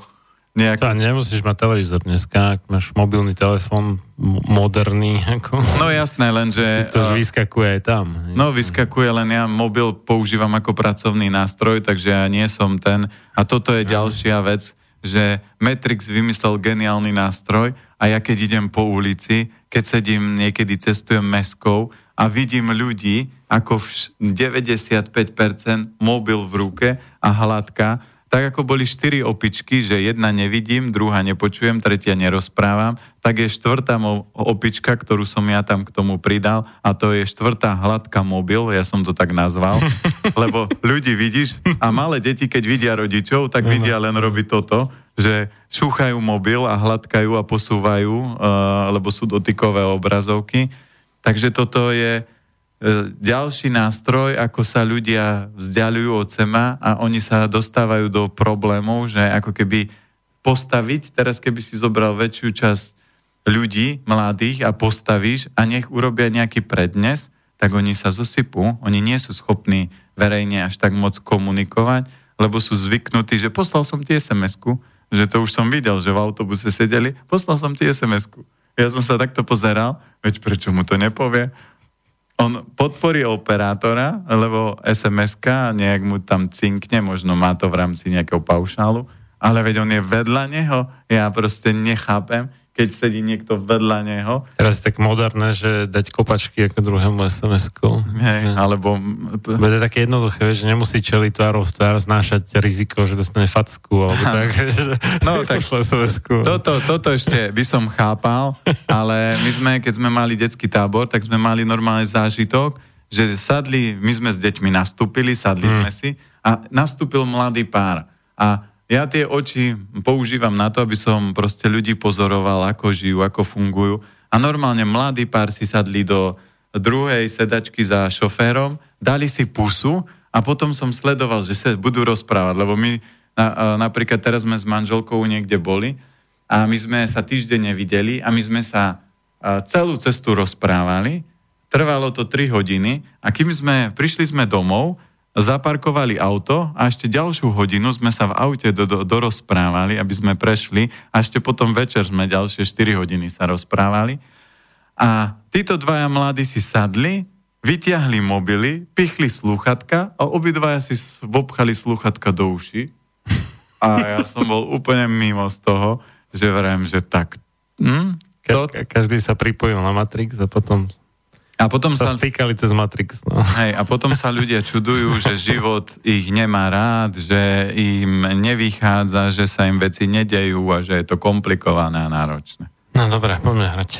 nejak... To nemusíš mať televízor dneska, ak máš mobilný telefón m- moderný. Ako... No jasné, lenže... To už vyskakuje aj tam. No vyskakuje, len ja mobil používam ako pracovný nástroj, takže ja nie som ten. A toto je ďalšia vec, že Matrix vymyslel geniálny nástroj a ja keď idem po ulici, keď sedím, niekedy cestujem mestskou a vidím ľudí, ako vš- deväťdesiatpäť percent mobil v ruke a hladka, tak ako boli štyri opičky, že jedna nevidím, druhá nepočujem, tretia nerozprávam, tak je štvrtá opička, ktorú som ja tam k tomu pridal a to je štvrtá hladka mobil, ja som to tak nazval, lebo ľudí vidíš a malé deti, keď vidia rodičov, tak vidia len robiť toto, že šúchajú mobil a hladkajú a posúvajú, lebo sú dotykové obrazovky. Takže toto je... ďalší nástroj, ako sa ľudia vzdialujú od sema a oni sa dostávajú do problémov, že ako keby postaviť, teraz keby si zobral väčšiu časť ľudí, mladých a postavíš a nech urobia nejaký prednes, tak oni sa zosypú, oni nie sú schopní verejne až tak moc komunikovať, lebo sú zvyknutí, že poslal som ti es em esku, že to už som videl, že v autobuse sedeli, poslal som ti es em esku. Ja som sa takto pozeral, veď prečo mu to nepovie? On podporí operátora, lebo es em eska nejak mu tam cinkne, možno má to v rámci nejakého paušálu, ale veď on je vedľa neho, ja proste nechápem, keď sedí niekto vedľa neho. Teraz je tak moderné, že dať kopačky ako druhému es em esku. Hej, alebo... Bude také jednoduché, že nemusí čeliť tvárov v tvár znášať riziko, že dostane facku, alebo tak, že no, tak pošle es em esku. Toto, toto ešte by som chápal, ale my sme, keď sme mali detský tábor, tak sme mali normálny zážitok, že sadli, my sme s deťmi nastúpili, sadli hmm. sme si a nastúpil mladý pár a ja tie oči používam na to, aby som proste ľudí pozoroval, ako žijú, ako fungujú. A normálne mladý pár si sadli do druhej sedačky za šoférom, dali si pusu a potom som sledoval, že sa budú rozprávať, lebo my na, napríklad teraz sme s manželkou niekde boli a my sme sa týždeň nevideli a my sme sa celú cestu rozprávali. Trvalo to tri hodiny a kým sme, prišli sme domov, zaparkovali auto a ešte ďalšiu hodinu sme sa v aute do, do, dorozprávali, aby sme prešli a ešte potom večer sme ďalšie štyri hodiny sa rozprávali. A títo dvaja mladí si sadli, vytiahli mobily, pichli slúchatka a obidvaja si obchali slúchatka do uši. A ja som bol úplne mimo z toho, že verím, že tak. Hm? To... Ka- každý sa pripojil na Matrix a potom... A potom sa stýkali cez Matrix. No. Hej, a potom sa ľudia čudujú, že život ich nemá rád, že im nevychádza, že sa im veci nedejú a že je to komplikované a náročné. No dobré, poďme hrať.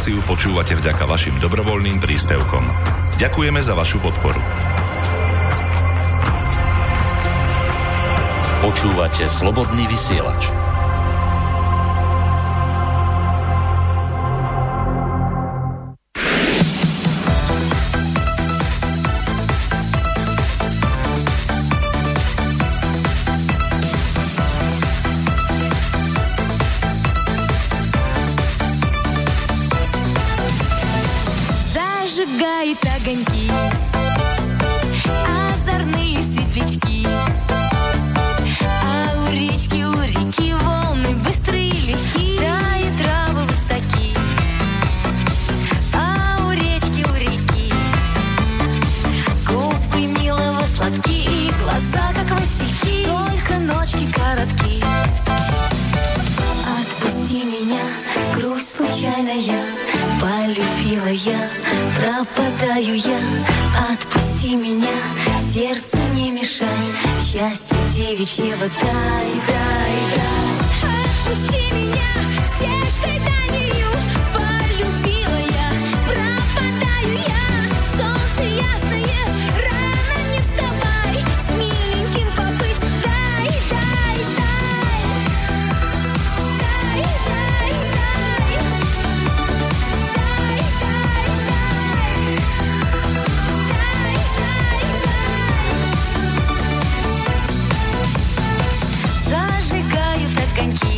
Počúvate vďaka vašim dobrovoľným príspevkom. Ďakujeme za vašu podporu. Počúvate Slobodný vysielač. Озорные светлячки, а у речки, у реки Умоляю я, отпусти меня, сердцу не мешай, счастье девичьего дай, дай, дай. Отпусти меня, стежкой Данию полюбила я, пропадаю я, солнце ясное, рано не вставай, с миленьким побыть, дай, дай, дай, дай, дай, дай, дай, дай, дай, дай, дай. Зажигают огоньки,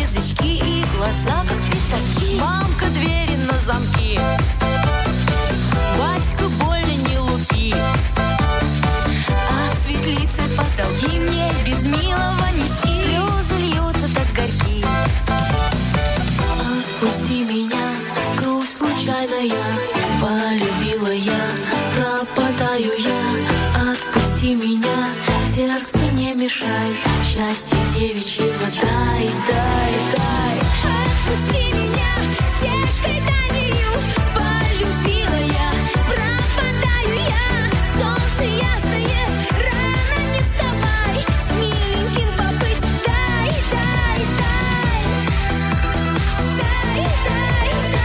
язычки и глаза как пятаки. Мамка двери на замки, батька больно не лупи, а в светлице потолки мне без милого нести. Слезы льются так горьки. Отпусти меня, грусть случайная, полюбила я, пропадаю я. Отпусти меня, сердцу не мешай, счастье девичьего дай, дай, дай. Отпусти меня, стежкой Данию полюбила я, пропадаю я, солнце ясное, рано не вставай, с миленьким побыть, дай, дай, дай, дай, дай, дай, дай, дай, дай.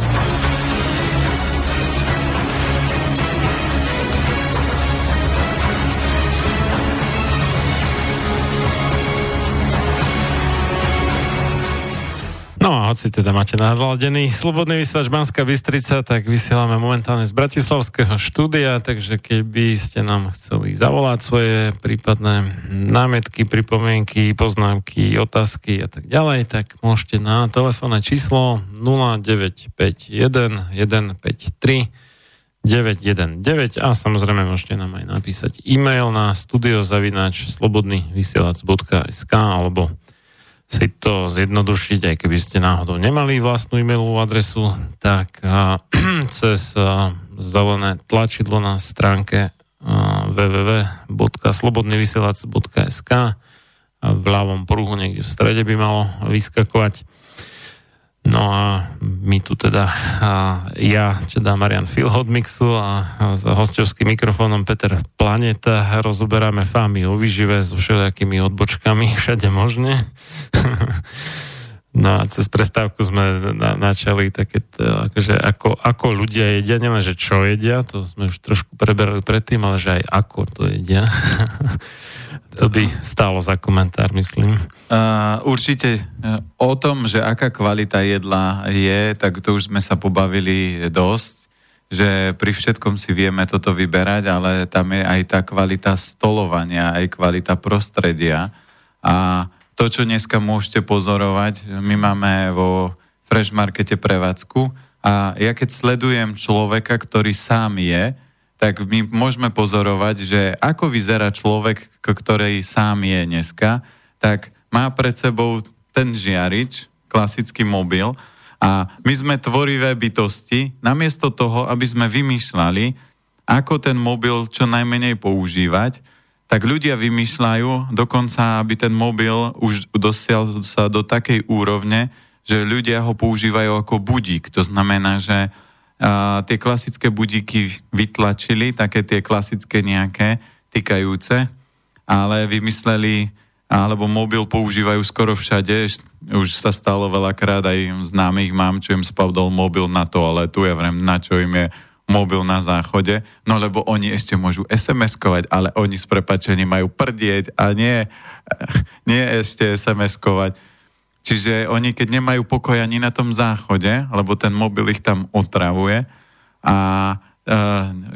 No a hoci teda máte nadladený Slobodný vysielač Banská Bystrica, tak vysielame momentálne z bratislavského štúdia, takže keby ste nám chceli zavolať svoje prípadné námietky, pripomienky, poznámky, otázky a tak ďalej, tak môžete na telefónne číslo nula deväť päť jeden, jeden päť tri, deväť jeden deväť a samozrejme môžete nám aj napísať e-mail na studio zavináč slobodný vysielač bodka es ká alebo si to zjednodušiť, aj keby ste náhodou nemali vlastnú e-mailovú adresu, tak a, cez a, zelené tlačidlo na stránke www bodka slobodný vysielač bodka es ká a v ľavom pruhu niekde v strede by malo vyskakovať. No a my tu teda, a, ja, teda Marián FILLO od Mixu a, a s hostovským mikrofónom Peter Planeta rozoberáme fámy o výžive so všelijakými odbočkami všade možne. No a cez prestávku sme na, načali také, akože ako, ako ľudia jedia, nielen, že čo jedia, to sme už trošku preberali predtým, ale že aj ako to jedia. To by stálo za komentár, myslím. Uh, určite o tom, že aká kvalita jedla je, tak to už sme sa pobavili dosť, že pri všetkom si vieme toto vyberať, ale tam je aj tá kvalita stolovania, aj kvalita prostredia. A to, čo dneska môžete pozorovať, my máme vo Fresh Markete prevádzku a ja keď sledujem človeka, ktorý sám je, tak my môžeme pozorovať, že ako vyzerá človek, ktorý sám je dneska, tak má pred sebou ten žiarič, klasický mobil, a my sme tvorivé bytosti, namiesto toho, aby sme vymýšľali, ako ten mobil čo najmenej používať, tak ľudia vymýšľajú dokonca, aby ten mobil už dosial sa do takej úrovne, že ľudia ho používajú ako budík. To znamená, že uh, tie klasické budíky vytlačili, také tie klasické nejaké tikajúce, ale vymysleli, alebo mobil používajú skoro všade. Už sa stalo veľakrát, aj známych mám, čo im spadol mobil na toaletu, ja viem, na čo im je mobil na záchode, no lebo oni ešte môžu es em eskovať, ale oni s prepáčením majú prdieť a nie, nie ešte es em eskovať. Čiže oni, keď nemajú pokoj ani na tom záchode, lebo ten mobil ich tam otravuje, a e,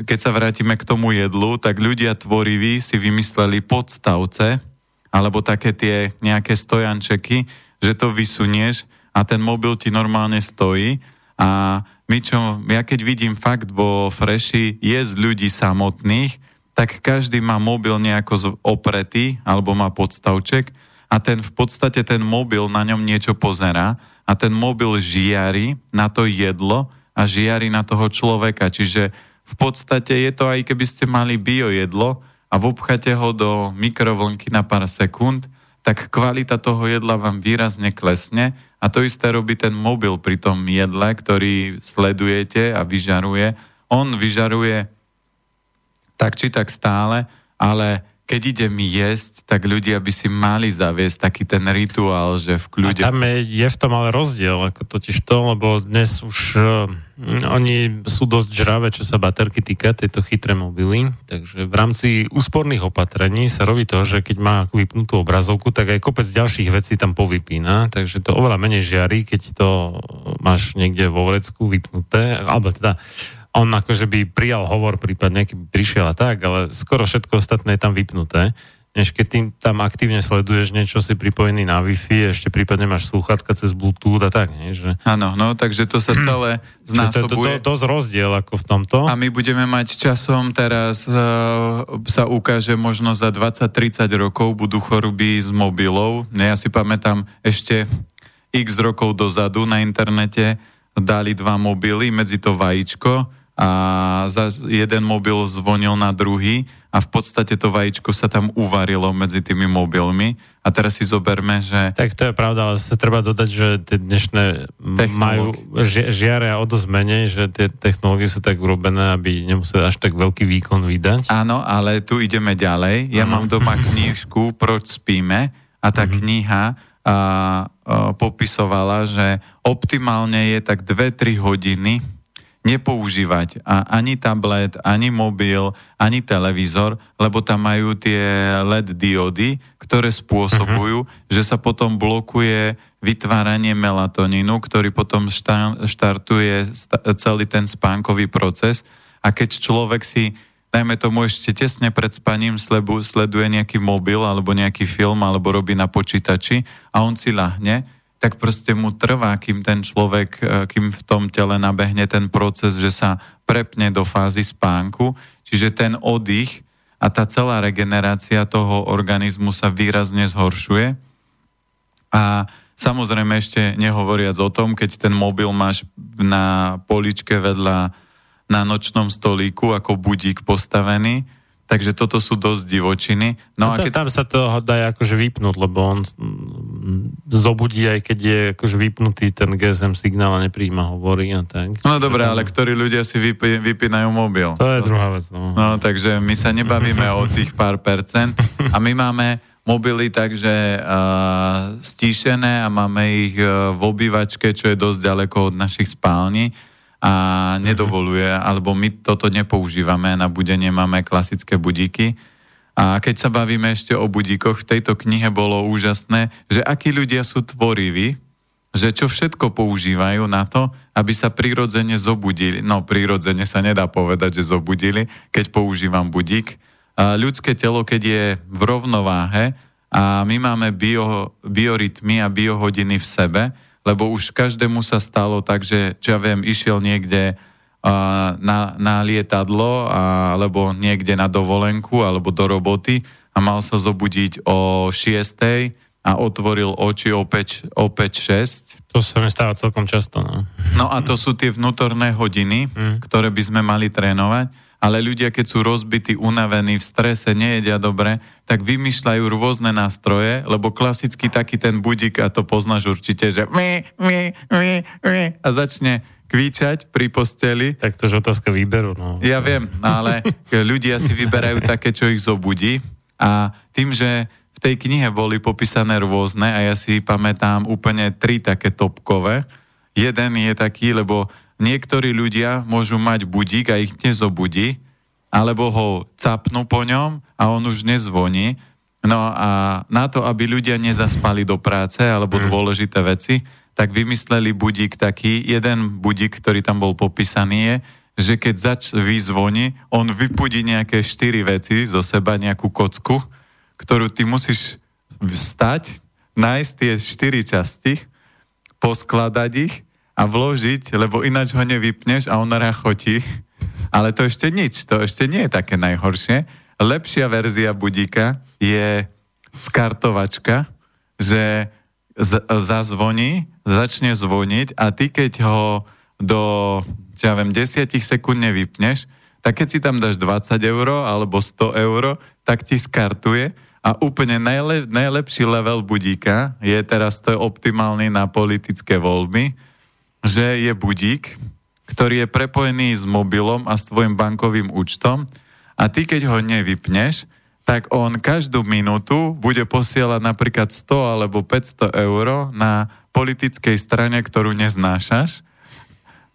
keď sa vrátime k tomu jedlu, tak ľudia tvoriví si vymysleli podstavce, alebo také tie nejaké stojančeky, že to vysunieš a ten mobil ti normálne stojí. A my čo, ja keď vidím fakt vo Freši je z ľudí samotných, tak každý má mobil nejako opretý, alebo má podstavček a ten v podstate ten mobil na ňom niečo pozerá a ten mobil žiari na to jedlo a žiari na toho človeka. Čiže v podstate je to, aj keby ste mali biojedlo a vopchate ho do mikrovlnky na pár sekúnd, tak kvalita toho jedla vám výrazne klesne a to isté robí ten mobil pri tom jedle, ktorý sledujete a vyžaruje. On vyžaruje tak či tak stále, ale keď idem jesť, tak ľudia by si mali zaviesť taký ten rituál, že v kľude... A tam je, je v tom ale rozdiel, ako totiž to, lebo dnes už uh, oni sú dosť žravé, čo sa baterky týka, tieto chytré mobily, takže v rámci úsporných opatrení sa robí to, že keď má vypnutú obrazovku, tak aj kopec ďalších vecí tam povypína, takže to oveľa menej žiarí, keď to máš niekde vo vrecku vypnuté, alebo teda... On akože by prijal hovor, prípadne, keby prišiel a tak, ale skoro všetko ostatné je tam vypnuté. Než keď tým tam aktívne sleduješ niečo, si pripojený na Wi-Fi, ešte prípadne máš slúchadka cez Bluetooth a tak, nie? Že... Áno, no, takže to sa celé znásobuje. To je dosť rozdiel ako v tomto. A my budeme mať časom teraz, uh, sa ukáže možno za dvadsať tridsať rokov budú choroby z mobilov. Ja si pamätám ešte x rokov dozadu na internete dali dva mobily, medzi to vajíčko, a za jeden mobil zvonil na druhý a v podstate to vajíčko sa tam uvarilo medzi tými mobilmi a teraz si zoberme, že... Tak to je pravda, ale sa treba dodať, že tie dnešné majú ži- žiaria o dosť menej, že tie technológie sú tak urobené, aby nemuseli až tak veľký výkon vydať. Áno, ale tu ideme ďalej. Ja ano. Mám doma knižku Proč spíme a tá mhm. kniha a, a popisovala, že optimálne je tak dve tri hodiny nepoužívať a ani tablet, ani mobil, ani televízor, lebo tam majú tie el é dé diódy, ktoré spôsobujú, uh-huh. že sa potom blokuje vytváranie melatonínu, ktorý potom šta- štartuje sta- celý ten spánkový proces. A keď človek si, dajme tomu, ešte tesne pred spaním slebu, sleduje nejaký mobil alebo nejaký film alebo robí na počítači a on si ľahne, tak proste mu trvá, kým ten človek, kým v tom tele nabehne ten proces, že sa prepne do fázy spánku. Čiže ten oddych a tá celá regenerácia toho organizmu sa výrazne zhoršuje. A samozrejme ešte nehovoriac o tom, keď ten mobil máš na poličke vedľa na nočnom stolíku ako budík postavený. Takže toto sú dosť divočiny. No a keď... Tam sa to dá akože vypnúť, lebo on zobudí, aj keď je akože vypnutý ten gé es em signál a nepríjma hovory a tak. No dobre, ale ktorí ľudia si vyp- vypínajú mobil? To je druhá vec. No. no takže my sa nebavíme o tých pár percent a my máme mobily takže uh, stíšené a máme ich uh, v obývačke, čo je dosť ďaleko od našich spální. A nedovoluje, alebo my toto nepoužívame, na budenie máme klasické budíky. A keď sa bavíme ešte o budíkoch, v tejto knihe bolo úžasné, že akí ľudia sú tvoriví, že čo všetko používajú na to, aby sa prirodzene zobudili. No, prirodzene sa nedá povedať, že zobudili, keď používam budík. A ľudské telo, keď je v rovnováhe a my máme bio, biorytmy a biohodiny v sebe, lebo už každému sa stalo tak, že, čo ja viem, išiel niekde uh, na, na lietadlo a, alebo niekde na dovolenku alebo do roboty a mal sa zobudiť o šiestej a otvoril oči o päť šesť. To sa mi stáva celkom často. No. no a to sú tie vnútorné hodiny, mm. ktoré by sme mali trénovať ale ľudia, keď sú rozbití, unavení, v strese, nejedia dobre, tak vymýšľajú rôzne nástroje, lebo klasicky taký ten budík, a to poznáš určite, že mi, mi, mi, mi, a začne kvíčať pri posteli. Tak to je otázka výberu. No. Ja viem, ale ľudia si vyberajú také, čo ich zobudí, a tým, že v tej knihe boli popísané rôzne, a ja si pamätám úplne tri také topkové. Jeden je taký, lebo niektorí ľudia môžu mať budík a ich nezobudí, alebo ho capnú po ňom a on už nezvoní. No a na to, aby ľudia nezaspali do práce alebo dôležité veci, tak vymysleli budík taký. Jeden budík, ktorý tam bol popísaný, je, že keď zač vyzvoní, on vypudí nejaké štyri veci zo seba, nejakú kocku, ktorú ty musíš vstať, nájsť tie štyri časti, poskladať ich a vložiť, lebo ináč ho nevypneš a on rachotí. Ale to ešte nič, to ešte nie je také najhoršie. Lepšia verzia budíka je skartovačka, že z- zazvoní, začne zvoniť, a ty keď ho do, čo ja viem, desať sekúnd nevypneš, tak keď si tam dáš dvadsať eur alebo sto eur, tak ti skartuje. A úplne najle- najlepší level budíka je teraz, to je optimálny na politické voľby, že je budík, ktorý je prepojený s mobilom a s tvojim bankovým účtom, a ty keď ho nevypneš, tak on každú minútu bude posielať napríklad sto alebo päťsto eur na politickej strane, ktorú neznášaš.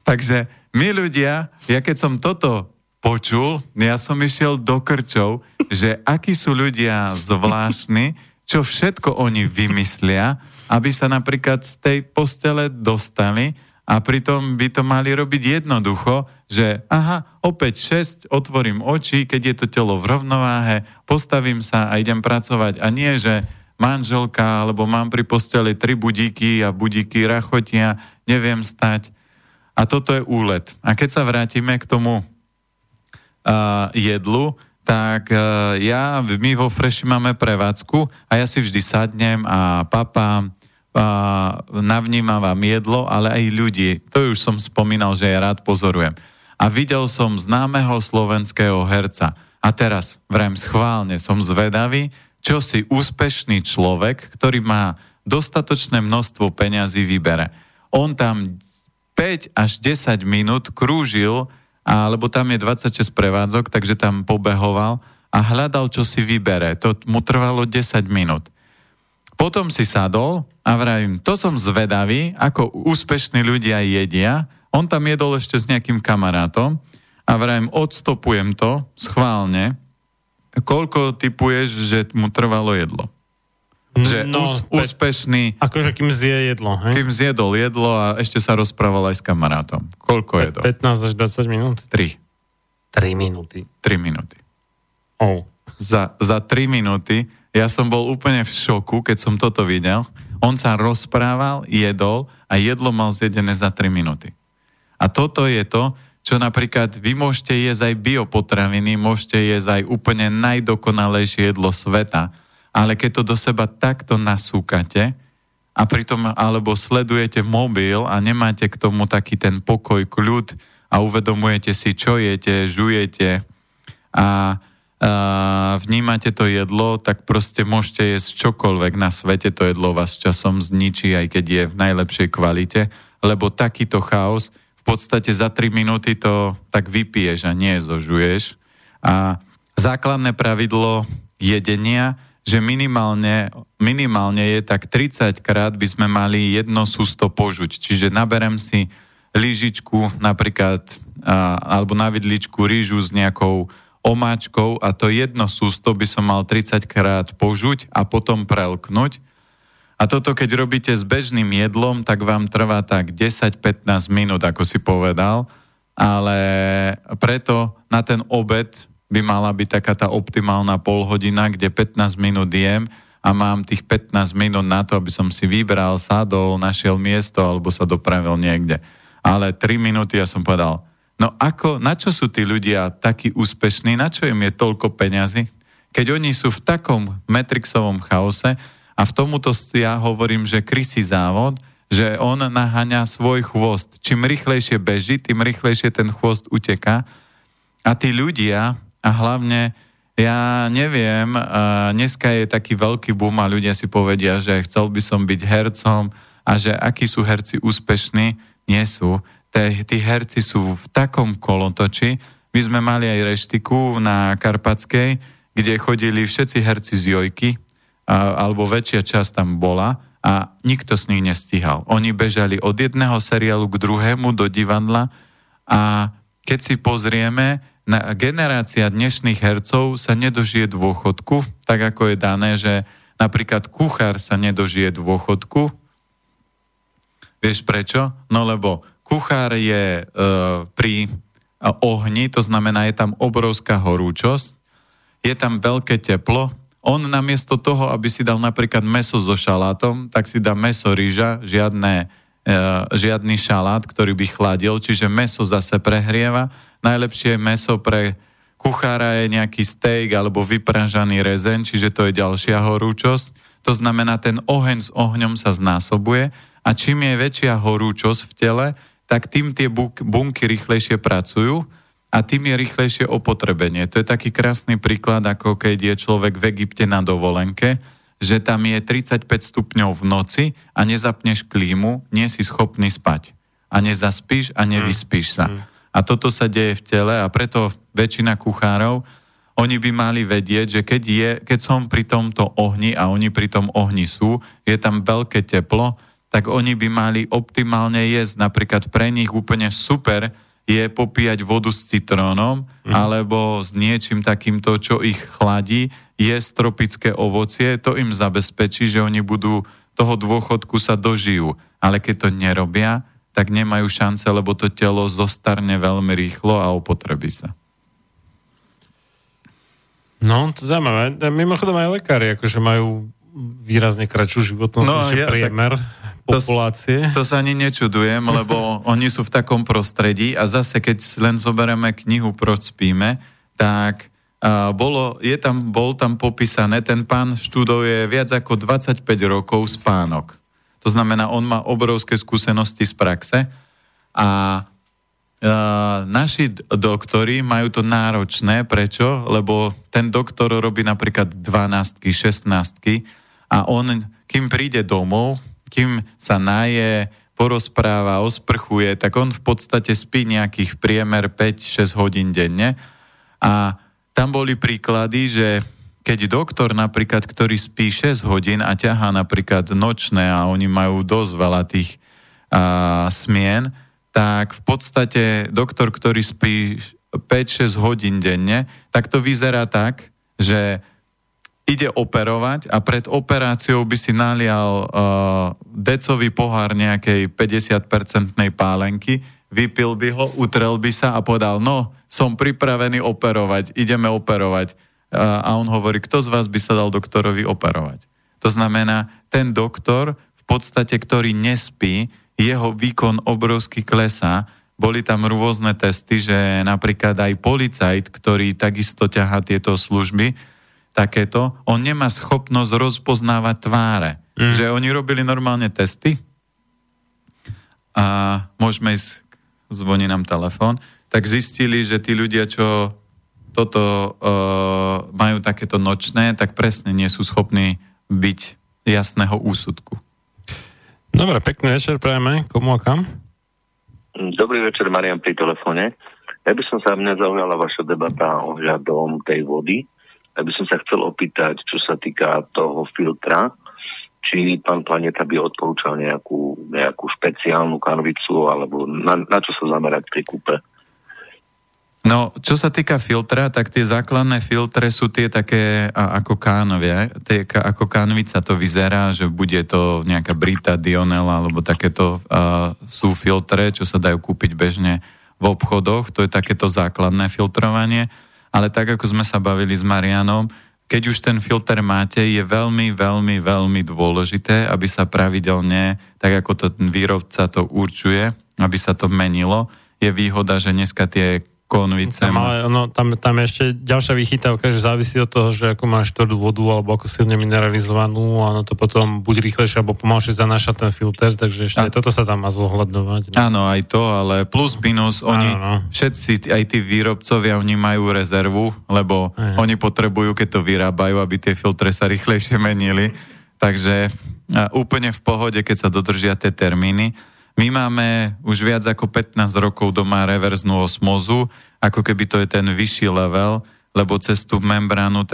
Takže my ľudia, ja keď som toto počul, ja som išiel do krčov, že akí sú ľudia zvláštni, čo všetko oni vymyslia, aby sa napríklad z tej postele dostali, a pritom by to mali robiť jednoducho, že aha, opäť šesť, otvorím oči, keď je to telo v rovnováhe, postavím sa a idem pracovať. A nie, že manželka, alebo mám pri posteli tri budíky a budíky rachotia, neviem stať. A toto je úlet. A keď sa vrátime k tomu Uh, jedlu, tak uh, ja, my vo Freši máme prevádzku a ja si vždy sadnem a papám, uh, navnímavam jedlo, ale aj ľudí. To už som spomínal, že ja rád pozorujem. A videl som známeho slovenského herca. A teraz, vrem, schválne som zvedavý, čo si úspešný človek, ktorý má dostatočné množstvo peňazí, vybere. On tam päť až desať minút krúžil, alebo tam je dvadsaťšesť prevádzok, takže tam pobehoval a hľadal, čo si vybere. To mu trvalo desať minút. Potom si sadol a vravím, to som zvedavý, ako úspešní ľudia jedia. On tam jedol ešte s nejakým kamarátom a vravím, odstopujem to schválne. Koľko tipuješ, že mu trvalo jedlo? Že no, ús, úspešný... Akože kým zje jedlo, hej? Kým zjedol jedlo a ešte sa rozprával aj s kamarátom. Koľko Pe- jedol? pätnásť až dvadsať minút? tri. tri minúty. tri minúty. Oh. Za, za tri minúty ja som bol úplne v šoku, keď som toto videl. On sa rozprával, jedol a jedlo mal zjedené za tri minúty. A toto je to, čo napríklad vy môžete jesť aj biopotraviny, môžete jesť aj úplne najdokonalejšie jedlo sveta, ale keď to do seba takto nasúkate a pritom alebo sledujete mobil a nemáte k tomu taký ten pokoj, kľud a uvedomujete si, čo jete, žujete a, a vnímate to jedlo, tak proste môžete jesť čokoľvek na svete, to jedlo vás časom zničí, aj keď je v najlepšej kvalite, lebo takýto chaos v podstate za tri minúty to tak vypiješ a nie zožuješ. A základné pravidlo jedenia, že minimálne, minimálne je tak tridsaťkrát by sme mali jedno sústo požuť. Čiže naberem si lyžičku napríklad, a, alebo na vidličku rýžu s nejakou omáčkou a to jedno sústo by som mal tridsaťkrát požuť a potom prelknúť. A toto keď robíte s bežným jedlom, tak vám trvá tak desať až pätnásť minút, ako si povedal, ale preto na ten obed by mala byť taká tá optimálna polhodina, kde pätnásť minút jem a mám tých pätnásť minút na to, aby som si vybral, sadol, našiel miesto alebo sa dopravil niekde. Ale tri minúty ja som povedal, no ako, na čo sú tí ľudia takí úspešní, na čo im je toľko peňazí, keď oni sú v takom matrixovom chaose a v tomuto ja hovorím, že krysí závod, že on naháňa svoj chvost. Čím rýchlejšie beží, tým rýchlejšie ten chvost uteká. A tí ľudia, a hlavne, ja neviem, dneska je taký veľký boom a ľudia si povedia, že chcel by som byť hercom a že akí sú herci úspešní, nie sú. Tí herci sú v takom kolotoči. My sme mali aj reštiku na Karpatskej, kde chodili všetci herci z Jojky, alebo väčšia časť tam bola a nikto z nich nestíhal. Oni bežali od jedného seriálu k druhému do divadla a keď si pozrieme, na generácia dnešných hercov sa nedožije dôchodku, tak ako je dané, že napríklad kuchár sa nedožije dôchodku. Vieš prečo? No lebo kuchár je e, pri ohni, to znamená, je tam obrovská horúčosť, je tam veľké teplo. On namiesto toho, aby si dal napríklad mäso so šalátom, tak si dá mäso ryža, žiadne, e, žiadny šalát, ktorý by chladil, čiže mäso zase prehrieva. Najlepšie mäso pre kuchára je nejaký steak alebo vypražaný rezeň, čiže to je ďalšia horúčosť. To znamená, ten oheň s ohňom sa znásobuje a čím je väčšia horúčosť v tele, tak tým tie bunky rýchlejšie pracujú a tým je rýchlejšie opotrebenie. To je taký krásny príklad, ako keď je človek v Egypte na dovolenke, že tam je tridsaťpäť stupňov v noci a nezapneš klímu, nie si schopný spať. A nezaspíš a nevyspíš sa. A toto sa deje v tele a preto väčšina kuchárov, oni by mali vedieť, že keď, je, keď som pri tomto ohni a oni pri tom ohni sú, je tam veľké teplo, tak oni by mali optimálne jesť. Napríklad pre nich úplne super je popíjať vodu s citrónom mm. alebo s niečím takýmto, čo ich chladí, jesť tropické ovocie, to im zabezpečí, že oni budú toho dôchodku sa dožijú. Ale keď to nerobia, tak nemajú šance, lebo to telo zostarne veľmi rýchlo a opotrebí sa. No, to zaujímavé. Mimochodom aj lekári akože majú výrazne kratšiu životnosť, no, než ja, priemer populácie. To, to sa ani nečudujem, lebo oni sú v takom prostredí a zase, keď len zoberieme knihu Proč spíme, tak uh, bolo, je tam, bol tam popísané, ten pán študuje viac ako dvadsaťpäť rokov spánok. To znamená, on má obrovské skúsenosti z praxe a e, naši doktori majú to náročné. Prečo? Lebo ten doktor robí napríklad dvanástky, šestnástky a on, kým príde domov, kým sa naje, porozpráva, osprchuje, tak on v podstate spí nejakých priemer päť až šesť hodín denne. A tam boli príklady, že keď doktor napríklad, ktorý spí šesť hodín a ťahá napríklad nočné a oni majú dosť veľa tých a, smien, tak v podstate doktor, ktorý spí päť až šesť hodín denne, tak to vyzerá tak, že ide operovať a pred operáciou by si nalial a, decový pohár nejakej päťdesiatpercentnej pálenky, vypil by ho, utrel by sa a povedal, no, som pripravený operovať, ideme operovať. A on hovorí, kto z vás by sa dal doktorovi operovať. To znamená, ten doktor, v podstate, ktorý nespí, jeho výkon obrovský klesá. Boli tam rôzne testy, že napríklad aj policajt, ktorý takisto ťahá tieto služby, takéto, on nemá schopnosť rozpoznávať tváre. Mm. Že oni robili normálne testy a môžeme ísť, zvoní nám telefón, tak zistili, že tí ľudia, čo toto e, majú takéto nočné, tak presne nie sú schopní byť jasného úsudku. Dobre, pekný večer prajeme. Komu a kam? Dobrý večer, Marián pri telefóne. Ja by som sa, mňa zaujala vaša debata ohľadom tej vody. Ja by som sa chcel opýtať, čo sa týka toho filtra, či pán Planeta by odporúčal nejakú, nejakú špeciálnu kanvicu, alebo na, na čo sa zamerať pri kúpe. No, čo sa týka filtra, tak tie základné filtre sú tie také ako kánovia, tie, ako kánvica to vyzerá, že bude to nejaká Brita, Dionela, alebo takéto uh, sú filtre, čo sa dajú kúpiť bežne v obchodoch, to je takéto základné filtrovanie, ale tak, ako sme sa bavili s Marianom, keď už ten filter máte, je veľmi, veľmi, veľmi dôležité, aby sa pravidelne, tak ako ten výrobca to určuje, aby sa to menilo, je výhoda, že dneska tie konvicem. Ale no, tam, tam je ešte ďalšia vychytávka, že závisí od toho, že ako máš tvrdú vodu alebo ako silne mineralizovanú a ono to potom buď rýchlejšie alebo pomalšie zanáša ten filter, takže ešte a... toto sa tam má zohľadňovať. Áno, aj to, ale plus minus oni, áno, no. všetci, aj tí výrobcovia, oni majú rezervu, lebo aj. oni potrebujú, keď to vyrábajú, aby tie filtre sa rýchlejšie menili. Takže úplne v pohode, keď sa dodržia tie termíny. My máme už viac ako pätnásť rokov doma reverznú osmozu, ako keby to je ten vyšší level, lebo cez tú membránu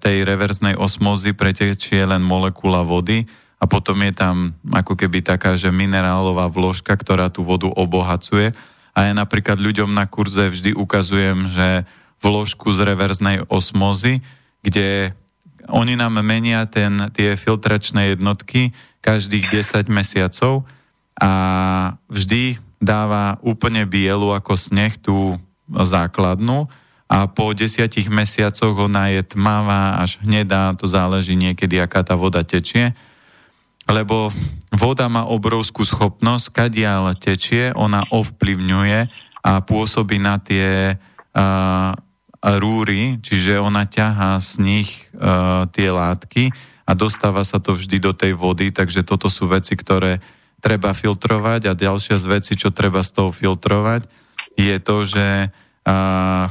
tej reverznej osmozy pretečie len molekula vody a potom je tam ako keby taká, že minerálová vložka, ktorá tú vodu obohacuje. A ja napríklad ľuďom na kurze vždy ukazujem, že vložku z reverznej osmozy, kde oni nám menia ten, tie filtračné jednotky každých desať mesiacov, a vždy dáva úplne bielu ako sneh tú základnú a po desiatich mesiacoch ona je tmavá až hnedá, to záleží niekedy, aká tá voda tečie, lebo voda má obrovskú schopnosť, kadiaľ tečie, ona ovplyvňuje a pôsobí na tie uh, rúry, čiže ona ťahá z nich uh, tie látky a dostáva sa to vždy do tej vody, takže toto sú veci, ktoré treba filtrovať a ďalšia z vecí, čo treba z toho filtrovať, je to, že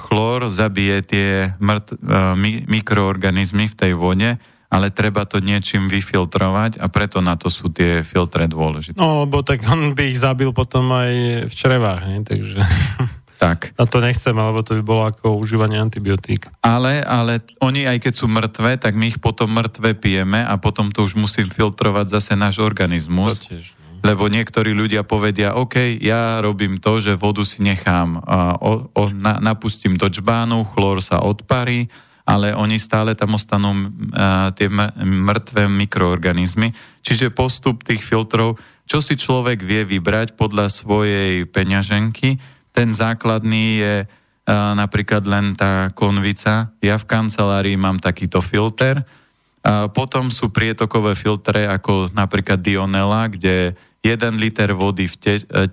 chlór zabije tie mrt- mi- mikroorganizmy v tej vode, ale treba to niečím vyfiltrovať a preto na to sú tie filtre dôležité. No, lebo tak on by ich zabil potom aj v črevách, nie? Takže... Tak. A to nechcem, lebo to by bolo ako užívanie antibiotík. Ale, ale oni aj keď sú mŕtve, tak my ich potom mŕtve pijeme a potom to už musím filtrovať zase náš organizmus. To tiež. Lebo niektorí ľudia povedia, OK, ja robím to, že vodu si nechám, o, o, na, napustím do džbánu, chlór sa odparí, ale oni stále tam ostanú a, tie mŕtve mikroorganizmy. Čiže postup tých filtrov, čo si človek vie vybrať podľa svojej peňaženky, ten základný je a, napríklad len tá konvica. Ja v kancelárii mám takýto filter. A potom sú prietokové filtre ako napríklad Dionela, kde jeden liter vody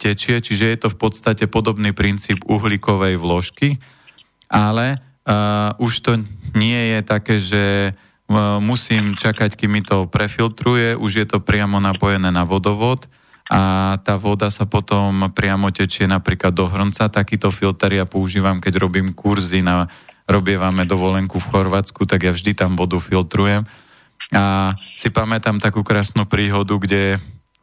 tečie, čiže je to v podstate podobný princíp uhlíkovej vložky, ale uh, už to nie je také, že uh, musím čakať, kým mi to prefiltruje, už je to priamo napojené na vodovod a tá voda sa potom priamo tečie napríklad do hrnca. Takýto filter ja používam, keď robím kurzy, na, robievame dovolenku v Chorvátsku, tak ja vždy tam vodu filtrujem. A si pamätám takú krásnu príhodu, kde...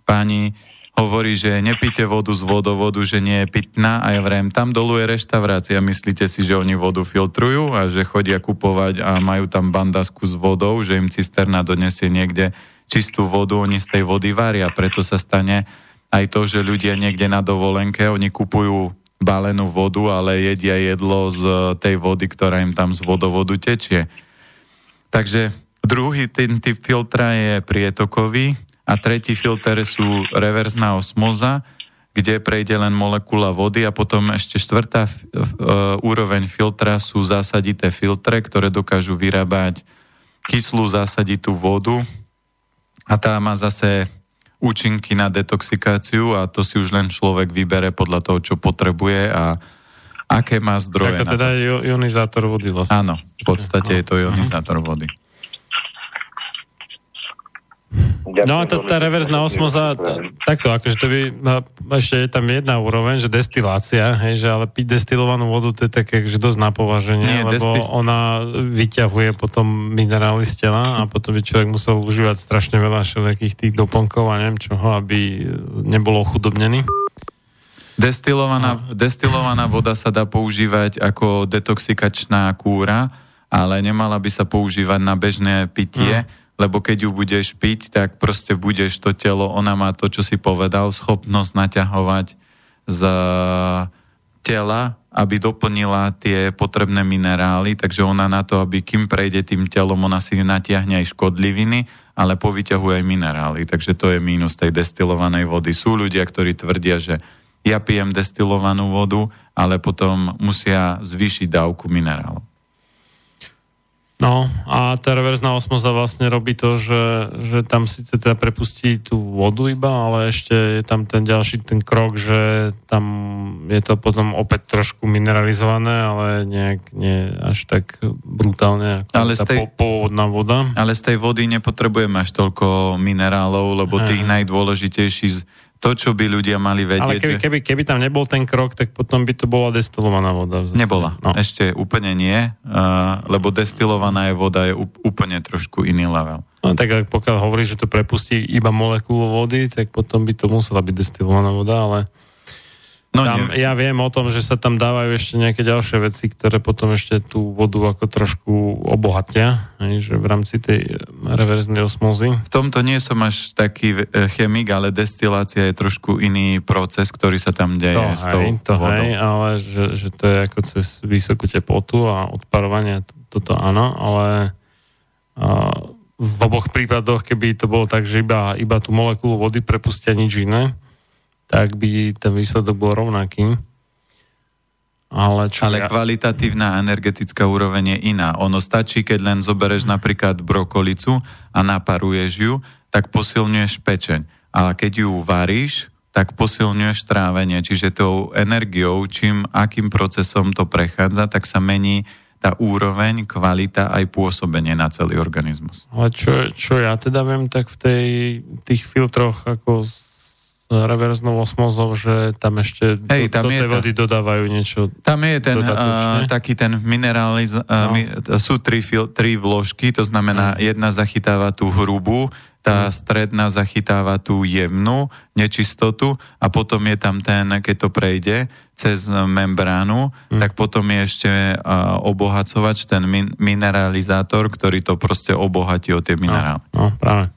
Pani hovorí, že nepíte vodu z vodovodu, že nie je pitná a ja vrajem, tam dolu je reštaurácia. Myslíte si, že oni vodu filtrujú a že chodia kupovať a majú tam bandasku s vodou, že im cisterna donesie niekde čistú vodu, oni z tej vody varia. Preto sa stane aj to, že ľudia niekde na dovolenke, oni kupujú balenú vodu, ale jedia jedlo z tej vody, ktorá im tam z vodovodu tečie. Takže druhý ten typ filtra je prietokový, a tretí filter sú reverzná osmoza, kde prejde len molekula vody a potom ešte štvrtá e, úroveň filtra sú zásadité filtre, ktoré dokážu vyrábať kyslú zásaditú vodu a tá má zase účinky na detoxikáciu a to si už len človek vybere podľa toho, čo potrebuje a aké má zdroje. Tak to teda je ionizátor vody vlastne. Áno, v podstate je to ionizátor vody. No a tá, tá reverzná osmoza, takto, akože to by, ešte je tam jedna úroveň, že destilácia, hej, že ale piť destilovanú vodu, to je také, že dosť na považenie, Nie, lebo desti... ona vyťahuje potom minerály z tela a potom by človek musel užívať strašne veľa všelijakých tých doplnkov a neviem čoho, aby nebolo ochudobnený. Destilovaná, destilovaná voda sa dá používať ako detoxikačná kúra, ale nemala by sa používať na bežné pitie, hmm. lebo keď ju budeš piť, tak proste budeš to telo, ona má to, čo si povedal, schopnosť naťahovať z tela, aby doplnila tie potrebné minerály, takže ona na to, aby kým prejde tým telom, ona si natiahne aj škodliviny, ale povyťahuje aj minerály, takže to je mínus tej destilovanej vody. Sú ľudia, ktorí tvrdia, že ja pijem destilovanú vodu, ale potom musia zvýšiť dávku minerálov. No a tá reverzná osmoza vlastne robí to, že, že tam síce teda prepustí tú vodu iba, ale ešte je tam ten ďalší ten krok, že tam je to potom opäť trošku mineralizované, ale nejak nie až tak brutálne ako ale tá tej, pôvodná voda. Ale z tej vody nepotrebujeme až toľko minerálov, lebo tých najdôležitejších z... To, čo by ľudia mali vedieť... Ale keby, keby, keby tam nebol ten krok, tak potom by to bola destilovaná voda. Zase. Nebola. No. Ešte úplne nie, lebo destilovaná je voda je úplne trošku iný level. No, tak pokiaľ hovoríš, že to prepustí iba molekulu vody, tak potom by to musela byť destilovaná voda, ale... No, tam, ja viem o tom, že sa tam dávajú ešte nejaké ďalšie veci, ktoré potom ešte tú vodu ako trošku obohatia, že v rámci tej reverznej osmózy. V tomto nie som až taký chemik, ale destilácia je trošku iný proces, ktorý sa tam deje to s tou hej, to vodou. Hej, ale že, že to je ako cez vysokú teplotu a odparovanie, toto áno, ale v oboch prípadoch, keby to bolo tak, že iba, iba tú molekulu vody prepustia nič iné, tak by ten výsledok bol rovnaký. Ale, čo Ale ja... kvalitatívna energetická úroveň je iná. Ono stačí, keď len zoberieš napríklad brokolicu a naparuješ ju, tak posilňuješ pečeň. Ale keď ju varíš, tak posilňuješ trávenie. Čiže tou energiou, čím, akým procesom to prechádza, tak sa mení tá úroveň, kvalita aj pôsobenie na celý organizmus. Ale čo, čo ja teda viem, tak v tej, tých filtroch ako reverznou osmozou, že tam ešte Hej, tam do tej vody ta, dodávajú niečo. Tam je ten uh, taký ten mineraliz... No. Mi, sú tri, fil, tri vložky, to znamená no. jedna zachytáva tú hrubú, tá no. stredná zachytáva tú jemnú nečistotu a potom je tam ten, keď to prejde cez membránu, no. tak potom je ešte uh, obohacovač, ten min, mineralizátor, ktorý to proste obohatí o tie minerály. No, no práve.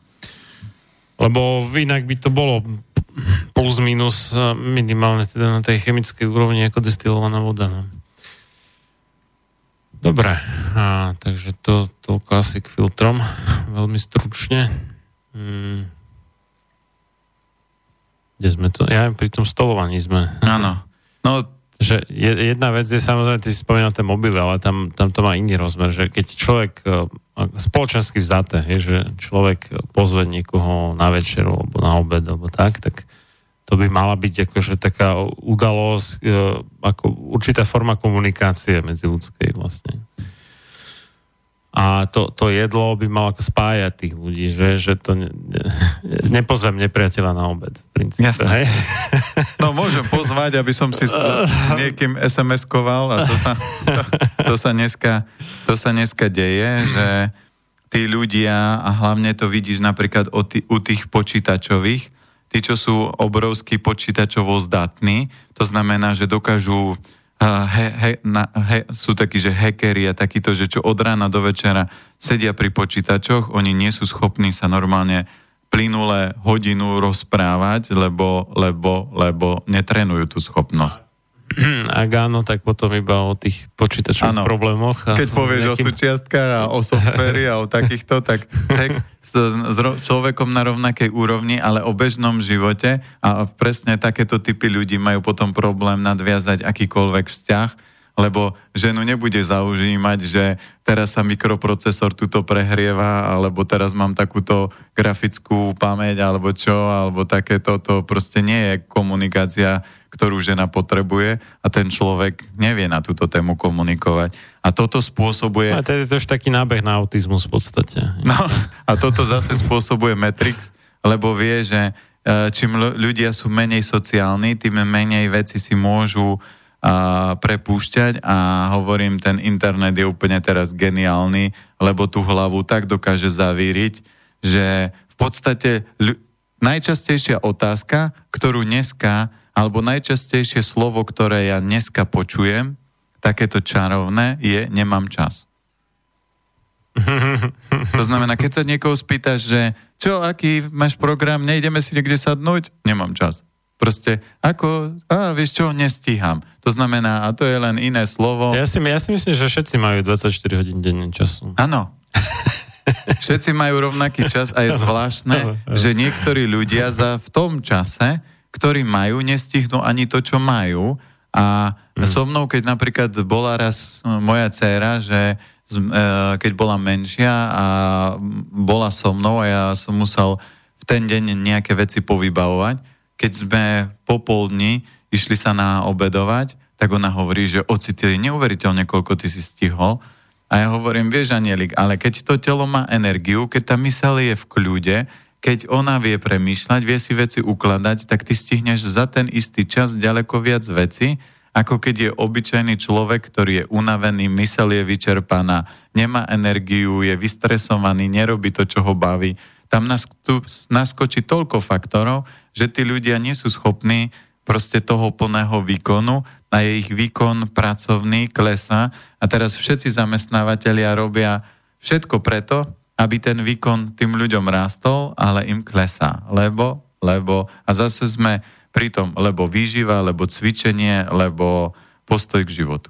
Lebo inak by to bolo plus minus minimálne teda na tej chemickej úrovni ako destilovaná voda. No. Dobre, a, takže to toľko asi k filtrom, veľmi stručne. Hmm. Kde sme to? Ja pri tom stolovaní sme. Áno. No, že jedna vec je samozrejme, ty si spomínal ten mobil, ale tam, tam to má iný rozmer, že keď človek spoločensky vzaté, je, že človek pozve niekoho na večeru alebo na obed, alebo tak, tak to by mala byť akože taká udalosť, ako určitá forma komunikácie medziľudskej vlastne. A to, to jedlo by malo spájať tých ľudí, že, že to ne, ne, nepozvem nepriateľa na obed. V princípe, hej? No môžem pozvať, aby som si s niekým es em eskoval a to sa, to, to, sa dneska, to sa dneska deje, že tí ľudia, a hlavne to vidíš napríklad o tý, u tých počítačových, tí, čo sú obrovskí počítačovo zdatní, to znamená, že dokážu Uh, he, he, na, he, sú takí, že hackeri a takíto, že čo od rána do večera sedia pri počítačoch, oni nie sú schopní sa normálne plynule hodinu rozprávať, lebo, lebo, lebo netrenujú tú schopnosť. Ak áno, tak potom iba o tých počítačových ano. problémoch. A keď povieš nejakým... o súčiastkách a o softveri a o takýchto, tak s, s ro- človekom na rovnakej úrovni, ale o bežnom živote a presne takéto typy ľudí majú potom problém nadviazať akýkoľvek vzťah, lebo ženu nebude zaužívať, že teraz sa mikroprocesor tuto prehrieva, alebo teraz mám takúto grafickú pamäť, alebo čo, alebo takéto, to proste nie je komunikácia, ktorú žena potrebuje a ten človek nevie na túto tému komunikovať. A toto spôsobuje... A to je to už taký nábeh na autizmus v podstate. No, a toto zase spôsobuje Matrix, lebo vie, že čím ľudia sú menej sociálni, tým menej veci si môžu a prepúšťať a hovorím, ten internet je úplne teraz geniálny, lebo tú hlavu tak dokáže zavíriť, že v podstate ľu... najčastejšia otázka, ktorú dneska, alebo najčastejšie slovo, ktoré ja dneska počujem, takéto čarovné, je nemám čas. To znamená, keď sa niekoho spýtaš, že čo, aký máš program, nejdeme si niekde sadnúť, nemám čas. Proste, ako, a vieš čo, nestíham. To znamená, a to je len iné slovo. Ja si, ja si myslím, že všetci majú dvadsaťštyri hodín denne času. Áno. Všetci majú rovnaký čas a je zvláštne, že niektorí ľudia za v tom čase, ktorí majú, nestihnú ani to, čo majú. A mm. so mnou, keď napríklad bola raz moja dcéra, že keď bola menšia a bola so mnou a ja som musel v ten deň nejaké veci povybavovať. Keď sme popoludní išli sa naobedovať, tak ona hovorí, že oci, ty neuveriteľne, koľko ty si stihol. A ja hovorím, vieš, Anielik, ale keď to telo má energiu, keď tá myseľ je v kľude, keď ona vie premýšľať, vie si veci ukladať, tak ty stihneš za ten istý čas ďaleko viac veci, ako keď je obyčajný človek, ktorý je unavený, myseľ je vyčerpaná, nemá energiu, je vystresovaný, nerobí to, čo ho baví. Tam naskočí toľko faktorov, že tí ľudia nie sú schopní proste toho plného výkonu a ich výkon pracovný klesá. A teraz všetci zamestnávateľia robia všetko preto, aby ten výkon tým ľuďom rástol, ale im klesá. Lebo, lebo, a zase sme pritom, lebo výživa, lebo cvičenie, lebo postoj k životu.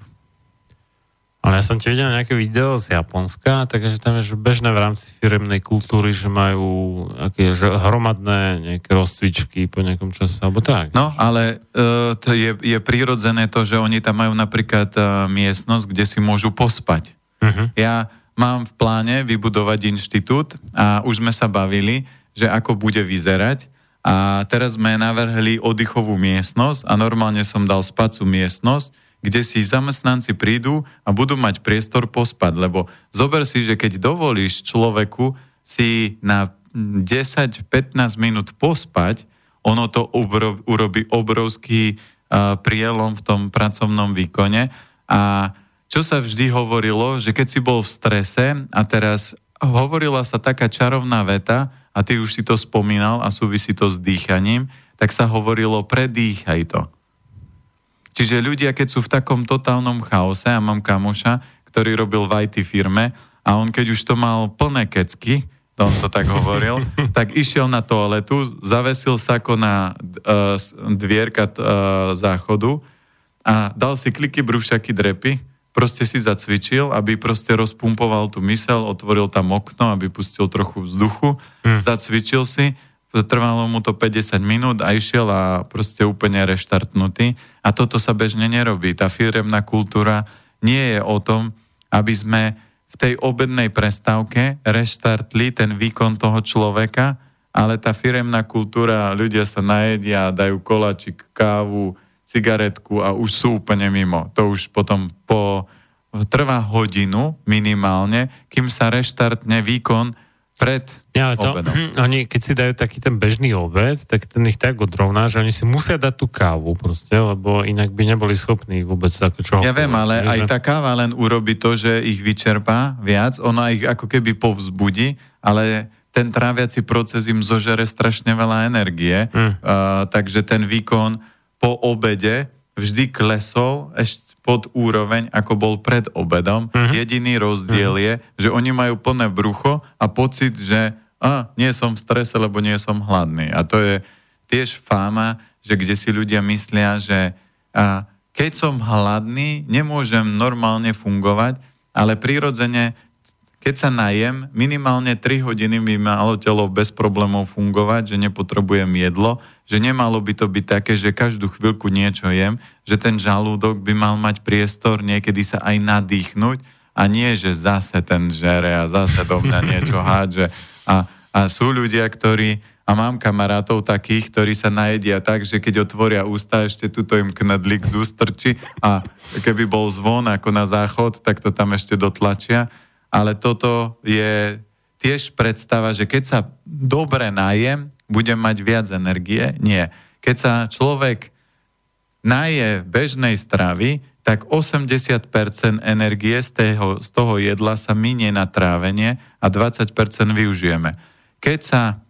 Ale ja som ti videl nejaké video z Japonska, takže tam je bežné v rámci firemnej kultúry, že majú aké, že hromadné nejaké rozcvičky po nejakom čase, alebo tak. No, ale uh, to je, je prirodzené to, že oni tam majú napríklad uh, miestnosť, kde si môžu pospať. Uh-huh. Ja mám v pláne vybudovať inštitút a už sme sa bavili, že ako bude vyzerať. A teraz sme navrhli oddychovú miestnosť a normálne som dal spacú miestnosť, kde si zamestnanci prídu a budú mať priestor pospať. Lebo zober si, že keď dovolíš človeku si na desať až pätnásť minút pospať, ono to urobí obrovský uh, prielom v tom pracovnom výkone. A čo sa vždy hovorilo, že keď si bol v strese a teraz hovorila sa taká čarovná veta, a ty už si to spomínal a súvisí to s dýchaním, tak sa hovorilo, predýchaj to. Čiže ľudia, keď sú v takom totálnom chaose, a mám kamoša, ktorý robil v í té firme, a on keď už to mal plné kecky, to on to tak hovoril, tak išiel na toaletu, zavesil sako na uh, dvierka uh, záchodu a dal si kliky, brúšaky, drepy, proste si zacvičil, aby proste rozpumpoval tú myseľ, otvoril tam okno, aby pustil trochu vzduchu, mm. zacvičil si, trvalo mu to päťdesiat minút a išiel a proste úplne reštartnutý. A toto sa bežne nerobí. Tá firemná kultúra nie je o tom, aby sme v tej obednej prestávke reštartli ten výkon toho človeka, ale tá firemná kultúra, ľudia sa najedia, dajú koláčik, kávu, cigaretku a už sú úplne mimo. To už potom po, trvá hodinu minimálne, kým sa reštartne výkon pred ja, to, obedom. Hm, oni, keď si dajú taký ten bežný obed, tak ten ich tak odrovná, že oni si musia dať tú kávu proste, lebo inak by neboli schopní vôbec ako čoho. Ja viem, ale aj tá káva len urobí to, že ich vyčerpá viac, ona ich ako keby povzbudí, ale ten tráviaci proces im zožere strašne veľa energie, hm. uh, takže ten výkon po obede vždy klesol ešte pod úroveň, ako bol pred obedom. Uh-huh. Jediný rozdiel uh-huh. je, že oni majú plné brucho a pocit, že ah, nie som v strese, lebo nie som hladný. A to je tiež fáma, že kde si ľudia myslia, že ah, keď som hladný, nemôžem normálne fungovať, ale prirodzene, keď sa najem, minimálne tri hodiny by malo telo bez problémov fungovať, že nepotrebujem jedlo, že nemalo by to byť také, že každú chvíľku niečo jem, že ten žalúdok by mal mať priestor niekedy sa aj nadýchnuť a nie, že zase ten žere a zase do mňa niečo hádže. A, a sú ľudia, ktorí, a mám kamarátov takých, ktorí sa najedia tak, že keď otvoria ústa, ešte tuto im knedlík z úst trčí a keby bol zvon ako na záchod, tak to tam ešte dotlačia. Ale toto je tiež predstava, že keď sa dobre najem, budem mať viac energie. Nie. Keď sa človek naje bežnej stravy, tak osemdesiat percent energie z toho, z toho jedla sa minie na trávenie a dvadsať percent využijeme. Keď sa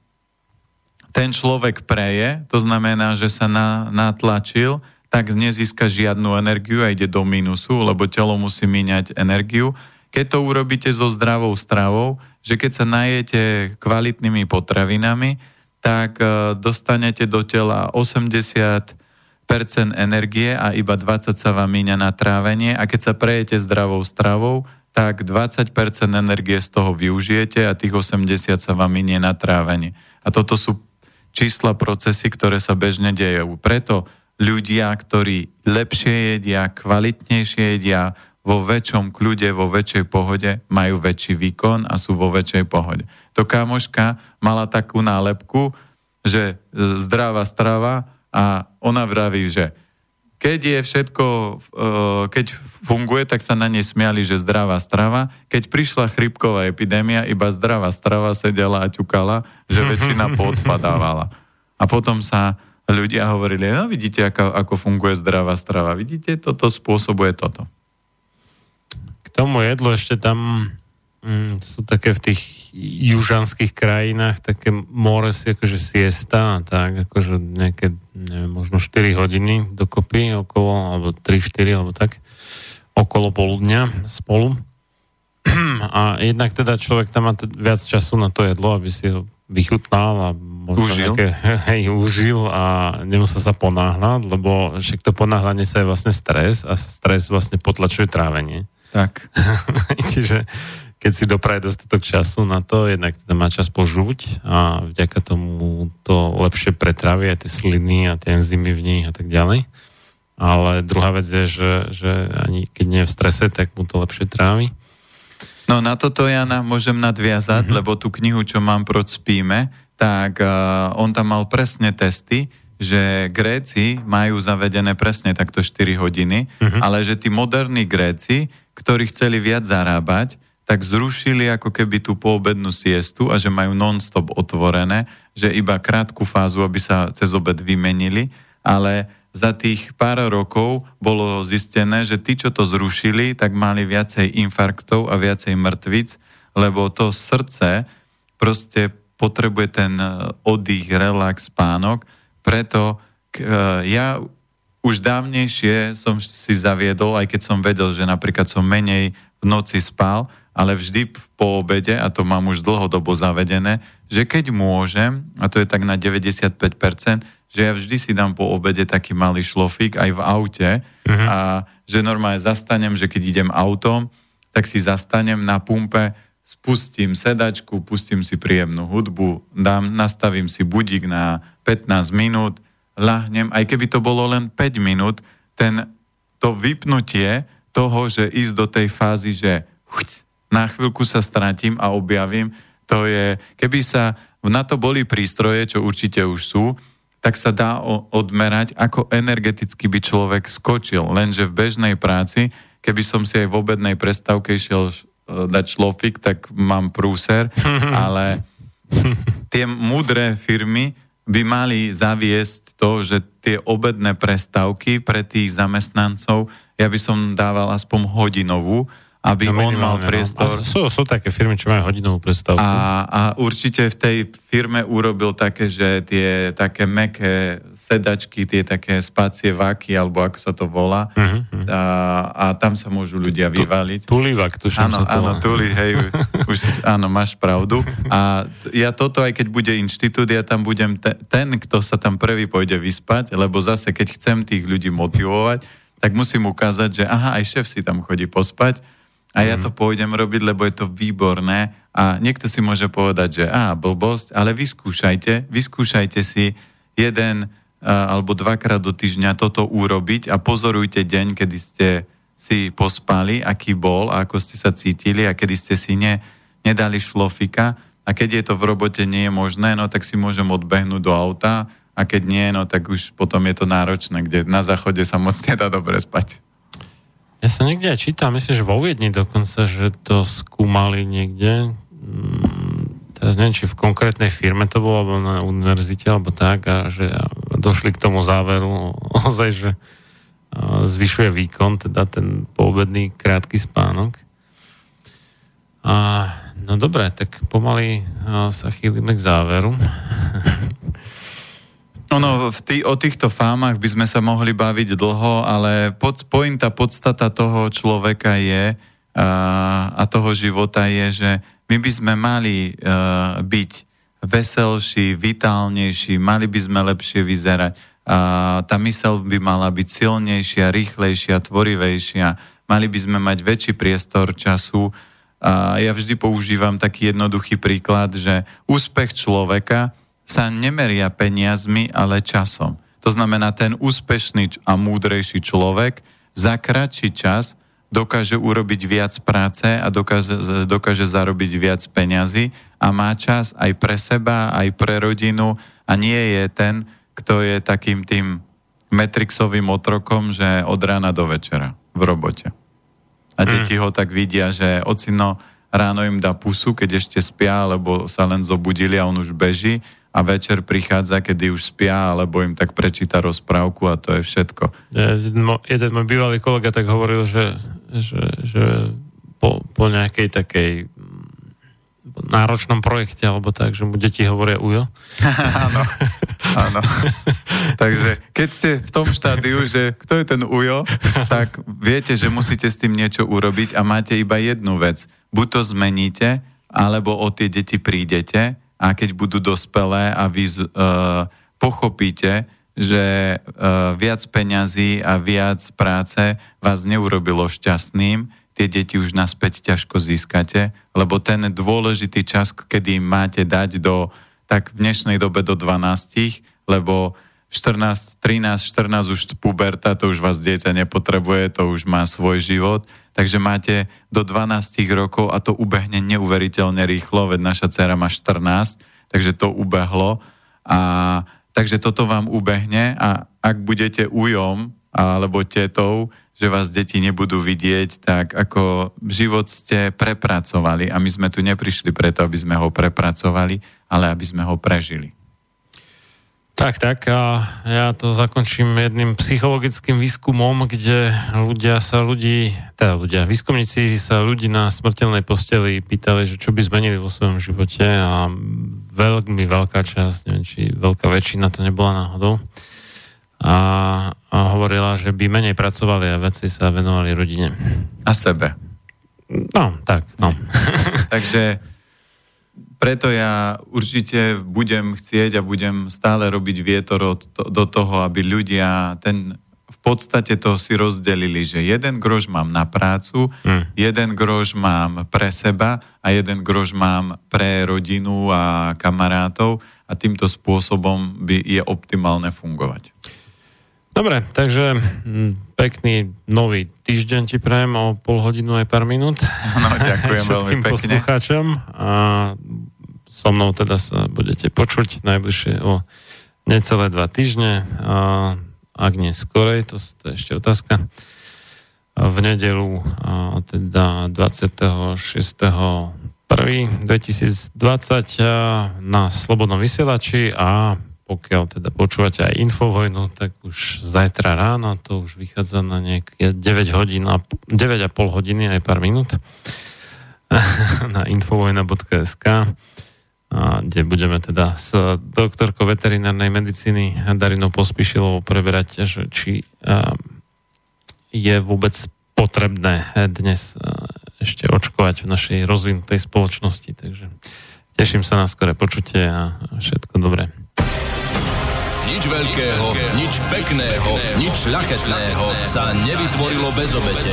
ten človek preje, to znamená, že sa na, natlačil, tak nezíska žiadnu energiu a ide do minusu, lebo telo musí míňať energiu. Keď to urobíte so zdravou stravou, že keď sa najete kvalitnými potravinami, tak dostanete do tela osemdesiat percent energie a iba dvadsať percent sa vám míňa na trávenie. A keď sa prejete zdravou stravou, tak dvadsať percent energie z toho využijete a tých osemdesiat percent sa vám míňa na trávenie. A toto sú čísla, procesy, ktoré sa bežne dejú. Preto ľudia, ktorí lepšie jedia, kvalitnejšie jedia, vo väčšom kľude, vo väčšej pohode, majú väčší výkon a sú vo väčšej pohode. To kámoška mala takú nálepku, že zdravá strava, a ona vraví, že keď je všetko, keď funguje, tak sa na nej smiali, že zdravá strava. Keď prišla chrípková epidémia, iba zdravá strava sedela a ťukala, že väčšina podpadávala. A potom sa ľudia hovorili, no vidíte, ako, ako funguje zdravá strava. Vidíte, toto spôsobuje toto. K tomu jedlu ešte tam mm, sú také v tých južanských krajinách také mores, akože siesta, tak akože nejaké, neviem, možno štyri hodiny dokopy, okolo, alebo tri štyri, alebo tak, okolo poludňa spolu. A jednak teda človek tam má viac času na to jedlo, aby si ho vychutnal a možno užil. Nejaké, hej, užil a nemusel sa ponáhľať, lebo však to ponáhľanie sa je vlastne stres a stres vlastne potlačuje trávenie. Tak. Čiže keď si dopraje dostatok času na to, jednak teda má čas požuť a vďaka tomu to lepšie pretravia tie sliny a tie enzymy v nich a tak ďalej. Ale druhá vec je, že, že ani keď nie je v strese, tak mu to lepšie trávi. No na toto ja na, môžem nadviazať, mm-hmm. lebo tú knihu, čo mám Proč spíme, tak uh, on tam mal presne testy, že Gréci majú zavedené presne takto štyri hodiny, mm-hmm. ale že tí moderní Gréci, ktorí chceli viac zarábať, tak zrušili ako keby tú poobednú siestu a že majú non-stop otvorené, že iba krátku fázu, aby sa cez obed vymenili, ale za tých pár rokov bolo zistené, že tí, čo to zrušili, tak mali viacej infarktov a viacej mŕtvic, lebo to srdce proste potrebuje ten oddych, relax, spánok, preto ja už dávnejšie som si zaviedol, aj keď som vedel, že napríklad som menej v noci spal, ale vždy po obede, a to mám už dlhodobo zavedené, že keď môžem, a to je tak na deväťdesiatpäť percent, že ja vždy si dám po obede taký malý šlofík aj v aute, mhm. a že normálne zastanem, že keď idem autom, tak si zastanem na pumpe, spustím sedačku, pustím si príjemnú hudbu, dám, nastavím si budík na pätnásť minút, ľahnem, aj keby to bolo len päť minút, ten, to vypnutie toho, že ísť do tej fázy, že na chvíľku sa stratím a objavím, to je, keby sa na to boli prístroje, čo určite už sú, tak sa dá odmerať, ako energeticky by človek skočil. Lenže v bežnej práci, keby som si aj v obednej prestávke šiel dať šlofik, tak mám prúser, ale tie múdre firmy by mali zaviesť to, že tie obedné prestávky pre tých zamestnancov, ja by som dával aspoň hodinovú, aby no, on mal priestor. No. Sú, sú také firmy, čo majú hodinovú prestávku. A, a určite v tej firme urobil také, že tie také mäkké sedačky, tie také spacie váky, alebo ako sa to volá, mm-hmm. a, a tam sa môžu ľudia vyvaliť. Tulivak, tuším áno, sa to. Áno, tuli, hej, už, áno, máš pravdu. A ja toto, aj keď bude inštitút, ja tam budem te, ten, kto sa tam prvý pôjde vyspať, lebo zase, keď chcem tých ľudí motivovať, tak musím ukázať, že aha, aj šéf si tam chodí pospať, a ja to pôjdem robiť, lebo je to výborné. A niekto si môže povedať, že á, blbosť, ale vyskúšajte, vyskúšajte si jeden a, alebo dvakrát do týždňa toto urobiť a pozorujte deň, kedy ste si pospali, aký bol a ako ste sa cítili a kedy ste si ne, nedali šlofika. A keď je to v robote nie je možné, no tak si môžem odbehnúť do auta a keď nie, no tak už potom je to náročné, kde na záchode sa moc nedá dobre spať. Ja sa niekde aj čítam, myslím, že vo Viedni dokonca, že to skúmali niekde. Teraz neviem, či v konkrétnej firme to bolo, alebo na univerzite, alebo tak, a že došli k tomu záveru ozaj, že zvyšuje výkon, teda ten poobedný krátky spánok. A, no dobré, tak pomaly sa chýlime k záveru. Ono, v tý, o týchto fámach by sme sa mohli baviť dlho, ale pod, pointa, podstata toho človeka je a, a toho života je, že my by sme mali a, byť veselší, vitálnejší, mali by sme lepšie vyzerať. A, tá myseľ by mala byť silnejšia, rýchlejšia, tvorivejšia. Mali by sme mať väčší priestor času. A, ja vždy používam taký jednoduchý príklad, že úspech človeka sa nemeria peniazmi, ale časom. To znamená, ten úspešný a múdrejší človek zakračí čas dokáže urobiť viac práce a dokáže, dokáže zarobiť viac peňazí a má čas aj pre seba, aj pre rodinu a nie je ten, kto je takým tým matrixovým otrokom, že od rána do večera v robote. A deti ho tak vidia, že ocino ráno im dá pusu, keď ešte spia, alebo sa len zobudili a on už beží a večer prichádza, kedy už spia, alebo im tak prečíta rozprávku a to je všetko. Jeden môj bývalý kolega tak hovoril, že, že, že po, po nejakej takej náročnom projekte, alebo tak, že mu deti hovoria ujo. Áno, áno. Takže keď ste v tom štádiu, že kto je ten ujo, tak viete, že musíte s tým niečo urobiť a máte iba jednu vec. Buď to zmeníte, alebo o tie deti prídete a keď budú dospelé a vy uh, pochopíte, že uh, viac peňazí a viac práce vás neurobilo šťastným, tie deti už naspäť ťažko získate, lebo ten dôležitý čas, kedy im máte dať do, tak v dnešnej dobe do dvanástich, lebo štrnásť, trinásť, štrnásť už puberta, to už vás dieťa nepotrebuje, to už má svoj život, takže máte do dvanástich rokov a to ubehne neuveriteľne rýchlo, veď naša dcera má štrnásť, takže to ubehlo a takže toto vám ubehne a ak budete ujom alebo tetou, že vás deti nebudú vidieť, tak ako život ste prepracovali a my sme tu neprišli preto, aby sme ho prepracovali, ale aby sme ho prežili. Tak, tak a ja to zakončím jedným psychologickým výskumom, kde ľudia sa ľudí, teda ľudia, výskumníci sa ľudí na smrteľnej posteli pýtali, že čo by zmenili vo svojom živote a veľmi veľká časť, neviem, či veľká väčšina to nebola náhodou, a hovorila, že by menej pracovali a veci sa venovali rodine. A sebe. No, tak, no. Takže preto ja určite budem chcieť a budem stále robiť vietor do toho, aby ľudia ten, v podstate to si rozdelili, že jeden groš mám na prácu, mm. jeden groš mám pre seba a jeden groš mám pre rodinu a kamarátov a týmto spôsobom by je optimálne fungovať. Dobre, takže pekný nový týždeň ti prajem o pol hodinu aj pár minút. No, ďakujem veľmi pekne. Všetkým poslucháčom a so mnou teda sa budete počuť najbližšie o necelé dva týždne. A ak nie skorej, to, to je ešte otázka. A v nedelu a teda dvadsiateho šiesteho prvého dvetisícdvadsať na Slobodnom vysielači a pokiaľ teda počúvate aj Infovojnu, tak už zajtra ráno, to už vychádza na nejaké deväť hodín, deväť a pol hodiny, aj pár minút na infovojna bodka es ká, kde budeme teda s doktorkou veterinárnej medicíny Darinou Pospíšilovou preberať, že či je vôbec potrebné dnes ešte očkovať v našej rozvinutej spoločnosti. Takže teším sa na skoré počutie a všetko dobré. Nič veľkého, nič pekného, nič šľachetného sa nevytvorilo bez obete.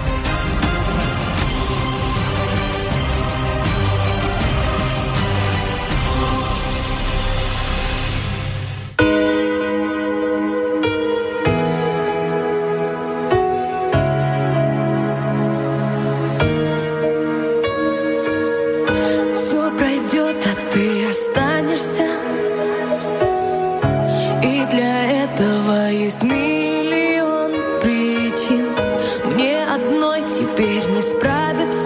Теперь не справится.